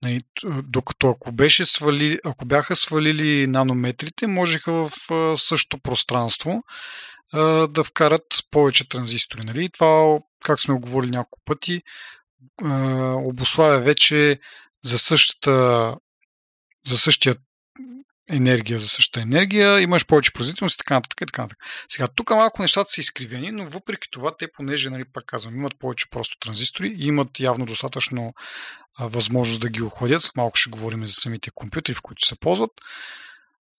Нали, докато ако, беше свали, ако бяха свалили нанометрите, можеха в същото пространство да вкарат повече транзистори. Нали? Това, как сме говорили няколко пъти, обославя вече за същата за същия енергия, за същата енергия, имаш повече производителност и така нататък и така нататък. Сега, тук малко нещата са изкривени, но въпреки това те, понеже, нали, пак казвам, имат повече просто транзистори и имат явно достатъчно а, възможност да ги охладят. Малко ще говорим за самите компютри, в които се ползват.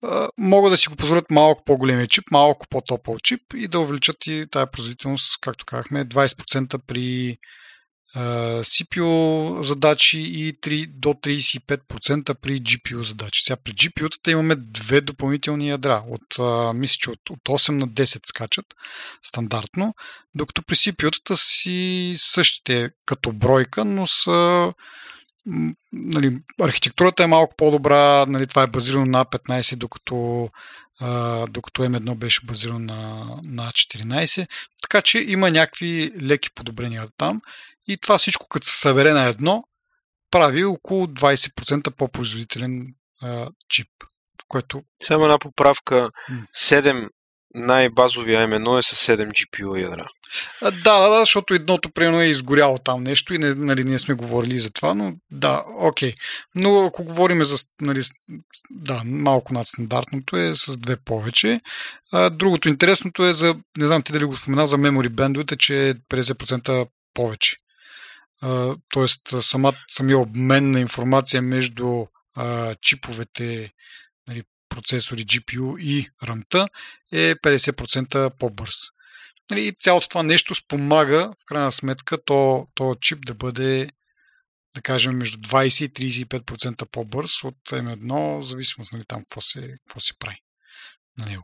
А, могат да си го позволят малко по-големия чип, малко по-топъл чип и да увеличат и тая производителност, както казахме, двайсет процента при Си Пи Ю задачи и три до трийсет и пет процента при Джи Пи Ю задачи. Сега при Джи Пи Ю-тата имаме две допълнителни ядра. От, а, мисля, че от, от осем на десет скачат стандартно, докато при Си Пи Ю-тата си същите като бройка, но са, нали, архитектурата е малко по-добра, нали, това е базирано на петнайсет, докато, а, докато М едно беше базирано на, на четиринайсет. Така че има някакви леки подобрения там. И това всичко, като се събере на едно, прави около двайсет процента по-производителен а, чип. Което... Само една поправка. седем най-базовия М едно е с седем Джи Пи Ю ядра. А, да, да, да, защото едното примерно е изгоряло там нещо и не, нали, ние сме говорили за това, но да, окей. Но ако говорим за, нали, да, малко над стандартното е с две повече. А, другото интересното е за, не знам ти дали го спомена, за memory бендовете, че е петдесет процента повече. Uh, т.е. самата, самия обмен на информация между uh, чиповете, нали, процесори, Джи Пи Ю и RAM-та е петдесет процента по-бърз. Нали, цялото това нещо спомага в крайна сметка то, то чип да бъде, да кажем, между двайсет и трийсет и пет процента по-бърз от М едно, в зависимост, нали, там какво се, какво се прави на него.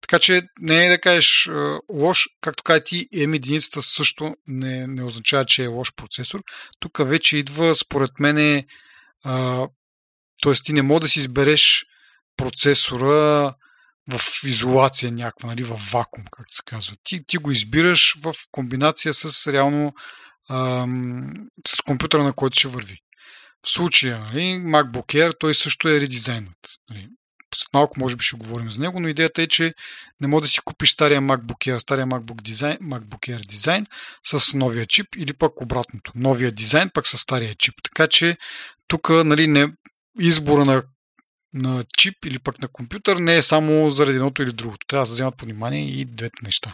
Така че не е да кажеш лош, както кажа ти, М едно също не, не означава, че е лош процесор. Тук вече идва, според мен, т.е. ти не може да си избереш процесора в изолация някаква, нали, в вакуум, както се казва. Ти, ти го избираш в комбинация с реално ам, с компютъра, на който ще върви. В случая, нали, MacBook Air, той също е редизайнът. Нали. След малко може би ще говорим за него, но идеята е, че не може да си купиш стария MacBook Air, стария MacBook, дизайн, MacBook Air дизайн с новия чип или пък обратното. Новия дизайн пък с стария чип. Така че тук, нали, не, избора на, на чип или пък на компютър не е само заради едното или другото. Трябва да вземат внимание и двете неща.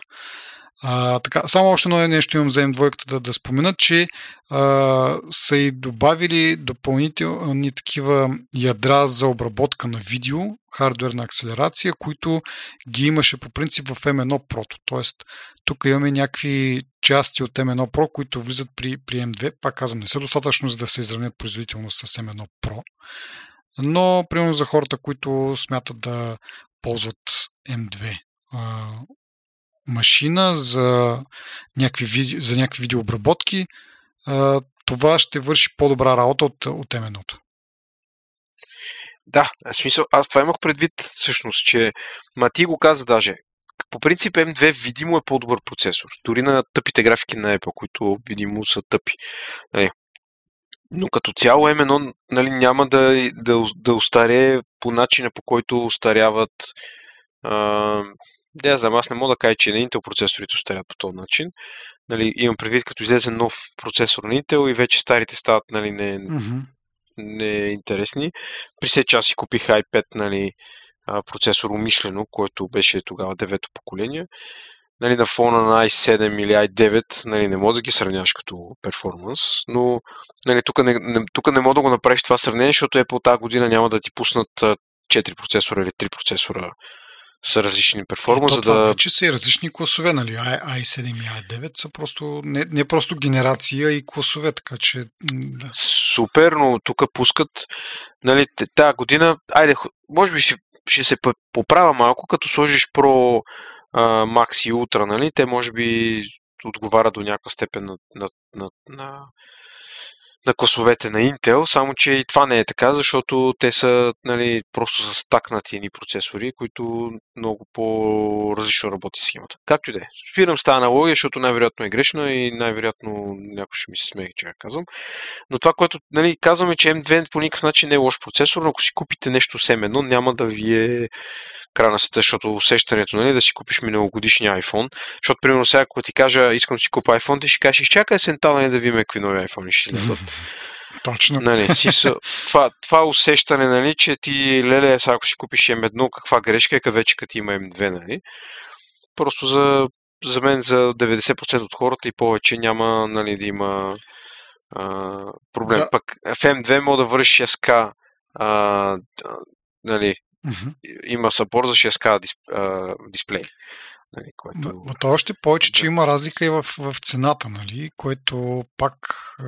А, така, само още едно нещо имам за М две да, да спомена, че а, са и добавили допълнителни такива ядра за обработка на видео, хардуерна акселерация, които ги имаше по принцип в М едно Pro. Тоест, тук имаме някакви части от М едно Pro, които влизат при, при М две. Пак казвам, не са достатъчно, за да се изравнят производително с М едно Pro. Но, примерно за хората, които смятат да ползват М две а, машина за някакви, видео, за някакви видеообработки, това ще върши по-добра работа от, от М едно. Да, в смисъл, аз това имах предвид всъщност, че Мати го каза даже. По принцип М две видимо е по-добър процесор. Дори на тъпите графики на Apple, които видимо са тъпи. Нали. Но като цяло М едно, нали, няма да, да, да остарее по начина, по който остаряват. А, да, знам, аз не мога да кажа, че на Intel процесорите остарят по този начин. Нали, имам предвид, като излезе нов процесор на Intel и вече старите стават, нали, не, mm-hmm. неинтересни. При все че аз си купих ай пет, нали, процесор умишлено, който беше тогава девето поколение. Нали, на фона на ай седем или ай девет, нали, не мога да ги сравняваш като перформанс, но, нали, тук не, не, не мога да го направиш това сравнение, защото Apple тази година няма да ти пуснат четири процесора или три процесора са различни перформанси. Това да... вече са и различни класове, нали? ай седем и ай девет са просто не, не просто генерация и класове, така че... Да. Супер, но тук пускат, нали, тази година, айде, може би ще, ще се поправя малко, като сложиш Pro, Max и Ultra, нали? Те може би отговарят до някаква степен на, на, на, на, на класовете на Intel, само че и това не е така, защото те са, нали, просто са стакнати едни процесори, които много по-различно работи схемата. Както и да е. Спирам с тази аналогия, защото най-вероятно е грешна и най-вероятно някой ще ми се смее, че я казвам. Но това, което, нали, казваме, че М две по никакъв начин не е лош процесор, но ако си купите нещо семено, няма да ви е край на света, защото усещането, нали, да си купиш миналогодишния iPhone, защото примерно сега, ако ти кажа, искам да си купа iPhone, ти ще кажеш, изчакай есента, нали, да видим какви нови iPhone ще излязат. Точно. Нали, си, това, това усещане, нали, че ти, леле, сега ако си купиш М едно, каква грешка е, къде вече като има М две, нали. Просто за, за мен, за деветдесет процента от хората и повече няма, нали, да има а, проблем. Да. Пък в М две мога да върши шест К, а, нали, mm-hmm. Има съпорт за шест К дисп, а, дисплей. Нали, което... но, но то още повече, че има разлика и в, в цената, нали, което пак а,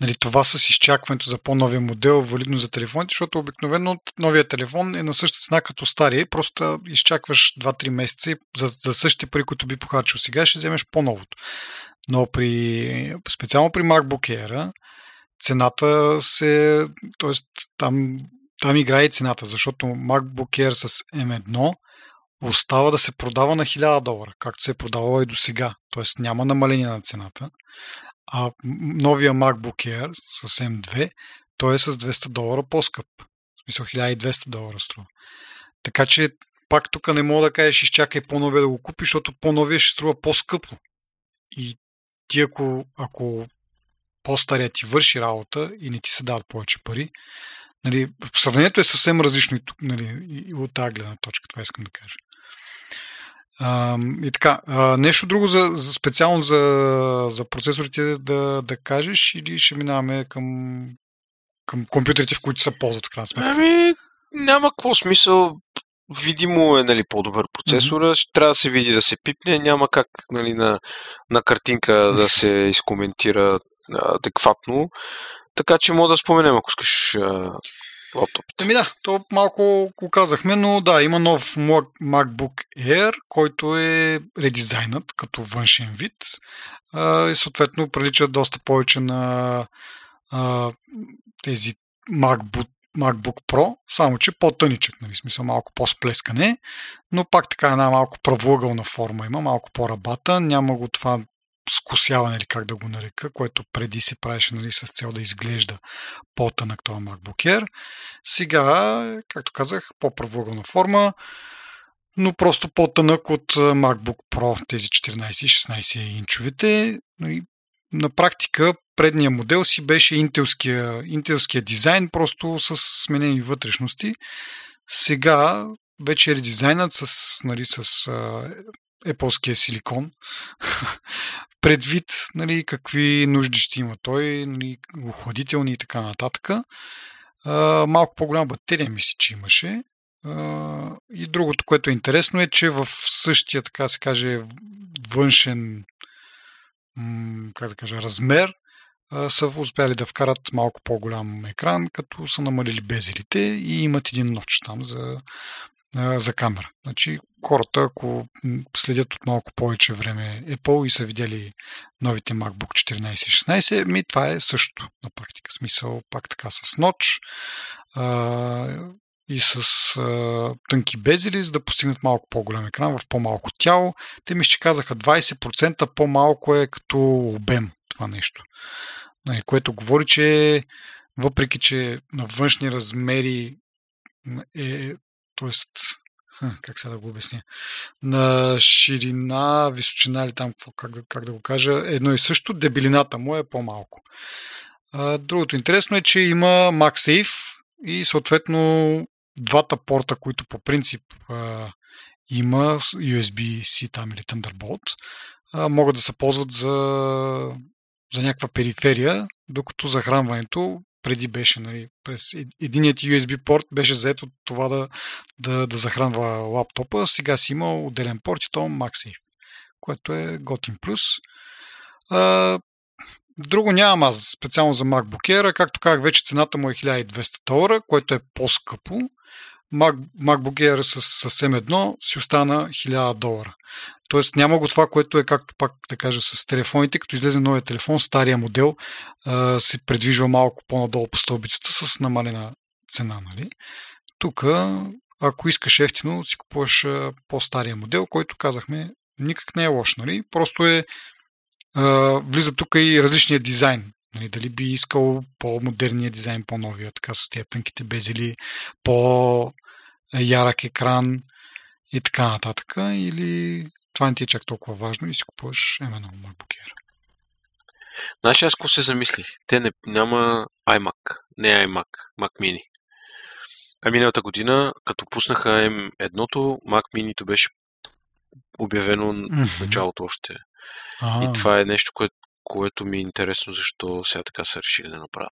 нали, това с изчакването за по-новия модел валидно за телефоните, защото обикновено новия телефон е на същата цена като стария, просто изчакваш два-три месеца и за, за същите пари, които би похарчил сега, ще вземеш по-новото. Но при, специално при MacBook Air цената се, т.е. там Там играе и цената, защото MacBook Air с М едно остава да се продава на хиляда долара, както се е продавала и до сега. Тоест няма намаление на цената. А новия MacBook Air с М две, той е с двеста долара по-скъп. В смисъл хиляда и двеста долара струва. Така че пак тук не мога да кажеш, изчакай по-новия да го купиш, защото по-новия ще струва по-скъпо. И ти ако, ако по-стария ти върши работа и не ти се дават повече пари, нали, сравнението е съвсем различно и, нали, и от тази гледна точка, това искам да кажа. А, и така, а, нещо друго за, за специално за, за процесорите да, да кажеш или ще минаваме към, към компютрите, в които се ползват в крайна сметка? Ами, няма какво смисъл. Видимо е, нали, по-добър процесор, mm-hmm. трябва да се види, да се пипне, няма как, нали, на, на картинка да се изкоментира адекватно. Така че мога да споменем, ако искаш лаптопите. Ами да, то малко го казахме, но да, има нов MacBook Air, който е редизайнът като външен вид а, и съответно прилича доста повече на а, тези MacBook, MacBook Pro, само че по-тъничък, нали, смисъл малко по-сплескане, но пак така една малко правоъгълна форма има, малко по-рабата, няма го това скосяване или как да го нарека, което преди се правеше, нали, с цел да изглежда по-тънък това MacBook Air. Сега, както казах, по-правоъгълна форма, но просто по-тънък от MacBook Pro, тези четиринайсет и шестнайсет инчовите. Но и на практика предния модел си беше интелския, интелския дизайн, просто с сменени вътрешности. Сега вече е редизайнът с, нали, с Apple-ския силикон, предвид, нали, какви нужди ще има той, нали, охладителни и така нататък. А, малко по-голяма батерия мисля, че имаше. А, и другото, което е интересно е, че в същия, така се каже, външен м- как да кажа, размер а, са успяли да вкарат малко по-голям екран, като са намалили безелите и имат един ноч там за за камера. Значи хората, ако следят от малко повече време Apple и са видели новите MacBook четиринайсет и шестнайсет, ми това е също на практика. Смисъл пак така с ноч а, и с а, тънки безели, за да постигнат малко по-голям екран в по-малко тяло. Те ми ще казаха двайсет процента по-малко е като обем това нещо. Нали, което говори, че въпреки, че на външни размери е Тоест, как сега да го обясня, на ширина, височина или там, как, как да го кажа, едно и също, дебелината му е по-малко. Другото интересно е, че има MagSafe и съответно двата порта, които по принцип има, Ю Ес Би-C там или Thunderbolt, могат да се ползват за, за някаква периферия, докато захранването преди беше, нали, през единият Ю Ес Би порт беше заед от това да, да, да захранва лаптопа. Сега си има отделен порт и то MagSafe, което е готин плюс. А, друго нямам аз специално за MacBook Air, както казах вече цената му е хиляда и двеста долара, което е по-скъпо. Mac, MacBook Air с, с М едно си остана хиляда долара. Тоест няма го това, което е, както пак да кажа, с телефоните, като излезе новия телефон, стария модел а, се предвижва малко по-надолу по стълбицата с намалена цена, нали? Тук, ако искаш ефтино, си купуваш а, по-стария модел, който казахме, никак не е лош, нали? Просто е а, влиза тук и различния дизайн. Нали? Дали би искал по-модерния дизайн, по-новия, така с тези тънките безели, по-ярък екран и така нататък, или това не ти е чак толкова важно и си купуваш ем едно MacBook Air. Знаеш, аз ко се замислих. Те не, няма iMac, не iMac, Mac Mini. А миналата година, като пуснаха ем едно-то, Mac Mini-то беше обявено в началото още. А-а. И това е нещо, кое, което ми е интересно, защо сега така са решили да направят.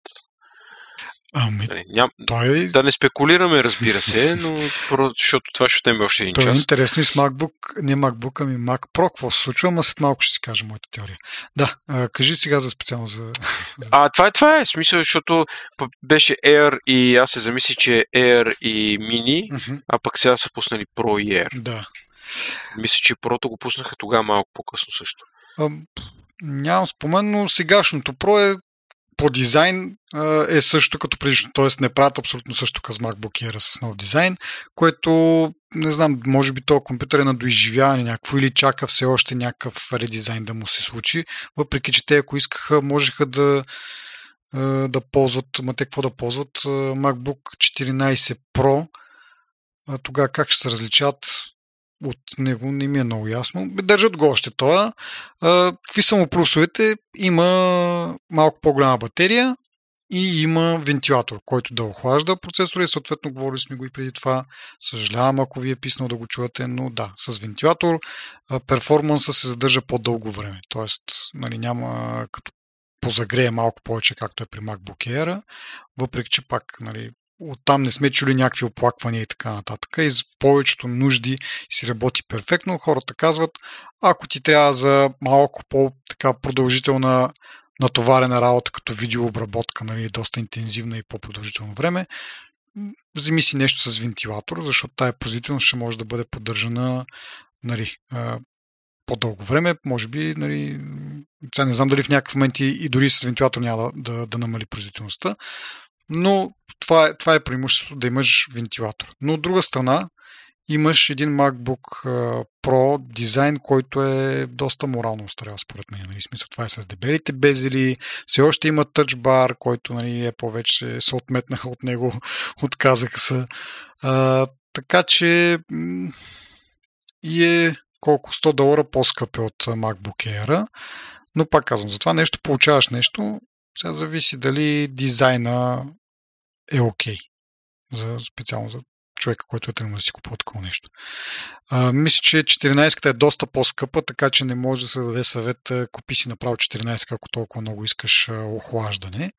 Ами, Ням... той... Да не спекулираме, разбира се, но защото това ще отнеме още един час. Това е интересно и с MacBook, не MacBook, ами Mac Pro, какво се случва, ама след малко ще си кажа моята теория. Да, а, кажи сега за специално за... А, това е, това е смисъл, защото беше Air и аз се замисли, че Air и Mini, uh-huh. а пък сега са пуснали Pro и Air. Да. Мисля, че Pro-то го пуснаха тогава малко по-късно също. А, нямам спомен, но сегашното Pro е по дизайн е също като предишно, т.е. не правят абсолютно също като с MacBook Air с нов дизайн, което, не знам, може би този компютър е на доизживяване някакво или чака все още някакъв редизайн да му се случи, въпреки че те, ако искаха, можеха да, да ползват, ма те какво да ползват, MacBook четиринайсет Pro, а тогава как ще се различат от него, не ми е много ясно. Държат го още това. Какви са му плюсовете? Има малко по-голяма батерия и има вентилатор, който да охлажда процесора и съответно говорили сме го и преди това. Съжалявам, ако ви е писнал да го чувате, но да, с вентилатор перформанса се задържа по-дълго време. Тоест, нали, няма като позагрее малко повече, както е при MacBook Air, въпреки че пак, нали, оттам не сме чули някакви оплаквания и така нататък. И за повечето нужди си работи перфектно. Хората казват, ако ти трябва за малко по-така продължителна натоварена работа, като видеообработка, нали, доста интензивна и по-продължително време, вземи си нещо с вентилатор, защото тая производителност ще може да бъде поддържана, нали, по-дълго време, може би, нали, сега не знам дали в някакъв момент и дори с вентилатор няма да, да, да намали производителността. Но това е, това е преимущество да имаш вентилатор. Но от друга страна имаш един MacBook Pro дизайн, който е доста морално устарял според мен. Нали, смисъл, това е с дебелите безели, все още има Touch Bar, който, нали, е повече се отметнаха от него, отказаха се. А, така че и е колко сто долара по-скъп е от MacBook Air. Но пак казвам, за това нещо получаваш нещо. Сега зависи дали дизайна е окей. За, специално за човека, който е тръгнал да си купува такова нещо. А, мисля, че четиринайсетката е доста по-скъпа, така че не може да се даде съвет, купи си направо четиринайсетка, ако толкова много искаш охлаждане.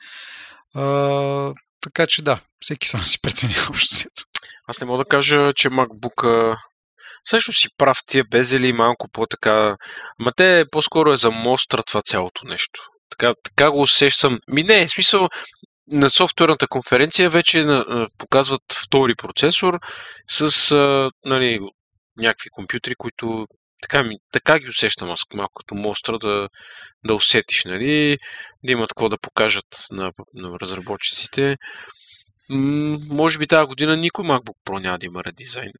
А, така че да, всеки сам си преценява обществото. Аз не мога да кажа, че MacBook-а също си прав, тия безели малко по-така, ама те по-скоро е за мостра това цялото нещо. Така, така го усещам. Ми не, в смисъл, на софтуерната конференция вече на, на, показват втори процесор с а, нали, някакви компютри, които така, ми, така ги усещам аз малко като мостра да, да усетиш, нали, да имат какво да покажат на, на разработчиците. М- може би тази година никой MacBook Pro няма да има редизайн.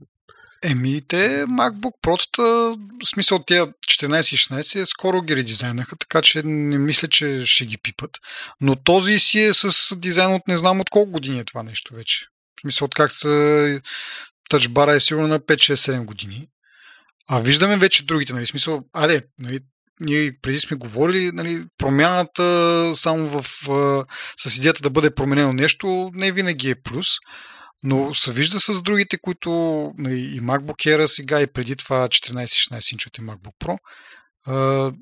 Еми, те MacBook Pro-тата, в смисъл тия четиринайсет и шестнайсет, скоро ги редизайнаха, така че не мисля, че ще ги пипат. Но този си е с дизайн от не знам от колко години е това нещо вече. В смисъл, от как са тъчбара е сигурно на пет шест седем години. А виждаме вече другите, нали, смисъл, аде, нали, ние преди сме говорили, нали, промяната само в, с идеята да бъде променено нещо, не винаги е плюс. Но се вижда с другите, които и MacBook Air сега и преди това четиринайсет шестнайсет инчовете MacBook Pro, а,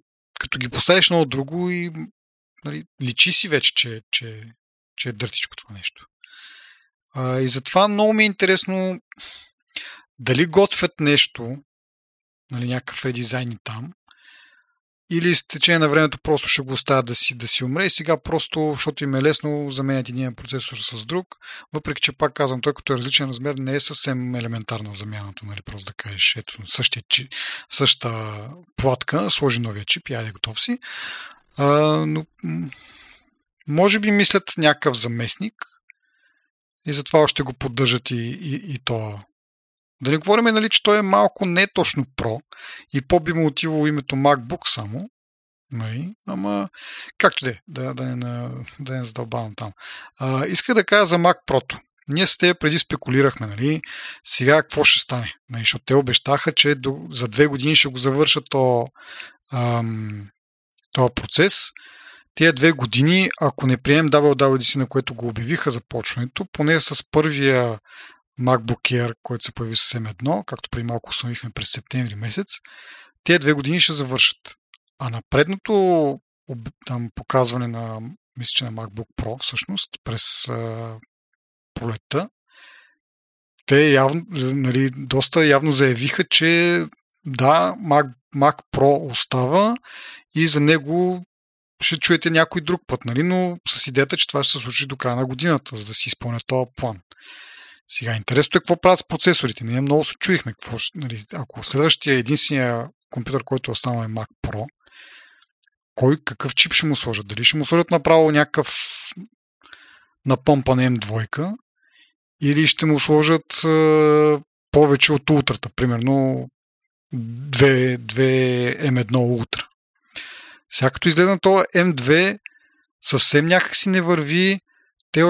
като ги поставиш много друго и, нали, личи си вече, че, че, че е дъртичко това нещо. А, и затова много ми е интересно дали готвят нещо, нали, някакъв редизайн там, или с течение на времето просто ще го оставя да си, да си умре и сега просто, защото им е лесно, заменят един процесор с друг, въпреки че пак казвам, той като е различен размер не е съвсем елементарна замяната, нали, просто да кажеш, ето, същия, същата платка, сложи новия чип и айде готов си. А, но може би мислят някакъв заместник и затова още го поддържат и, и, и то. Да не говорим, нали, че той е малко не точно Pro и по-би му отивало името MacBook само, нали, ама както де, да, да не, да не задълбавам там. А, исках да кажа за Mac Pro-то. Ние с те преди спекулирахме, нали, сега какво ще стане, нали, защото те обещаха, че до, за две години ще го завършат то, ам, този процес. Тия две години, ако не приемем дабъл ю дабъл ю ди си, на което го обявиха започването, поне с първия MacBook Air, който се появи с М едно, както преди малко установихме през септември месец, тия две години ще завършат. А на предното там, показване на, мисля, че на MacBook Pro, всъщност, през а, пролетта, те явно, нали, доста явно заявиха, че да, Mac, Mac Pro остава и за него ще чуете някой друг път, нали? Но с идеята, че това ще се случи до края на годината, за да си изпълня този план. Сега интересно е какво правят с процесорите. Ние много се чуихме. Какво, нали, ако следващия единствения компютър, който останал е Mac Pro, кой какъв чип ще му сложат? Дали ще му сложат направо някакъв напъмпан М две или ще му сложат е, повече от ултрата, примерно две, две М едно Ultra. Сега като изгледа на това М две съвсем някакси не върви, те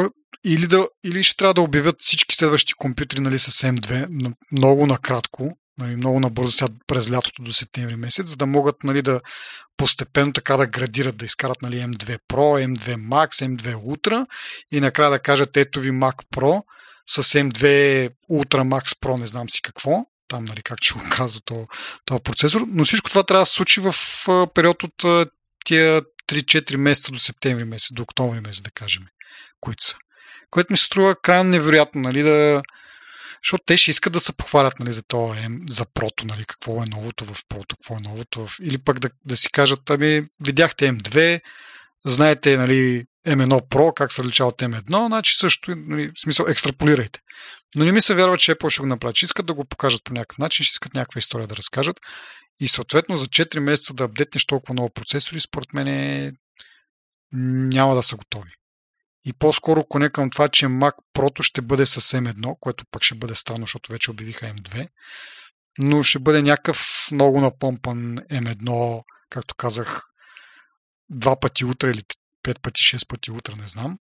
или, да, или ще трябва да обявят всички следващи компютри, нали, с М две много накратко, нали, много набързо сега през лятото до септември месец, за да могат, нали, да постепенно така да градират, да изкарат, нали, М две Pro, М две Max, М две Ultra и накрая да кажат ето ви Mac Pro с М две Ultra Max Pro, не знам си какво. Там, нали, как ще го казва този то процесор, но всичко това трябва да се случи в период от тия три-четири месеца до септември месец, до октомври месец, да кажем, които са. Което ми се струва крайно невероятно, нали, да, защото те ще искат да се похвалят, нали, за това, за прото, нали, какво е новото в прото, какво е новото в... Или пък да, да си кажат, ами, видяхте М две, знаете, нали, М едно Pro, как се различава от М едно, значи също, нали, в смисъл, екстраполирайте. Но не ми се вярва, че Apple ще го направи. Ще искат да го покажат по някакъв начин, ще искат някаква история да разкажат и съответно за четири месеца да апдейтнеш толкова много процесори, според мен е... няма да са готови. И по-скоро коне към това, че Mac Pro ще бъде с М едно, което пък ще бъде странно, защото вече обявиха М две, но ще бъде някакъв много напомпан М едно, както казах, два пъти утре или пет пъти, шест пъти утре, не знам.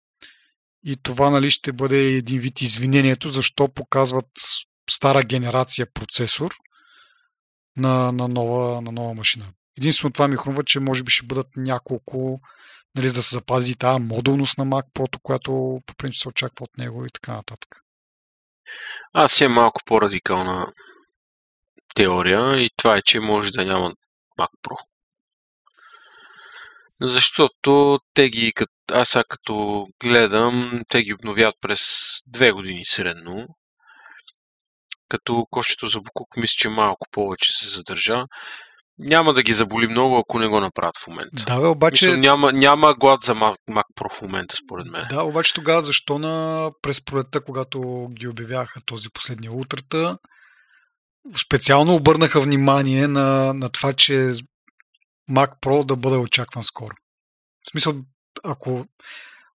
И това, нали, ще бъде един вид извинението, защо показват стара генерация процесор на, на, нова, на нова машина. Единствено това ми хрумва, че може би ще бъдат няколко, нали, за да се запази тази модулност на Mac Pro, която по принцип се очаква от него и така нататък. Аз си е малко по-радикална теория и това е, че може да няма Mac Pro. Защото те ги, аз сега като гледам, те ги обновят през две години средно. Като кошчето за Букук, мисля, че малко повече се задържа. Няма да ги заболи много, ако не го направят в момента. Да, бе, обаче... Мисля, няма, няма глад за Mac Pro в момента, според мен. Да, обаче тогава защо на през пролетта, когато ги обявяха този последния утрата, специално обърнаха внимание на, на това, че Mac Pro да бъде очакван скоро. В смисъл, ако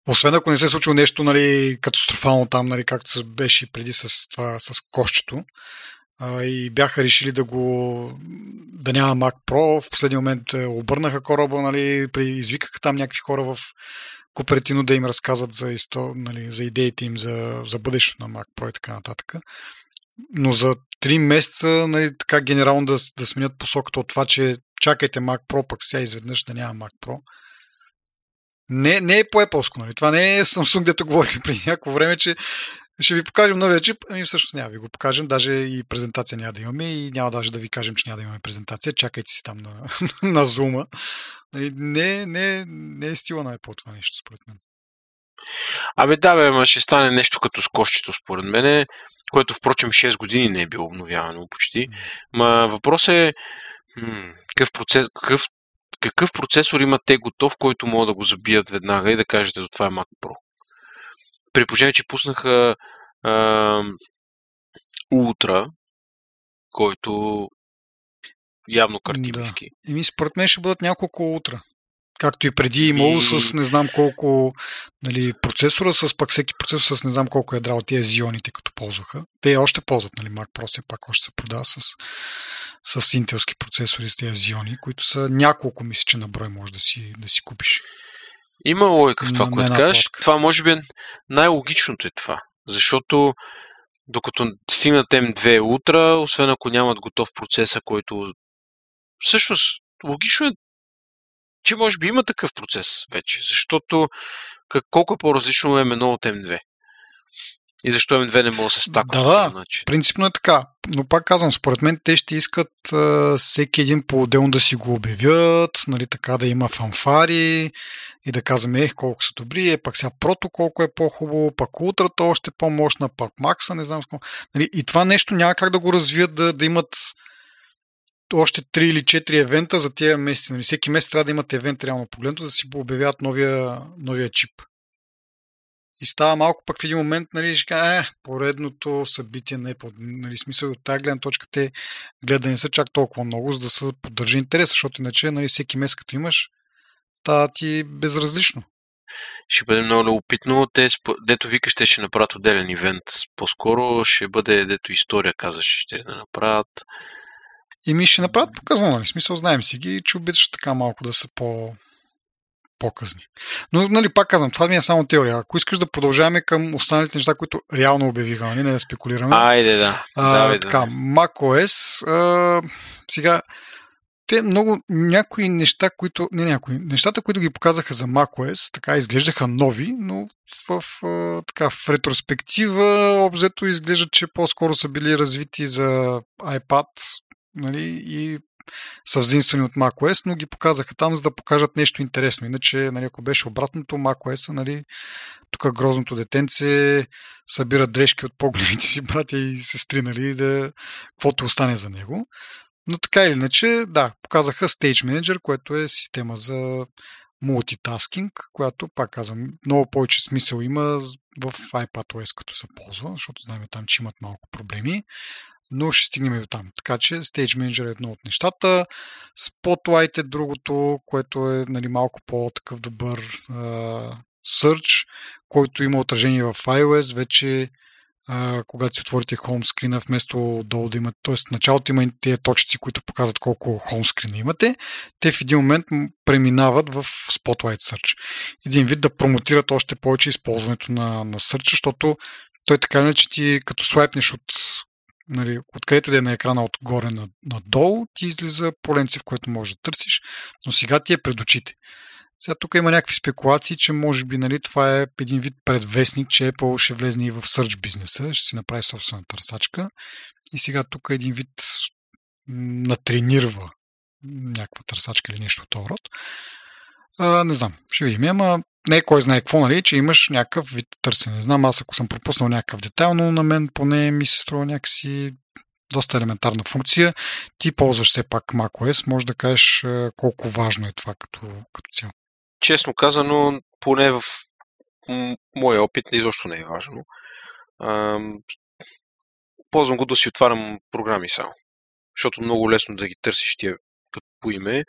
освен ако не се е случило нещо, нали, катастрофално там, нали, както беше преди с това, с кошчето, а, и бяха решили да го да няма Mac Pro, в последния момент обърнаха кораба, нали, извикаха там някакви хора в кооперативно да им разказват за, истор, нали, за идеите им за, за бъдещето на Mac Pro и така нататък. Но за три месеца, нали, така генерално да, да сменят посоката от това, че чакайте Mac Pro, пък сега изведнъж да няма Mac Pro. Не, не е по-еплско, нали? Това не е Samsung, дето говорихме преди някакво време, че ще ви покажем новия чип, ами всъщност няма ви го покажем, даже и презентация няма да имаме и няма даже да ви кажем, че няма да имаме презентация, чакайте си там на, на Zoom-а. Нали? Не, не, не е стила на Apple това нещо, според мен. Абе да, бе, ма ще стане нещо като с кошчето, според мене, което впрочем шест години не е било обновявано почти. Ма въпрос е, М, какъв процес, какъв какъв процесор има те готов, който могат да го забият веднага и да кажете, това е Mac Pro. При положение, че пуснаха а, Ultra, който явно картинки. Да. Еми, според мен ще бъдат няколко Ultra. Както и преди имало и... с не знам колко нали, процесора, с пак всеки процесор с не знам колко ядра от тези Xeon-ите като ползваха. Те още ползват, нали, Mac Pro все пак още се продава с, с интелски процесори с тези Xeon-и, които са няколко, мисля, че на брой можеш да си, да си купиш. Има логика в това, на, което кажеш. Това може би най-логичното е това. Защото докато стигнат М две утра, освен ако нямат готов процеса, който... Всъщност, логично е, че може би има такъв процес вече, защото как, колко е по-различно е М едно от М две. И защо М две не може да се стаква? Да, да, принципно е така. Но пак казвам, според мен те ще искат а, всеки един по-отделно да си го обявят, нали, така да има фанфари и да казваме ех, колко са добри, е, пак сега прото колко е по-хубаво, пак ултрата още по-мощна, пак макса, не знам с какво. Нали, и това нещо няма как да го развият, да, да имат още три или четири евента за тия месеци. Нали, всеки месец трябва да имат евент реално погледното, да си обявяват новия, новия чип. И става малко пък в един момент, нали, ще кажа, е, поредното събитие на Apple. Нали, смисъл от тази гледна точка те гледани са чак толкова много, за да се поддържи интерес, защото иначе, нали, всеки месец като имаш, става ти безразлично. Ще бъде много любопитно. Те, дето викаш, те ще направят отделен ивент. По-скоро ще бъде, дето история казваш, ще да направят. И ми ще направят показано, нали, смисъл, знаем си ги, че обичаш така малко да са по... по-късни. Но, нали, пак казвам, това ми е само теория. Ако искаш да продължаваме към останалите неща, които реално обявиха, нали, не да спекулираме. Айде, да. А, да така, да. macOS, а, сега, те много, някои неща, които, не някои, нещата, които ги показаха за macOS, така, изглеждаха нови, но в, а, така, в ретроспектива, обзето изглежда, че по-скоро са били развити за iPad, нали, и са взаимствени от macOS, но ги показаха там, за да покажат нещо интересно. Иначе, нали, ако беше обратното, macOS-а, нали, тук грозното детенце събира дрежки от по-големите си братя и сестри, нали, да, каквото остане за него. Но така или иначе, да, показаха Stage Manager, което е система за мултитаскинг, която, пак казвам, много повече смисъл има в iPadOS, като се ползва, защото знаем там, че имат малко проблеми. Но ще стигнем и до там. Така че Stage Manager е едно от нещата. Spotlight е другото, което е, нали, малко по-такъв добър search, който има отражение в iOS. Вече а, когато си отворите home скрина, вместо долу да имате, т.е. в началото има тези точици, които показват колко home скрина имате, те в един момент преминават в Spotlight search. Един вид да промотират още повече използването на, на search, защото той така не, че ти като слайпнеш от Нали, откъдето да е на екрана отгоре надолу, ти излиза поленце, в което можеш да търсиш, но сега ти е пред очите. Сега тук има някакви спекулации, че може би, нали, това е един вид предвестник, че Apple ще влезне и в search бизнеса, ще си направи собствена търсачка и сега тук един вид натренирва някаква търсачка или нещо от този род. А, не знам, ще видим, ама не кой знае какво, нали, че имаш някакъв вид търсене. Не знам, аз ако съм пропуснал някакъв детайл, но на мен поне ми се струва някакси доста елементарна функция. Ти ползваш все пак macOS, може да кажеш колко важно е това като, като цяло. Честно казано, поне в моя опит изобщо не е важно. Ползвам го да си отварям програми само, защото много лесно да ги търсиш тия като по име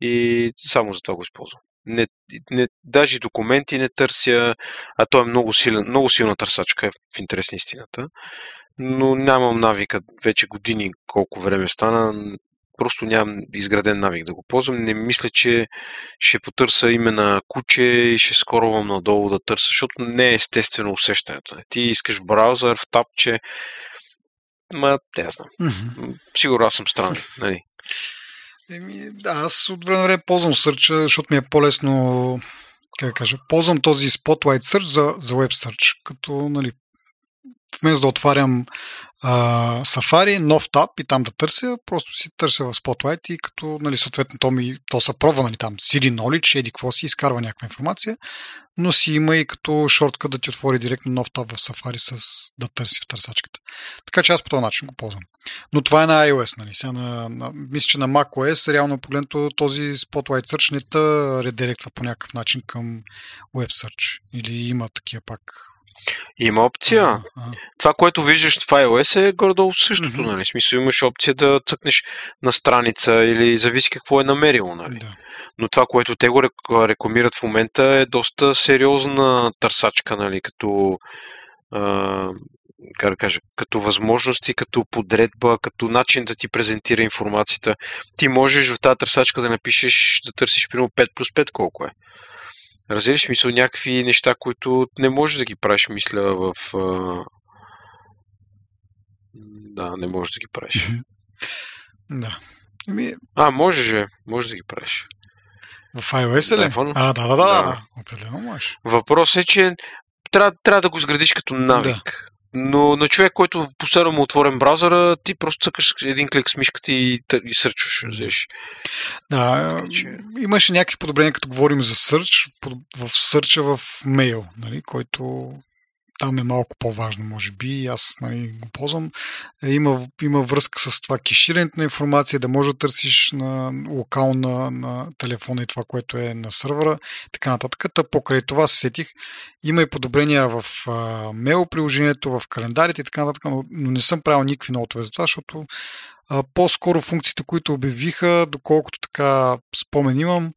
и само за това го използвам. Не, не, даже документи не търся, а то е много силен, много силна търсачка, в интерес на истината, но нямам навика вече години, колко време стана, просто нямам изграден навик да го ползвам. Не мисля, че ще потърся име на куче и ще скоровам надолу да търся, защото не е естествено усещането. Ти искаш в браузър, в тапче, ма те я знам. Mm-hmm. Сигурно аз съм странен, нали? Еми, да, аз от време на време ползвам Search, защото ми е по-лесно, как да кажа, ползвам този Spotlight Search за, за Web Search, като, нали, вместо да отварям а, Safari, нов таб и там да търся, просто си търся в Spotlight и като, нали, съответно то, ми, то са пробва, нали, там Siri Knowledge, еди какво си, изкарва някаква информация, но си има и като шортка да ти отвори директно нов таб в Safari с да търси в търсачката. Така че аз по този начин го ползвам. Но това е на iOS, нали? Сега на, на, мисля, че на macOS реално погледнато този Spotlight Search не тъ редиректва по някакъв начин към Web Search. Или има такива пак? Има опция. А, а. Това, което виждаш в iOS е горе-долу същото, mm-hmm. нали? В смисъл имаш опция да цъкнеш на страница или зависи какво е намерило, нали? Да. Но това, което те го рекламират в момента е доста сериозна търсачка, нали? Като а, как да кажа, като възможности, като подредба, като начин да ти презентира информацията. Ти можеш в тази търсачка да напишеш, да търсиш примерно пет плюс пет колко е. Разбираш, мисъл, някакви неща, които не можеш да ги правиш, мисля, в... Да, не можеш да ги правиш. Да. Ми... А, можеш, е. Можеш да ги правиш. В iOS ли? Телефон? А, да, да, да, да. да. Определено можеш. Въпросът е, че трябва, трябва да го сградиш като навик. Да. Но на човек, който последно му отворен браузъра, ти просто цъкаш един клик с мишката и, и сърчваш. Разеш. Да, че... имаше някакви подобрения, като говорим за сърч, в сърча в мейл, нали, който там е малко по-важно, може би, аз, нали, го ползвам. Има, има връзка с това кеширането на информация, да можеш да търсиш на локална на телефона и това, което е на сървъра, така нататък. Та покрай това се сетих. Има и подобрения в а, мейл приложението, в календарите и така нататък, но, но не съм правил никакви ноутове за това, защото а, по-скоро функциите, които обявиха, доколкото така спомен имам,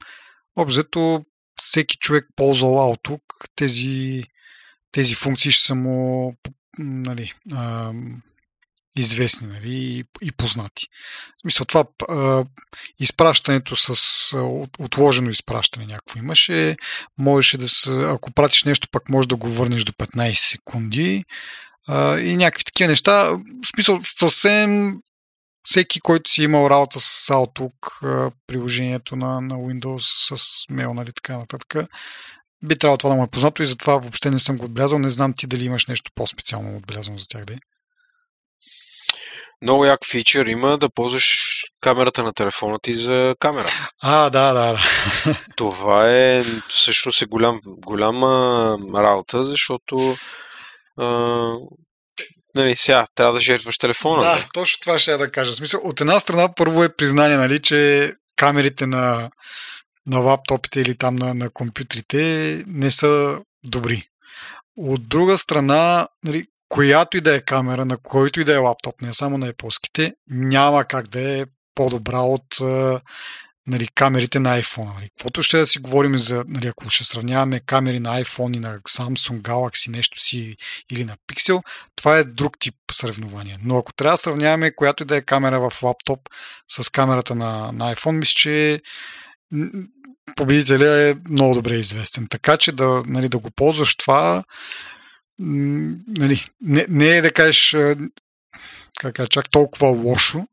обзето всеки човек ползвал Outlook, тези тези функции ще са му, нали, а, известни, нали, и, и познати. В смисъл, това а, изпращането с от, отложено изпращане някакво имаше, можеше да се, ако пратиш нещо, пък можеш да го върнеш до петнайсет секунди а, и някакви такива неща. В смисъл, съвсем всеки, който си имал работа с Outlook, приложението на, на Windows с Mail, нали, така нататък, би трябвало това да му е познато и затова въобще не съм го отбелязал. Не знам ти дали имаш нещо по-специално отбелязано за тях, да е. Много як фичър има да ползваш камерата на телефона ти за камера. А, да, да, да. Това е всъщност е голям, голяма работа, защото а, нали, сега трябва да жертваш телефона. Да, да, точно това ще я да кажа. В смисъл, от една страна първо е признание, нали, че камерите на на лаптопите или там на, на компютрите не са добри. От друга страна, нали, която и да е камера, на който и да е лаптоп, не само на Apple-ските, няма как да е по-добра от, нали, камерите на iPhone. Нали. Каквото ще да си говорим за, нали, ако ще сравняваме камери на iPhone и на Samsung Galaxy, нещо си или на Pixel, това е друг тип сравнование. Но ако трябва да сравняваме която и да е камера в лаптоп с камерата на, на iPhone, мисля, че победителя е много добре известен. Така че да, нали, да го ползваш това, нали, не, не е да кажеш как, чак толкова лошо,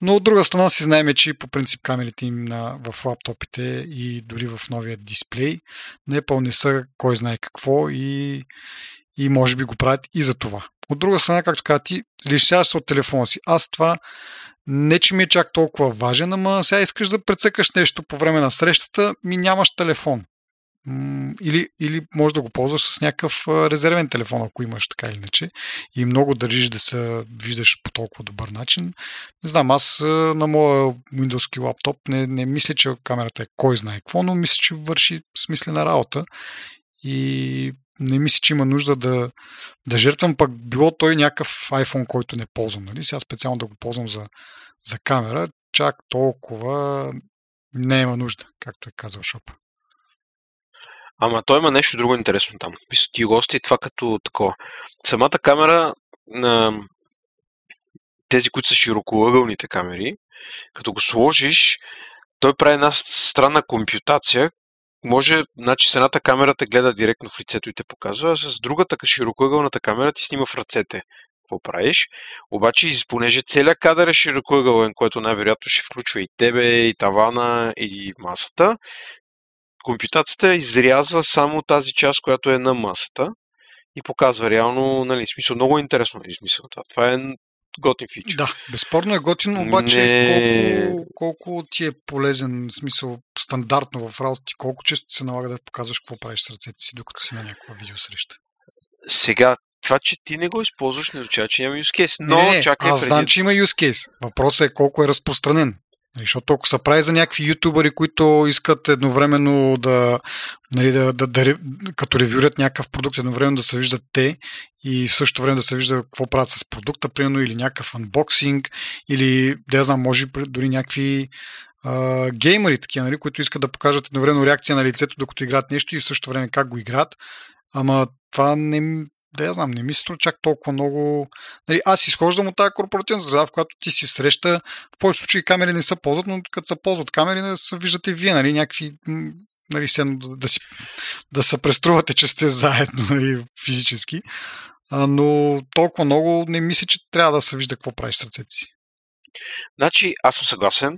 но от друга страна си знаем, че по принцип камерите им на, в лаптопите и дори в новия дисплей не пълни са кой знае какво и, и може би го правят и за това. От друга страна, както каза ти, лишаваш се от телефона си. Аз това не, че ми е чак толкова важен, ама сега искаш да прецъкаш нещо по време на срещата, ми нямаш телефон. Или, или можеш да го ползваш с някакъв резервен телефон, ако имаш, така или иначе. И много държиш да се виждаш по толкова добър начин. Не знам, аз на моя Windows-ки лаптоп не, не мисля, че камерата е кой знае какво, но мисля, че върши смислена работа. И не мисля, че има нужда да, да жертвам, пък било той някакъв iPhone, който не ползвам. Нали? Сега специално да го ползвам за, за камера, чак толкова не има нужда, както е казал Шопа. Ама той има нещо друго интересно там. Писат и гости, това като такова. Самата камера на тези, които са широкоъгълните камери, като го сложиш, той прави една странна компютация. Може, значи с едната камера те гледа директно в лицето и те показва, а с другата широкоъгълната камера ти снима в ръцете. Какво правиш? Обаче, понеже целият кадър е широкоъгълен, който най-вероятно ще включва и тебе, и тавана, и масата, компютацията изрязва само тази част, която е на масата и показва реално, нали, смисъл, много интересно е измислено това. Това е готин фичър. Да, безспорно е готин, обаче не... колко, колко ти е полезен, в смисъл, стандартно в работа ти, колко често се налага да показваш какво правиш с ръцете си, докато си на някаква видеосреща. Сега, това, че ти не го използваш, не означава, че няма use case, но не, чакай аз преди... знам, че има use case. Въпросът е колко е разпространен. Защото ако се прави за някакви ютубъри, които искат едновременно да, нали, да, да, да като ревюрят някакъв продукт, едновременно да се виждат те и в същото време да се вижда какво правят с продукта, примерно, или някакъв анбоксинг, или, да я знам, може дори някакви а, геймери, такива, нали, които искат да покажат едновременно реакция на лицето, докато играят нещо и в същото време как го играят. Ама това не... Да, я знам, не мисля чак толкова много... Нали, аз изхождам от тази корпоративна среда, в която ти си среща. В повече случаи камери не се ползват, но като се ползват камери, не се виждате вие, нали, някакви... Нали, сено, да, да, си, да се преструвате, че сте заедно, нали, физически. А, но толкова много не мисля, че трябва да се вижда какво правиш с ръцете си. Значи, аз съм съгласен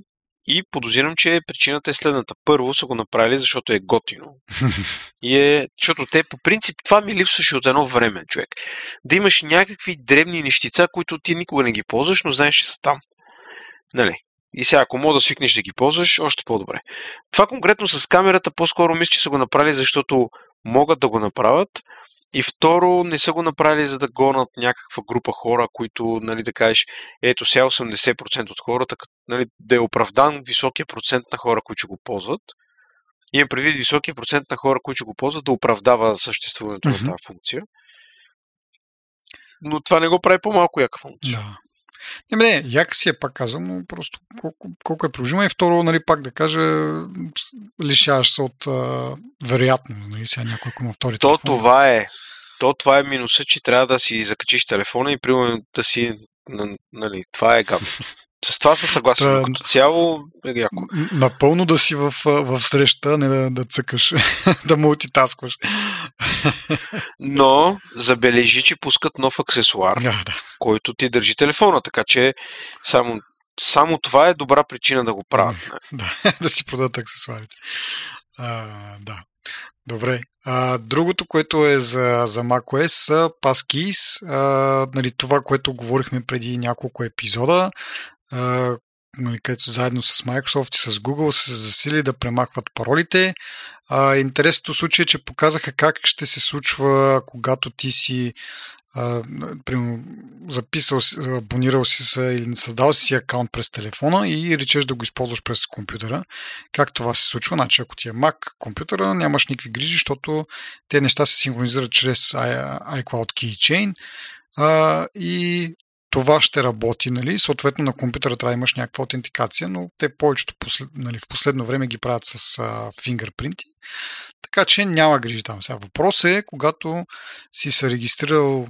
и подозирам, че причината е следната. Първо са го направили, защото е готино. И е, защото те по принцип, това ми липсваше от едно време, човек. Да имаш някакви дребни нещица, които ти никога не ги ползваш, но знаеш, че са там. Нали? И сега, ако мога да свикнеш да ги ползваш, още по-добре. Това конкретно с камерата, по-скоро мисля, че са го направили, защото могат да го направят. И второ, не са го направили, за да гонат някаква група хора, които, нали, да кажеш, ето сега осемдесет процента от хората, нали, да е оправдан високия процент на хора, които го ползват. Имам предвид високия процент на хора, които го ползват, да оправдава съществуването mm-hmm. на тази функция. Но това не го прави по-малко яка функция. Да. Не, не, як си я пак казвам, но просто колко, колко е приложимо. И второ, нали, пак да кажа, лишаваш се от а, вероятно, нали, сега някой има втори телефон. То това е, то това е минуса, че трябва да си закачиш телефона и примерно да си, нали, това е гадно. С това съм съгласен, Та, като цяло е яко. Напълно да си в, в среща, не да, да цъкаш, да мултитаскваш. Но забележи, че пускат нов аксесуар, да, да. който ти държи телефона, така че само, само това е добра причина да го правят. Да, да си продадат аксесуарите. А, да. Добре. А, другото, което е за, за macOS, са Passkeys. А, нали, това, което говорихме преди няколко епизода, Uh, където заедно с Microsoft и с Google се засили да премахват паролите. Uh, интересното случай е, че показаха как ще се случва, когато ти си uh, примерно, записал, абонирал си или създал си акаунт през телефона и речеш да го използваш през компютъра. Как това се случва? Значи, ако ти е Mac компютъра, нямаш никакви грижи, защото те неща се синхронизират чрез iCloud Keychain uh, и това ще работи, нали? Съответно на компютъра трябва да имаш някаква аутентикация, но те повечето, нали, в последно време ги правят с фингърпринти, така че няма грижи там. Сега въпрос е, когато си се регистрирал,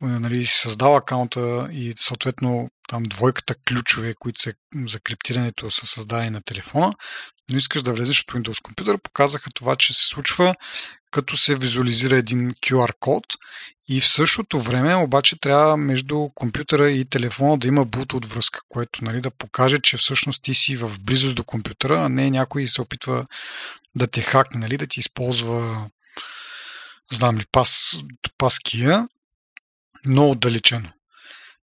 нали, си създал акаунта и съответно там двойката ключове, които са за криптирането са създадени на телефона, но искаш да влезеш от Windows компютър, показаха това, че се случва като се визуализира един кю ар код и в същото време обаче трябва между компютъра и телефона да има Bluetooth връзка, което, нали, да покаже, че всъщност ти си в близост до компютъра, а не някой се опитва да те хакне, нали, да ти използва, знам ли, пас, паския, но отдалечено.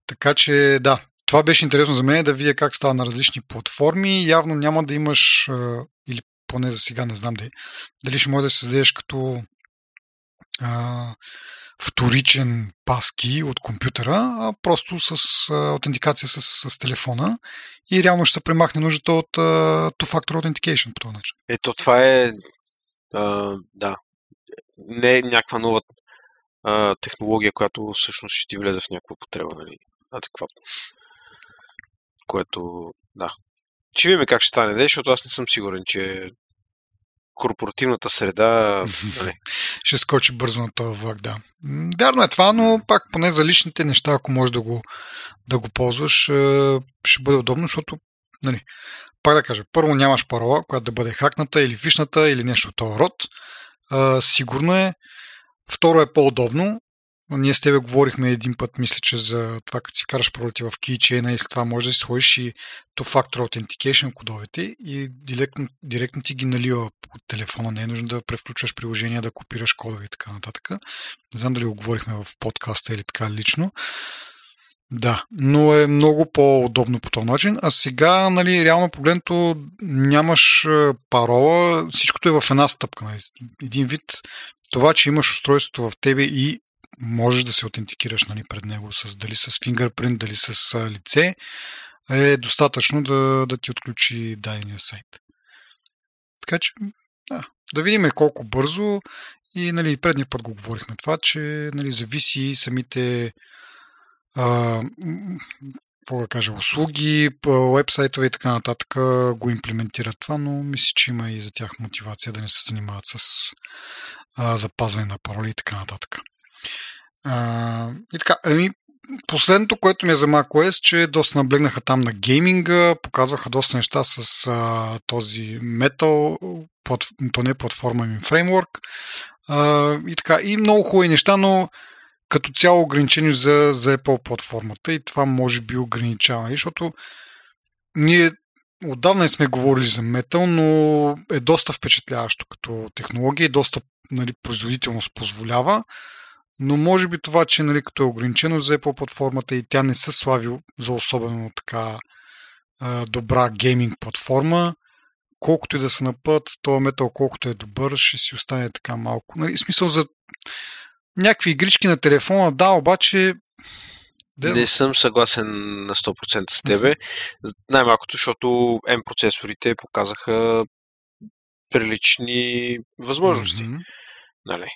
Така че да, това беше интересно за мен да видя как става на различни платформи. Явно няма да имаш, или поне за сега не знам дали, дали ще може да се създадеш като а, вторичен паски от компютъра, а просто с а, аутентикация с, с телефона и реално ще се премахне нуждата от two-factor authentication по този начин. Ето това е а, да, не е някаква нова а, технология, която всъщност ще ти влезе в някаква потреба, нали, адекватно. Което, да. Ще видим как ще стане, де, защото аз не съм сигурен, че корпоративната среда... Нали. Ще скочи бързо на този влак, да. Вярно е това, но пак поне за личните неща, ако можеш да го, да го ползваш, ще бъде удобно, защото, нали, пак да кажа, първо нямаш парола, която да бъде хакната или фишната или нещо от този род. А, сигурно е. Второ е по-удобно. Ние с тебе говорихме един път, мисля, че за това, като си караш паролите в keychain-а и с това може да си сложиш и two-factor authentication кодовете и директно, директно ти ги налива от телефона. Не е нужно да превключваш приложения, да копираш кодове и така нататък. Не знам дали го говорихме в подкаста или така лично. Да, но е много по-удобно по този начин. А сега, нали, реално погледното нямаш парола, всичкото е в една стъпка. Нали. Един вид, това, че имаш устройството в тебе и можеш да се аутентикираш, нали, пред него, с, дали с фингърпринт, дали с лице, е достатъчно да, да ти отключи дадения сайт. Така че, да, да видим колко бързо и, нали, предния път го говорихме това, че, нали, зависи самите а, какво да кажа, услуги, уебсайтове и така нататък го имплементират това, но мисля, че има и за тях мотивация да не се занимават с а, запазване на пароли и така нататък. А, и така, ами, последното, което ми е за macOS, че доста наблегнаха там на гейминга, показваха доста неща с а, този Metal, плат, то не е платформа, ми фреймворк, а, и така, и много хубави неща, но като цяло ограничени за, за Apple платформата и това може би ограничава, защото ние отдавна сме говорили за Metal, но е доста впечатляващо като технология и доста, нали, производителност позволява. Но може би това, че, нали, като е ограничено за Apple платформата и тя не се слави за особено така добра гейминг платформа, колкото и да се напът, този метал, колкото е добър, ще си остане така малко. Нали, в смисъл за някакви игрички на телефона, да, обаче... Де... Не съм съгласен на сто процента с тебе. Най-малкото, защото M процесорите показаха прилични възможности. Mm-hmm. Нали?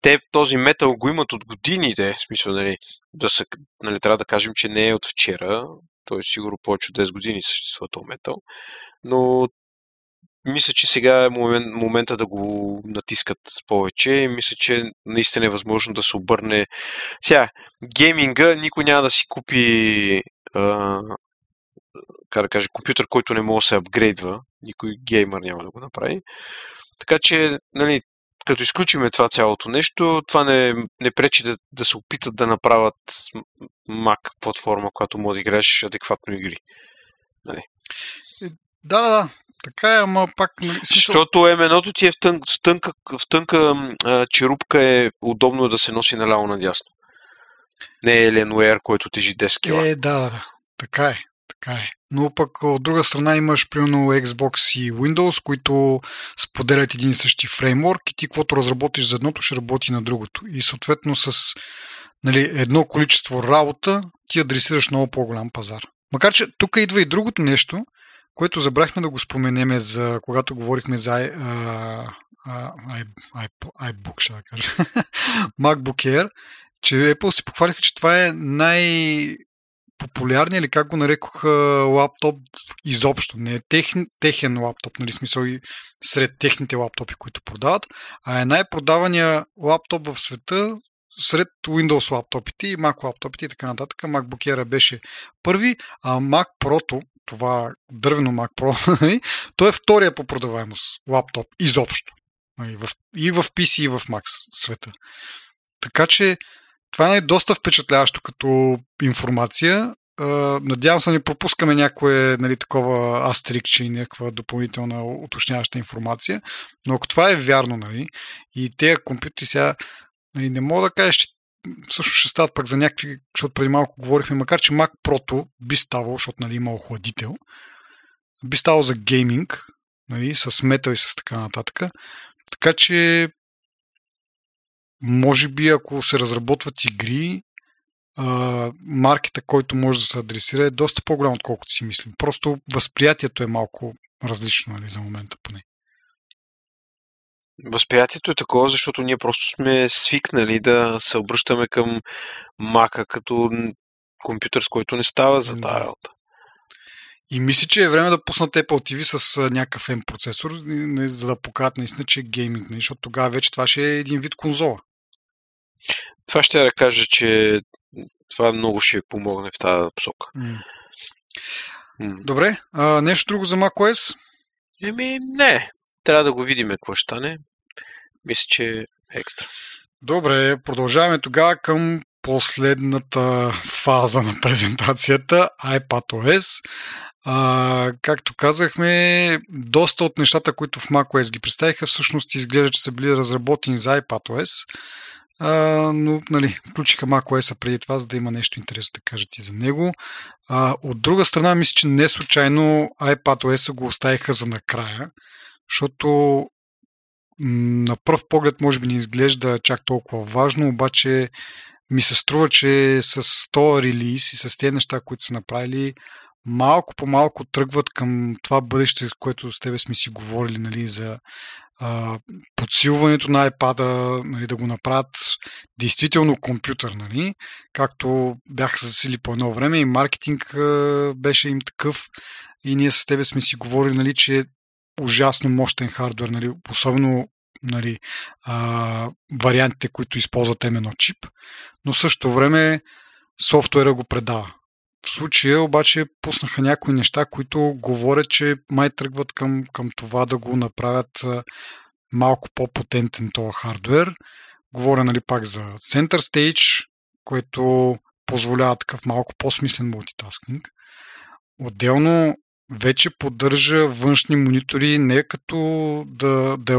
Те този метал го имат от годините, в смисъл, нали, да са, нали, трябва да кажем, че не е от вчера, той сигурно повече от десет години съществува този метал, но мисля, че сега е момент, момента да го натискат повече и мисля, че наистина е възможно да се обърне. Сега, гейминга никой няма да си купи а, как да кажа, компютър, който не може да се апгрейдва, никой геймър няма да го направи, така че, нали, като изключиме това цялото нещо, това не, не пречи да, да се опитат да направят Mac платформа, която може да играеш адекватно игри. Нали? Да, да, да. Така е, ама пак... Защото М едно-то ти е в, тън, в тънка, в тънка а, черупка е удобно да се носи наляво надясно. Не е Alienware, който тежи десет кила. Е, да, да, да. Така е. Така е. Но пък от друга страна имаш примерно Xbox и Windows, които споделят един и същи фреймворк и ти каквото разработиш за едното, ще работи на другото. И съответно с, нали, едно количество работа ти адресираш много по-голям пазар. Макар че тук идва и другото нещо, което забрахме да го споменеме, за когато говорихме за I, uh, uh, I, I, iBook, ще да кажа, MacBook Air, че Apple се похвалиха, че това е най... популярния, или как го нарекоха, лаптоп изобщо. Не е тех, техен лаптоп, нали, смисъл и сред техните лаптопи, които продават, а е най-продавания лаптоп в света сред Windows лаптопите и Mac лаптопите и така нататък. MacBook Air беше първи, а Mac Pro-то, това дървено Mac Pro, той е втория по продаваемост лаптоп изобщо. И в пи си, и в Mac света. Така че това е доста впечатляващо като информация. Надявам се, не пропускаме някое, нали, такова астерикче и някаква допълнителна уточняваща информация. Но ако това е вярно, нали, и тези компютри сега, нали, не мога да кажа, че всъщност ще стават пък за някакви, защото преди малко говорихме, макар че Mac Pro би ставал, защото, нали, има охладител, би ставал за гейминг, нали, с метал и с така нататък. Така че може би, ако се разработват игри, а, маркета, който може да се адресира, е доста по-голям, отколкото си мислим. Просто възприятието е малко различно, нали, за момента поне. Възприятието е такова, защото ние просто сме свикнали да се обръщаме към Mac-а като компютър, с който не става за тази работа. И мисля, че е време да пуснат Apple ти ви с някакъв M процесор, за да покажат наистина, че е гейминг, защото тогава вече това ще е един вид конзола. Това ще да кажа, че това много ще помогне в тази посока. Mm. Mm. Добре, а, нещо друго за macOS? Еми, не. Трябва да го видим какво ще стане. Мисля, че е екстра. Добре, продължаваме тогава към последната фаза на презентацията, iPadOS. А, както казахме, доста от нещата, които в macOS ги представиха, всъщност изглежда, че са били разработени за iPadOS, а, но нали, включиха macOS-а преди това, за да има нещо интересно да кажете и за него. А, от друга страна, мисля, че не случайно iPadOS-а го оставиха за накрая, защото на пръв поглед може би не изглежда чак толкова важно, обаче ми се струва, че с този релиз и с тези неща, които са направили, малко по-малко тръгват към това бъдеще, което с тебе сме си говорили, нали, за а, подсилването на iPad-а, нали, да го направят действително компютър, нали, както бяха засили по едно време и маркетинг а, беше им такъв и ние с тебе сме си говорили, нали, че ужасно мощен хардвер, нали, особено нали, а, вариантите, които използват ем едно чип, но в същото време софтуера го предава. В случая обаче пуснаха някои неща, които говорят, че май тръгват към, към това да го направят малко по-потентен този хардвер. Говоря, нали, пак за Center Stage, което позволява такъв малко по-смислен мултитаскинг. Отделно вече поддържа външни монитори, не като да, да е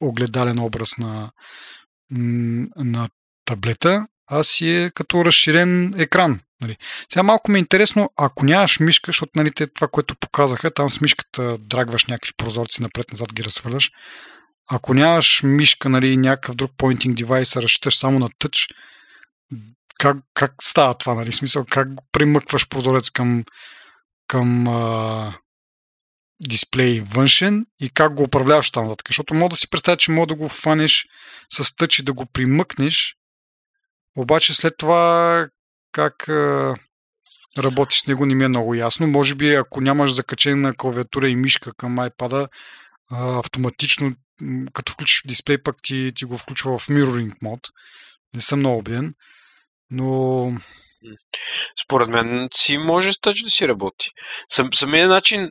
огледален образ на, на таблета, а си е като разширен екран. Нали. Сега малко ми е интересно, ако нямаш мишка, защото нали, те, това, което показаха, там с мишката драгваш някакви прозорци, напред-назад ги разсвърляш. Ако нямаш мишка, нали, някакъв друг pointing девайс, а разчиташ само на тъч, как, как става това? Нали? Смисъл, как примъкваш прозорец към към а, дисплей външен и как го управляваш там нататък. Защото мога да си представя, че мога да го фанеш с тъч и да го примъкнеш, обаче след това как а, работиш с него не ми е много ясно. Може би ако нямаш закачена клавиатура и мишка към iPad-а, а, автоматично като включиш дисплей пък ти, ти го включва в mirroring мод. Не съм много убеден, но според мен си може с тъч да си работи. Сам, самият начин,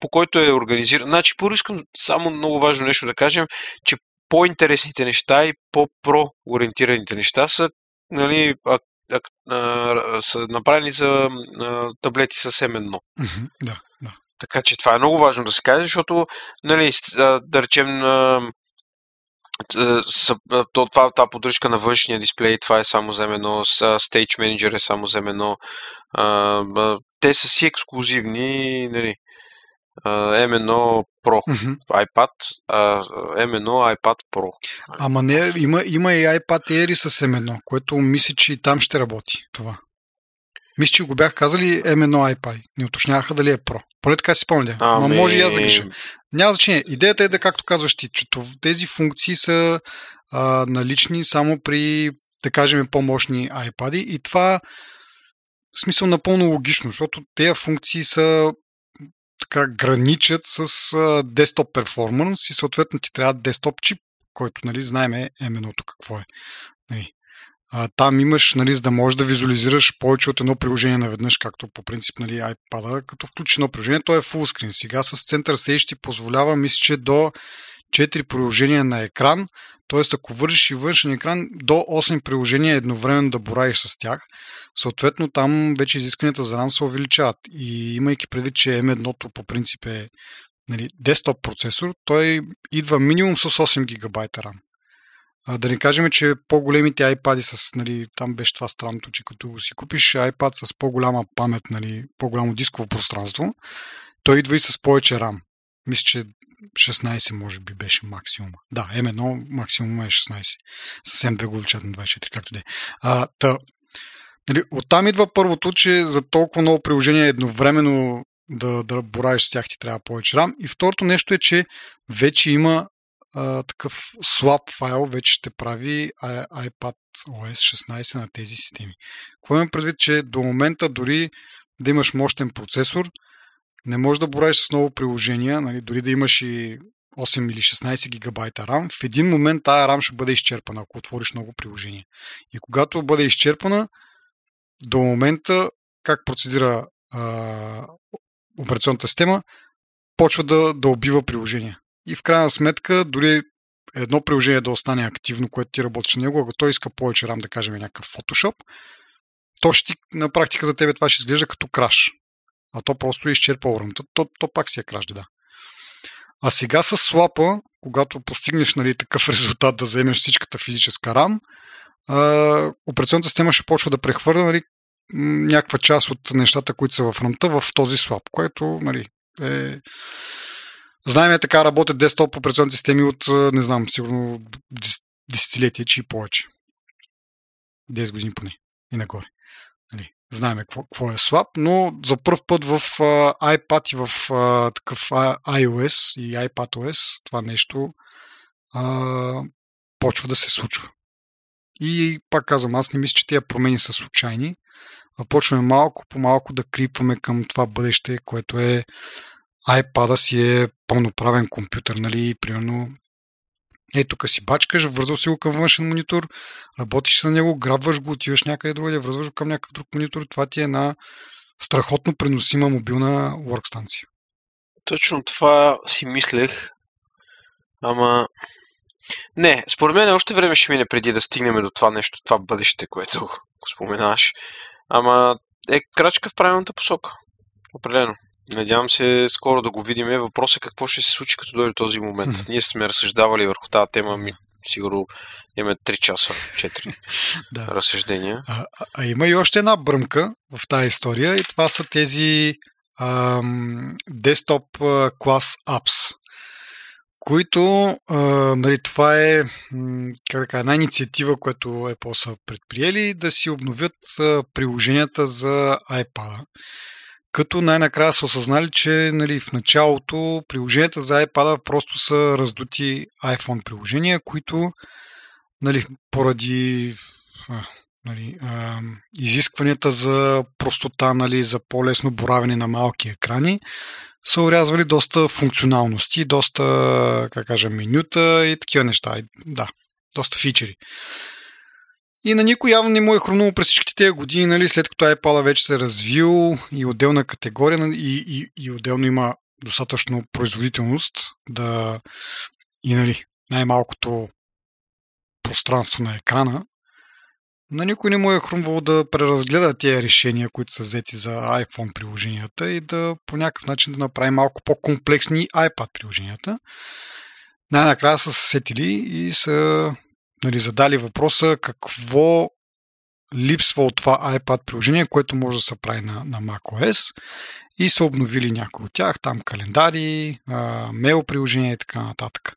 по който е организиран. Значи, първо искам само много важно нещо да кажем, че по-интересните неща и по-про-ориентираните неща са, нали, а, а, а, са направени за а, таблети с ем едно. Mm-hmm, да, да. Така че това е много важно да се каже, защото, нали, да речем, а, То, това, това поддръжка на външния дисплей, това е само за ем едно, Stage Manager е само за ем едно. А, те са си ексклюзивни, нали, ем едно Pro, mm-hmm. iPad, а, ем едно iPad Pro. Ама не, има, има и iPad Air с ем едно, което мисля, че и там ще работи това. Мисля, че го бях казали ем едно iPad. Не уточняваха дали е Pro. Поне така си спомня. Ама може и аз да греша. Няма значение. Идеята е да, както казваш ти, че тези функции са а, налични само при, да кажем, по-мощни iPad-и и това в смисъл напълно логично, защото тези функции са така граничат с desktop performance и съответно ти трябва desktop чип, който, нали, знаем е ем едно-то какво е. Нали. А, там имаш, нали, за да можеш да визуализираш повече от едно приложение наведнъж, както по принцип, нали, iPad-а, като включиш едно приложение, то е full screen. Сега с Center Stage ти позволява, мисля, че до четири приложения на екран, т.е. ако вършиш и външен екран, до осем приложения едновременно да боравиш с тях. Съответно, там вече изискванията за рам се увеличават. И имайки предвид, че ем едно-то по принцип е, нали, десктоп процесор, той идва минимум с осем гигабайта рам. А, да не кажем, че по-големите iPad-и с, нали, там беше това странното, че като си купиш iPad с по-голяма памет, нали, по-голямо дисково пространство, той идва и с повече RAM. Мисля, че шестнайсет може би беше максимума. Да, ем едно максимум е шестнайсет. С ем две го увеличат на двайсет и четири, както де. А, та, нали, оттам идва първото, че за толкова много приложения едновременно да, да боравиш с тях ти трябва повече RAM. И второто нещо е, че вече има Uh, такъв слаб файл вече ще прави iPad о ес шестнайсет на тези системи. Какво имам предвид, че до момента дори да имаш мощен процесор, не можеш да боравиш с ново приложение, нали, дори да имаш и осем или шестнайсет гигабайта RAM, в един момент тая RAM ще бъде изчерпана, ако отвориш много приложение. И когато бъде изчерпана, до момента как процедира uh, операционната система, почва да, да убива приложения. И в крайна сметка, дори едно приложение да остане активно, което ти работиш на него, ако той иска повече рам, да кажем някакъв Photoshop, то ще на практика за тебе това ще изглежда като краш. А то просто изчерпва уръмта. То, то пак си е краш, да. А сега с слапа, когато постигнеш, нали, такъв резултат да вземеш всичката физическа рам, операционната система ще почва да прехвърля, нали, някаква част от нещата, които са в ръмта, в този слаб, което, нали, е... Знаем, е така работят десктоп операционни системи от, не знам, сигурно десетилетия, че и повече. десет години поне и нагоре. Нали, знаем какво, какво е слаб, но за първ път в uh, iPad и в uh, такъв iOS и iPadOS това нещо uh, почва да се случва. И пак казвам, аз не мисля, че тия промени са случайни. Почваме малко по малко да крипваме към това бъдеще, което е iPad-а си е пълноправен компютър, нали, примерно е, тук си бачкаш, вързал си го към външен монитор, работиш на него, грабваш го, отиваш някъде другаде, връзваш го към някакъв друг монитор, това ти е една страхотно преносима мобилна workстанция. Точно това си мислех, ама... Не, според мен още време ще мине преди да стигнем до това нещо, това бъдеще, което го споменаваш. Ама е крачка в правилната посока. Определено. Надявам се скоро да го видим. Въпросът е какво ще се случи, като дойде този момент. Mm-hmm. Ние сме разсъждавали върху тази тема, ми сигурно имаме три часа, четири да. разсъждения. А, а има и още една бръмка в тази история и това са тези ам, десктоп клас апс, които, а, нали, това е как да кажа, една инициатива, която Apple са предприели, да си обновят а, приложенията за iPad-а. Като най-накрая са осъзнали, че, нали, в началото приложенията за iPad-а просто са раздути iPhone приложения, които, нали, поради а, нали, а, изискванията за простота, нали, за по-лесно боравене на малки екрани, са урязвали доста функционалности, доста, как кажа, менюта и такива неща. Да, доста фичери. И на никой явно не му е хрумнало през всичките тези години, нали, след като iPad-а вече се развил и отделна категория и, и, и отделно има достатъчно производителност да и, нали, най-малкото пространство на екрана. На никой не му е хрумвало да преразгледа тези решения, които са взети за iPhone приложенията и да по някакъв начин да направи малко по-комплексни iPad приложенията. Най-накрая са се сетили и са, нали, задали въпроса какво липсва от това iPad приложение, което може да се прави на, на macOS, и са обновили някои от тях, там календари, мейл приложения и така нататък.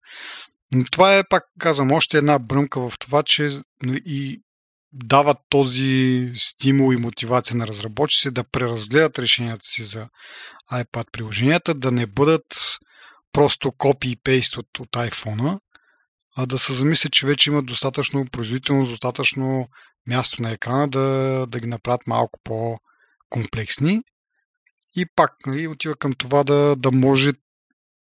Но това е, пак казвам, още една бръмка в това, че, нали, и дават този стимул и мотивация на разработчици да преразгледат решенията си за iPad приложенията, да не бъдат просто копи и пейст от, от iPhone-а, а да се замислят, че вече имат достатъчно производителност, достатъчно място на екрана да, да ги направят малко по-комплексни. И пак, нали, отива към това да, да може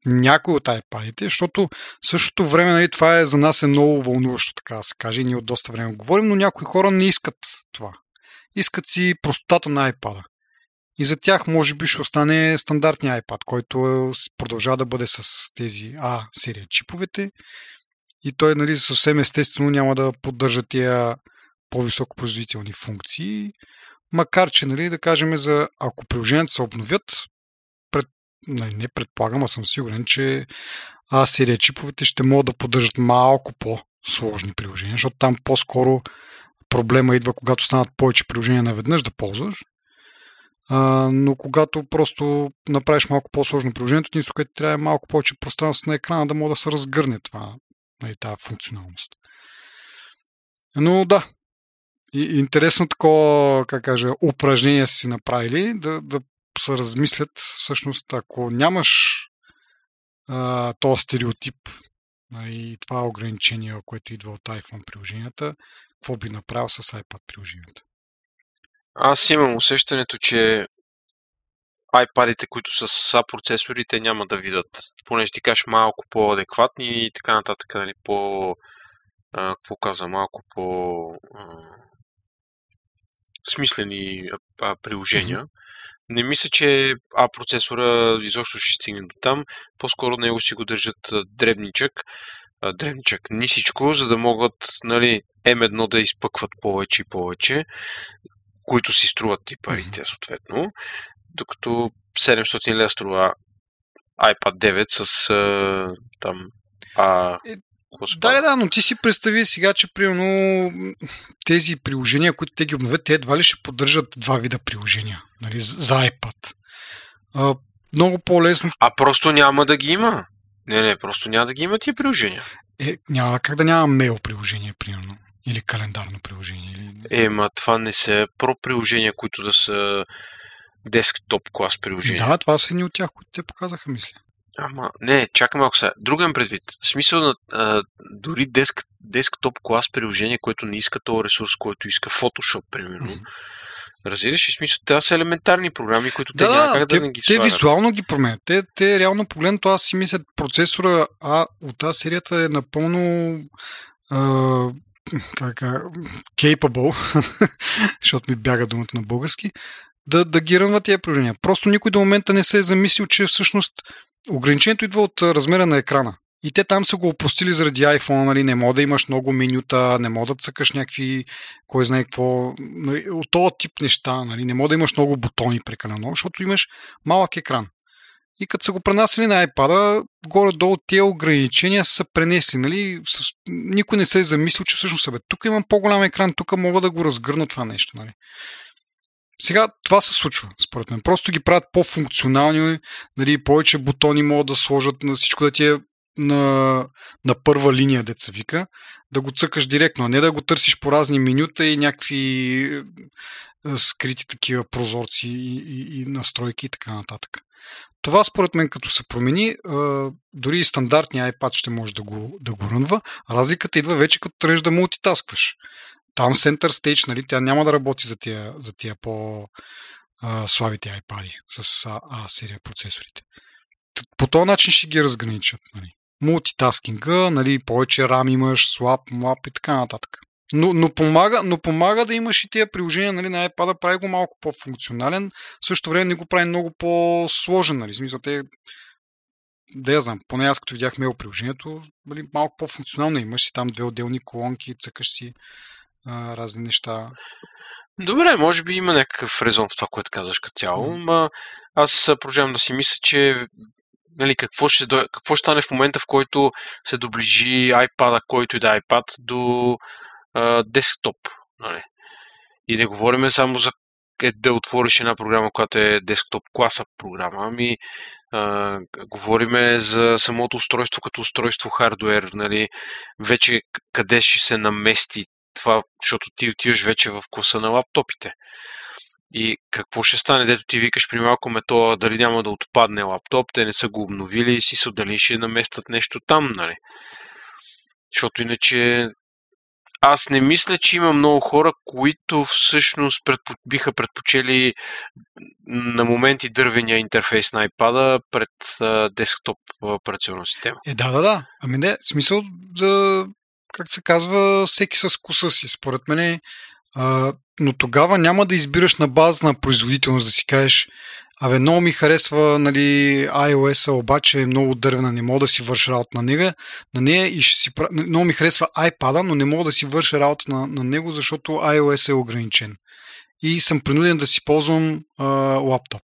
някой от iPad-ите, защото в същото време, нали, това е за нас е много вълнуващо, така да се каже, ние от доста време говорим, но някои хора не искат това. Искат си простотата на iPad-а. И за тях може би ще остане стандартния iPad, който продължава да бъде с тези А серия чиповете и той, нали, съвсем естествено няма да поддържа тия по-високопроизводителни функции, макар че, нали, да кажем, за ако приложенията се обновят, не предполагам, а съм сигурен, че А серия чиповете ще могат да поддържат малко по-сложни приложения, защото там по-скоро проблема идва, когато станат повече приложения наведнъж да ползваш, а, но когато просто направиш малко по-сложно приложението, единството, което трябва е малко повече пространство на екрана, да може да се разгърне това, нали, тази функционалност. Но да, и, интересно такова, как кажа, упражнение си направили, да, да се размислят, всъщност, ако нямаш а, този стереотип, нали, това ограничение, което идва от iPhone приложенията, какво би направил с iPad приложенията? Аз имам усещането, че iPad-ите, които са с процесорите, няма да видят, понеже ти кажеш малко по-адекватни и така нататък, нали, по... А, какво каза, малко по... А, смислени а, а, приложения. Не мисля, че А процесора изобщо ще стигне до там. По-скоро него си го държат дребничък. дремчък нисичко, за да могат, нали, М едно да изпъкват повече и повече, които си струват и парите, съответно. Докато седемстотин лева струва iPad девет с а, там... А... Да, да, но ти си представи сега, че примерно тези приложения, които те ги обновят, те едва ли ще поддържат два вида приложения, нали, за iPad. А, много по-лесно... А просто няма да ги има. Не, не, просто няма да ги има тия приложения. Е, няма как да няма мейл приложение, примерно, или календарно приложение. Или... Е, ма това не са про приложения, които да са десктоп клас приложения. Да, това са едни от тях, които те показаха, мисля. Ама, не, чакай малко сега. Другам предвид. В смисъл на а, дори деск, десктоп клас приложение, което не иска този ресурс, който иска Photoshop, примерно. Mm-hmm. Разбираш ли, смисъл, това са елементарни програми, които да, те няма как те, да не ги сварят. Те визуално ги променят. Те, те реално погледнато, аз си мисля, процесора а, от тази серията е напълно а, кака, capable, защото ми бяга думата на български, да, да ги рънва тия приложения. Просто никой до момента не се е замислил, че всъщност ограничението идва от размера на екрана. И те там са го опростили заради iPhone, нали, не мога да имаш много менюта, не мога да цъкаш някакви, кой знае какво, нали, от този тип неща, нали, не мога да имаш много бутони прекалено, защото имаш малък екран. И като са го пренасили на iPad-а, горе-долу тези ограничения са пренесли, нали, с... никой не се е замислил, че всъщност бе, тук имам по-голям екран, тук мога да го разгърна това нещо, нали. Сега това се случва, според мен. Просто ги правят по-функционални, нали, повече бутони могат да сложат на всичко да ти е на, на първа линия, деца вика, да го цъкаш директно, а не да го търсиш по разни менюта и някакви скрити такива прозорци и, и, и настройки и така нататък. Това според мен като се промени, дори и стандартния iPad ще може да го, да го рънва. Разликата идва вече като тръгнеш да мултитаскваш. Там Center Stage, нали, тя няма да работи за тия, за тия по-слабите iPad-и с А серия процесорите. По този начин ще ги разграничат. Нали. Мултитаскинга, нали, повече RAM имаш, слаб, млаб и така нататък. Но, но, помага, но помага да имаш и тия приложения, нали, на iPad-а, прави го малко по-функционален, в същото време не го прави много по-сложен. Нали. Смисъл, те, да я знам, поне аз като видях мейл приложението, нали, малко по-функционално имаш си там две отделни колонки, цъкаш си разни неща. Добре, може би има някакъв резон в това, което казваш като цяло, но аз продължавам да си мисля, че, нали, какво ще, какво ще стане в момента, в който се доближи iPad-а, който и да iPad, до а, десктоп. Нали? И не говорим само за е, да отвориш една програма, която е десктоп класа програма, ами а, говорим за самото устройство като устройство хардуер, нали? Вече къде ще се намести това, защото ти отиваш вече в класа на лаптопите. И какво ще стане, дето ти викаш при малко метода, дали няма да отпадне лаптоп, те не са го обновили и си са дали ще наместят нещо там, нали? Защото иначе аз не мисля, че има много хора, които всъщност предпо... биха предпочели на моменти дървения интерфейс на iPad-а пред а, десктоп операционна система. Е, да, да, да. Ами не, смисъл да... Как се казва, всеки с вкуса си, според мен. А, но тогава няма да избираш на база на производителност, да си кажеш, абе, много ми харесва, нали, iOS-а, обаче е много дървена, не мога да си върша работа на нея, на нея и ще си... Много ми харесва iPad-а, но не мога да си върша работа на, на него, защото iOS е ограничен. И съм принуден да си ползвам а, лаптоп.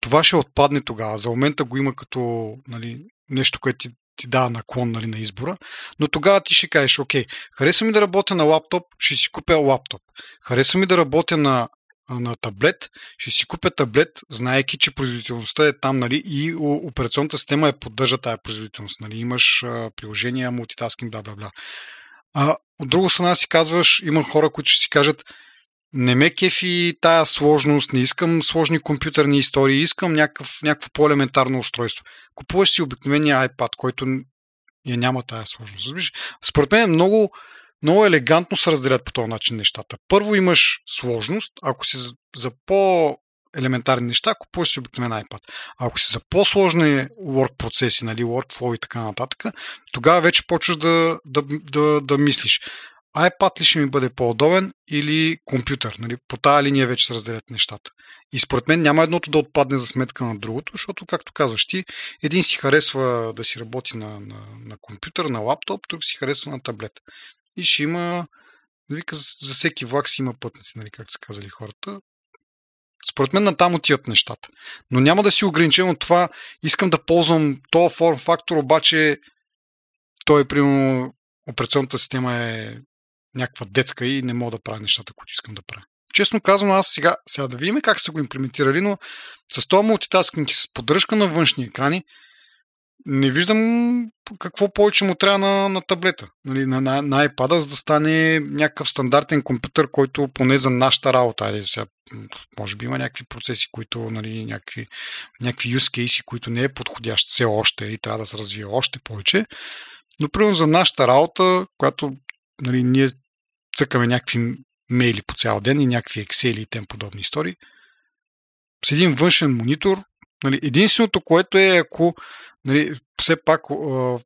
Това ще отпадне тогава. За момента го има като, нали, нещо, което ти ти дава наклон, нали, на избора, но тогава ти ще кажеш, окей, харесва ми да работя на лаптоп, ще си купя лаптоп. Харесва ми да работя на, на таблет, ще си купя таблет, знаейки, че производителността е там, нали, и операционната система е поддържа тая производителност. Нали, имаш а, приложения, мултитаскинг, бла-бла-бла. А, от друга страна си казваш, има хора, които ще си кажат, не ме кефи тая сложност, не искам сложни компютърни истории, искам някакъв, някакво по-елементарно устройство. Купуваш си обикновения iPad, който я няма тая сложност. Според мен много, много елегантно се разделят по този начин нещата. Първо имаш сложност, ако си за, за по-елементарни неща, купуваш си обикновен iPad. А ако си за по-сложни work процеси, нали, workflow и така нататък, тогава вече почваш да, да, да, да, да мислиш. iPad ли ще ми бъде по-удобен или компютър? Нали? По тая линия вече се разделят нещата. И според мен няма едното да отпадне за сметка на другото, защото, както казваш ти, един си харесва да си работи на, на, на компютър, на лаптоп, друг си харесва на таблет. И ще има, нали, за всеки влак си има пътници, нали, както са казали хората. Според мен натам отиват нещата. Но няма да си ограничен от това. Искам да ползвам този форм-фактор, обаче той, примерно, операционната система е някаква детска и не мога да правя нещата, които искам да правя. Честно казвам, аз сега, сега да видим как са го имплементирали, но с това мултитаскинг и с поддръжка на външни екрани не виждам какво повече му трябва на, на таблета, нали, на, на, на iPad-а, за да стане някакъв стандартен компютър, който поне за нашата работа. Айде, сега, може би има някакви процеси, които, нали, някакви, някакви use case, които не е подходящ все още и трябва да се развие още повече. Но примерно за нашата работа, която, нали, ние цъкаме някакви мейли по цял ден и някакви ексели и тем подобни истории, с един външен монитор, нали, единственото, което е, ако, нали, все пак а,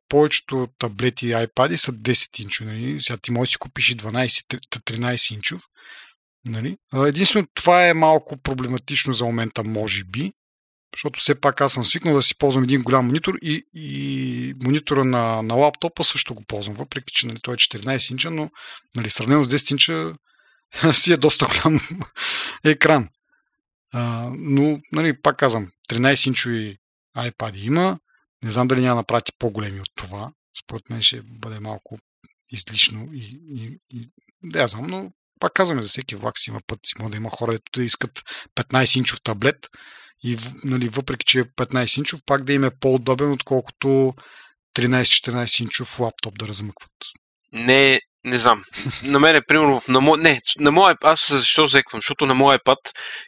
повечето таблети и iPad-и са десет инчови, нали, сега ти можеш да си купиш и дванайсет тринайсет инчов, нали. Единствено това е малко проблематично за момента, може би, защото все пак аз съм свикнал да си ползвам един голям монитор и, и монитора на, на лаптопа също го ползвам, въпреки че, нали, той е четиринайсет инча, но, нали, сравнено с десет инча си е доста голям екран. А, но, нали, пак казвам, тринайсет инчови iPad има. Не знам дали няма да направи по-големи от това. Според мен ще бъде малко излишно. И, и, и... Да, я знам, но пак казваме, за всеки влак си има път. Си може да има хора, дето да искат петнайсет инчов таблет и, нали, въпреки че е петнайсет инчов, пак да им е по-удобен, отколкото тринайсет четиринайсет инчов лаптоп да размъкват. Не, не знам. На мен е, примерно, на мо... не, на моя аз защо зеквам? Защото на моя iPad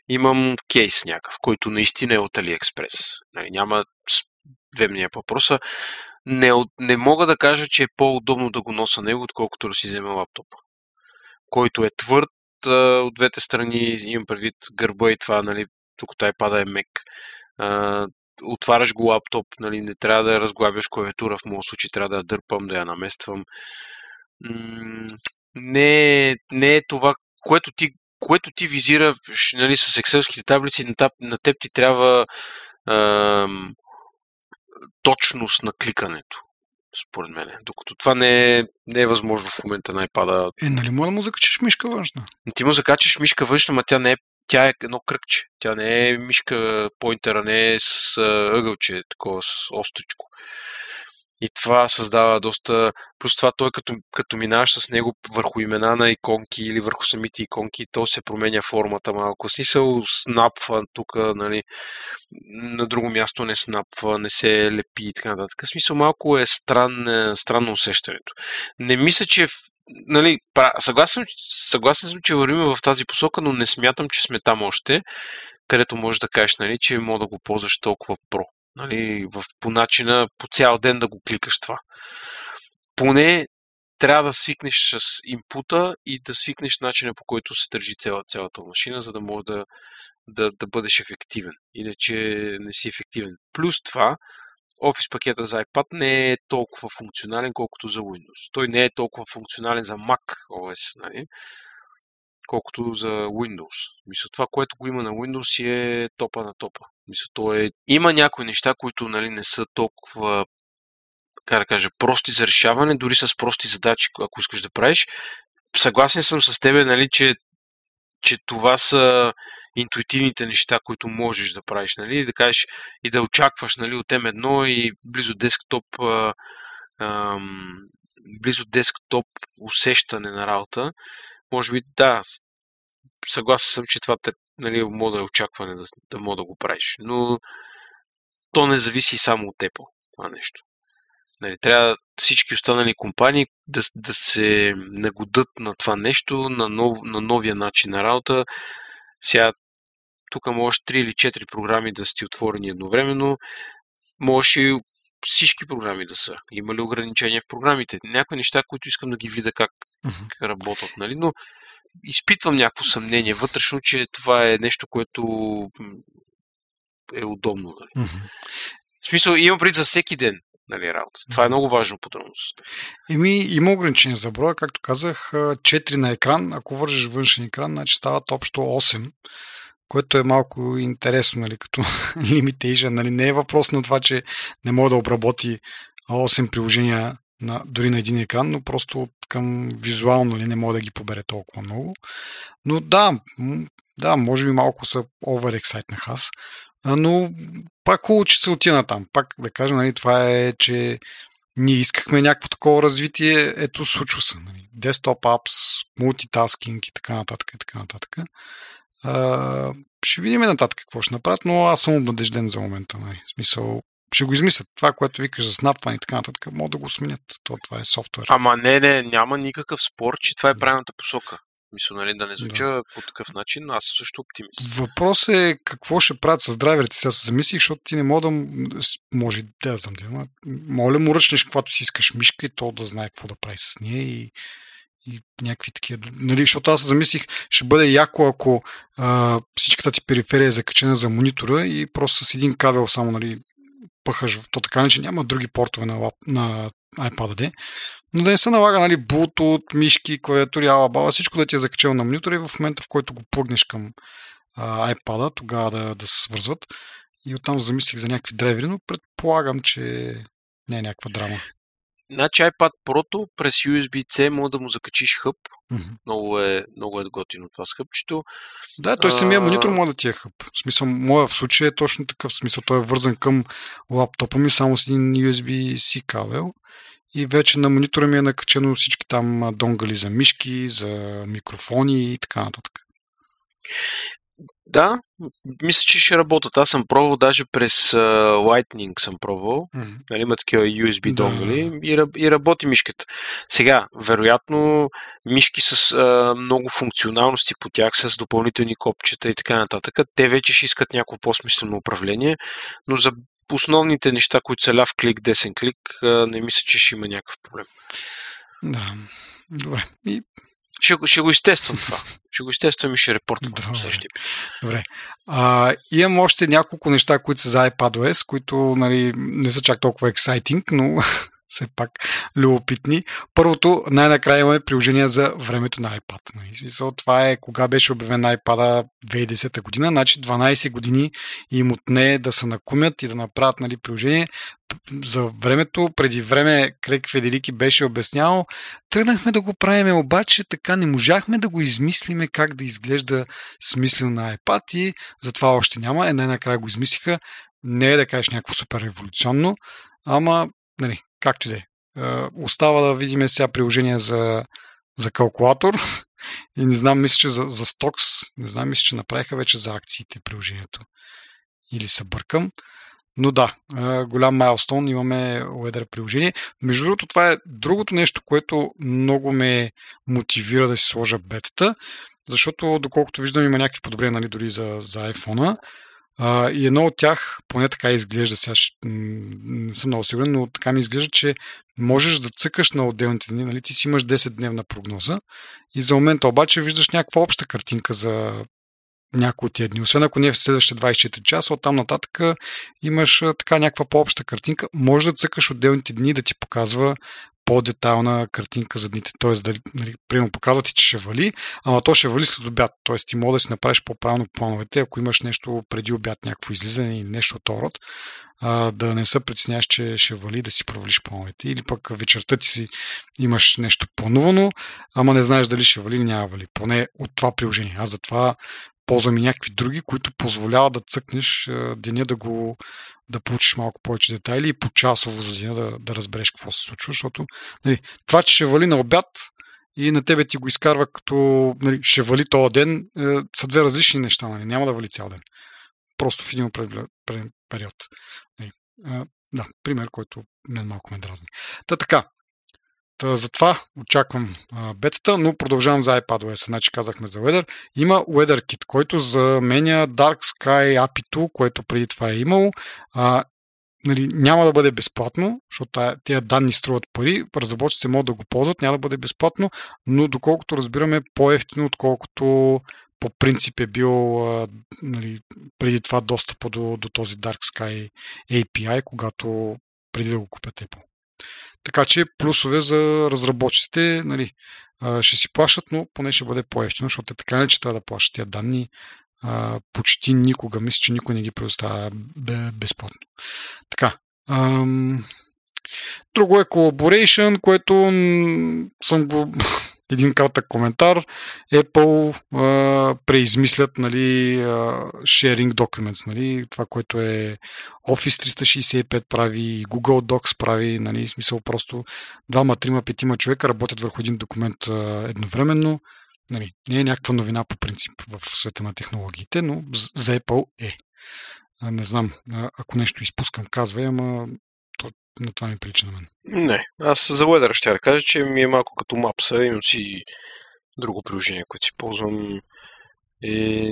имам кейс някакъв, който наистина е от AliExpress. Нали, няма две мнения по въпроса. Не, не мога да кажа, че е по-удобно да го носа него, отколкото да си вземе лаптопа, който е твърд а, от двете страни, имам предвид гърба и това, нали, тук тай пада е мек. А, отваряш го лаптоп, нали, не трябва да разглабяш клавиатура, в моя случай трябва да я дърпам, да я намествам. М- не, не е това, което ти, което ти визира, нали, с екселските таблици, на, на теб ти трябва а, точност на кликането, според мен. Докато това не е, не е възможно в момента на iPad-а. Е, нали може да му закачиш мишка външна? Ти му закачиш мишка външна, ма тя не е, тя е едно кръгче. Тя не е мишка, поинтера не е с ъгълче, такова с остричко. И това създава доста... Плюс това той като, като минаваш с него върху имена на иконки или върху самите иконки, то се променя формата малко. Смисъл снапва тук, нали, на друго място не снапва, не се лепи и така нататък. Смисъл малко е стран, странно усещането. Не мисля, че... Нали, съгласен, съгласен съм, че вървим в тази посока, но не смятам, че сме там още, където можеш да кажеш, нали, че мога да го ползваш толкова про. Нали, в, по начина, по цял ден да го кликаш това. Поне трябва да свикнеш с инпута и да свикнеш начина, по който се държи цяла, цялата машина, за да може да, да, да бъдеш ефективен. Иначе не си ефективен. Плюс това, Office пакета за iPad не е толкова функционален, колкото за Windows. Той не е толкова функционален за Mac о ес, нали, колкото за Windows. Мисля, това, което го има на Windows е топа на топа. Мисля, то е... Има някои неща, които, нали, не са толкова, как да кажа, прости за решаване, дори с прости задачи, ако искаш да правиш. Съгласен съм с тебе, нали, че, че това са интуитивните неща, които можеш да правиш, нали, да кажеш и да очакваш, нали, от М едно и близо десктоп, а, а, близо десктоп усещане на работа. Може би, да, съгласен съм, че това, нали, мога да е очакване да, да мога да го правиш, но то не зависи само от Apple, това нещо. Нали, трябва всички останали компании да, да се нагодат на това нещо, на, нов, на новия начин на работа. Сега, тук можеш три или четири програми да сте отворени едновременно, можеш и всички програми да са. Има ли ограничения в програмите? Някои неща, които искам да ги видя как uh-huh. работят, нали? Но изпитвам някакво съмнение вътрешно, че това е нещо, което е удобно. Нали? Uh-huh. В смисъл, имам предвид за всеки ден, нали, работа. Това uh-huh. е много важно подробност. Еми, има ограничение за броя, както казах, четири на екран. Ако вържеш външен екран, значи стават общо осем. което е малко интересно, нали, като limitation. Нали, не е въпрос на това, че не мога да обработи осем приложения на, дори на един екран, но просто към визуално ли не мога да ги побере толкова много. Но да, да, може би малко са overexcited аз, но пак хубаво, че се отина там. Пак да кажем, нали, това е, че ние искахме някакво такова развитие, ето случва се. Нали. Desktop apps, multitasking и така нататък и така нататък. А, ще видим нататък какво ще направят, но аз съм обнадежден за момента. Нали. В смисъл, ще го измислят. Това, което викаш за снапване и така нататък, могат да го сменят. То, това е софтуер. Ама не, не, няма никакъв спор, че това е правилната посока. Мисля, нали, да не звуча да. По такъв начин, но аз съм също оптимист. Въпрос е какво ще правят с драйверите. Сега се замислих, защото ти не мога да... Може да знам, да, моля му ръчнеш, когато си искаш мишка и то да знае какво да прави с нея и, и някакви такива... Нали, защото аз се замислих, ще бъде яко, ако а, всичката ти периферия е закачена за монитора и просто с един кабел само, нали, пъхаш. То така не, че няма други портове на, лап, на iPad-а, но да не се налага, нали, Bluetooth, мишки, клавиатури, алабала, всичко да ти е закачено на монитора и в момента, в който го плъгнеш към а, iPad-а, тогава да, да се свързват. И оттам замислих за някакви драйвери, но предполагам, че не е някаква драма. Значи iPad Pro-то през ю ес би-C може да му закачиш хъб. Mm-hmm. Много е, много е готино това с хъбчето. Да, той самия а... монитор може да ти е хъб. В смисъл, моя в случай е точно такъв. В смисъл, той е вързан към лаптопа ми само с един ю ес би-C кабел. И вече на монитора ми е накачено всички там донгали за мишки, за микрофони и така нататък. Да, мисля, че ще работят. Аз съм пробвал, даже през uh, Lightning съм пробвал. Mm-hmm. Нали, има такива ю ес би да, донгали да. И, и работи мишката. Сега, вероятно, мишки с uh, много функционалности по тях, с допълнителни копчета и така нататък. Те вече ще искат някакво по-смислено управление, но за основните неща, които са ляв клик, десен клик, не мисля, че ще има някакъв проблем. Да, добре. И... Ще, ще го изтествам това. Ще го изтествам и ще репортвам. Добре. Добре. А, имам още няколко неща, които са за iPadOS, които, нали, не са чак толкова ексайтинг, но все пак любопитни. Първото, най-накрая имаме приложение за времето на iPad. Това е кога беше обявен iPad-а две хиляди и десета година, значи дванадесет години им отне да се накумят и да направят, нали, приложение за времето. Преди време Craig Federighi беше обяснявал, тръгнахме да го правим, обаче така не можахме да го измислиме как да изглежда смислено на iPad и затова още няма. Е, най-накрая го измислиха. Не е да кажеш някакво супер революционно, ама, нали, както и да е. Остава да видим сега приложение за, за калкулатор и не знам, мисля, че за, за стокс, не знам, мисля, че направиха вече за акциите приложението. Или се бъркам. Но да, голям майлстон, имаме уедър приложение. Между другото, това е другото нещо, което много ме мотивира да си сложа бетата, защото доколкото виждам има някакви подобрения, нали, дори за, за iPhone-а. Uh, и едно от тях, поне така изглежда, сега ще, не съм много сигурен, но така ми изглежда, че можеш да цъкаш на отделните дни, нали? Ти си имаш десетдневна прогноза и за момента обаче виждаш някаква обща картинка за някои от тия дни. Освен ако не е в следващите двадесет и четири часа, оттам нататък имаш така някаква по-обща картинка. Може да цъкаш отделните дни да ти показва по-детайлна картинка за дните. Тоест, да, нали, примерно показва ти, че ще вали, ама то ще вали след обяд. Тоест, ти може да си направиш по-правилно плановете, ако имаш нещо преди обяд, някакво излизане и нещо от този род, а, да не се притесняваш, че ще вали, да си провалиш плановете. Или пък вечерта ти си имаш нещо плановано, ама не знаеш дали ще вали или няма вали. Поне от това приложение. Аз затова ползвам и някакви други, които позволяват да цъкнеш деня, да го да получиш малко повече детайли и почасово за деня да, да разбереш какво се случва, защото, нали, това, че ще вали на обяд и на тебе ти го изкарва като, нали, ще вали този ден, е, са две различни неща, нали, няма да вали цял ден. Просто в един определен период. Нали, е, да, пример, който мен малко ме дразни. Та така. Та, затова очаквам а, бетата, но продължавам за iPadOS. Значи казахме за Weather. Има WeatherKit, който заменя Dark Sky ей пи ай-то, което преди това е имало. А, нали, няма да бъде безплатно, защото тези данни струват пари, разработчиците могат да го ползват, няма да бъде безплатно, но доколкото разбираме, по-ефтино, отколкото по принцип е бил, а, нали, преди това достъпа до, до този Dark Sky ей пи ай, когато преди да го купят Apple. Така че плюсове за разработчиците, нали, ще си плащат, но поне ще бъде по-ефтино, защото така не, че трябва да плащат тия данни, а, почти никога, мисля, че никой не ги предоставя безплатно. Така. Ам... Друго е Collaboration, което съм го... един кратък коментар. Apple а, преизмислят, нали, а, sharing documents, нали, това, което е Office триста шейсет и пет прави, Google Docs прави, нали, в смисъл просто двама, трима, петима човека работят върху един документ а, едновременно. Нали, не е някаква новина по принцип в света на технологиите, но за Apple е. А, не знам, а, ако нещо изпускам, казвай, ама то, на това ми прилича на мен. Не, аз за Weather ще я кажа, че ми е малко като Maps, имам си друго приложение, което си ползвам. И...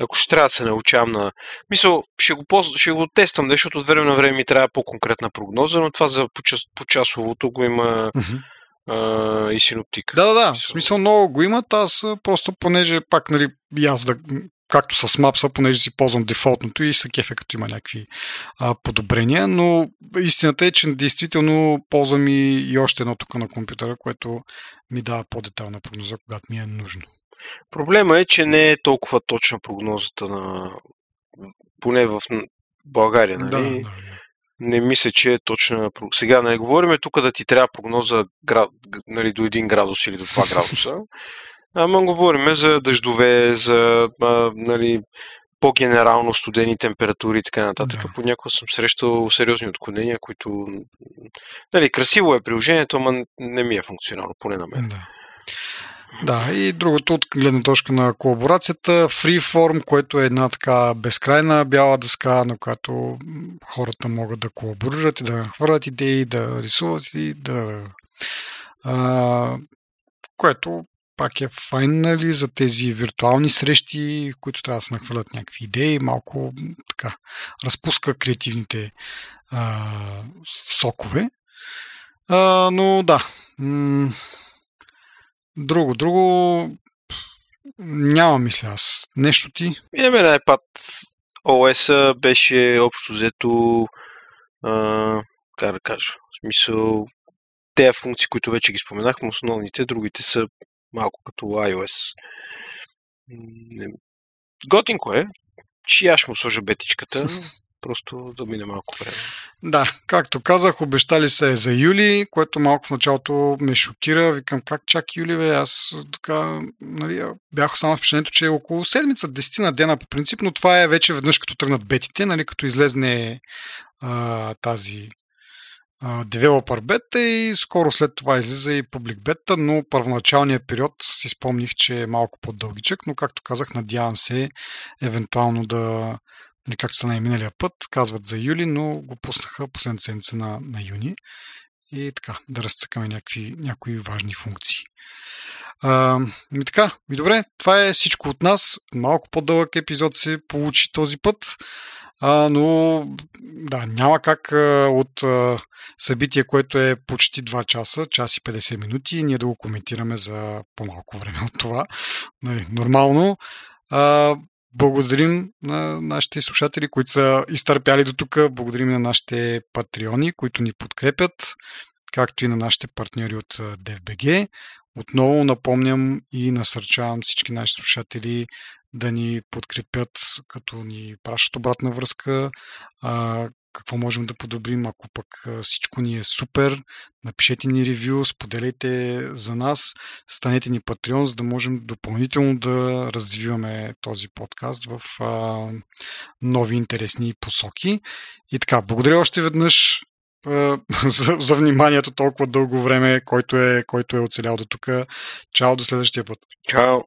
Ако ще трябва да се научавам на... Мисъл, ще го, полз... ще го тествам, защото от време на време ми трябва по-конкретна прогноза, но това за почасовото го има mm-hmm. а, и синоптика. Да, да, да. Мисъл... В смисъл много го имат, аз просто понеже пак, нали, и аз да... както с Maps, понеже си ползвам дефолтното и са кефе, като има някакви а, подобрения, но истината е, че действително ползвам и, и още едно тук на компютъра, което ми дава по-детална прогноза, когато ми е нужно. Проблема е, че не е толкова точна прогнозата на поне в България, нали? Да, да, да. Не мисля, че е точна. Сега не говорим тук да ти трябва прогноза град... нали, до един градус или до два градуса. Ама говорим за дъждове, за а, нали, по-генерално студени температури и така нататък. Да. Понякога съм срещал сериозни отклонения, които... Нали, красиво е приложението, ама не ми е функционално, поне на мен. Да. Да, и другото от гледна точка на колаборацията, Freeform, което е една така безкрайна бяла дъска, на която хората могат да колаборират и да хвърлят идеи, да рисуват и да... А, което... пак е файн, нали, за тези виртуални срещи, които трябва да се нахвърлят някакви идеи, малко така разпуска креативните а, сокове. А, но да, друго, друго няма, мисля аз. Нещо ти? И на мен iPad о ес беше общо взето, как да кажа, в смисъл, тези функции, които вече ги споменахме, основните, другите са малко като iOS. Готинко е. Ще аз му сложа бетичката, просто да мине малко време. Да, както казах, обещали се за юли, което малко в началото ме шокира. Викам, как чак юли, бе? Аз така, нали, бях само впечатлението, че е около седмица, десетина дена по принцип, но това е вече веднъж като тръгнат бетите, нали, като излезне а, тази... Девелопър бета и скоро след това излиза и публик бета, но първоначалният период си спомних, че е малко по-дългичък, но както казах, надявам се евентуално да, както са на миналия път, казват за юли, но го пуснаха последната седмица на, на юни и така, да разцъкаме някакви, някои важни функции. А, и така, и добре, това е всичко от нас. Малко по-дълъг епизод се получи този път. А, но да, няма как а, от а, събитие, което е почти два часа, час и петдесет минути, ние да го коментираме за по-малко време от това. Нали, нормално. А, благодарим на нашите слушатели, които са изтърпяли до тук. Благодарим на нашите патреони, които ни подкрепят, както и на нашите партньори от DevBG. Отново напомням и насърчавам всички наши слушатели да ни подкрепят, като ни пращат обратна връзка, а, какво можем да подобрим, ако пък всичко ни е супер, напишете ни ревю, споделяйте за нас, станете ни Патреон, за да можем допълнително да развиваме този подкаст в а, нови интересни посоки. И така, благодаря още веднъж а, за, за вниманието толкова дълго време, който е, който е оцелял до тук. Чао, до следващия път. Чао!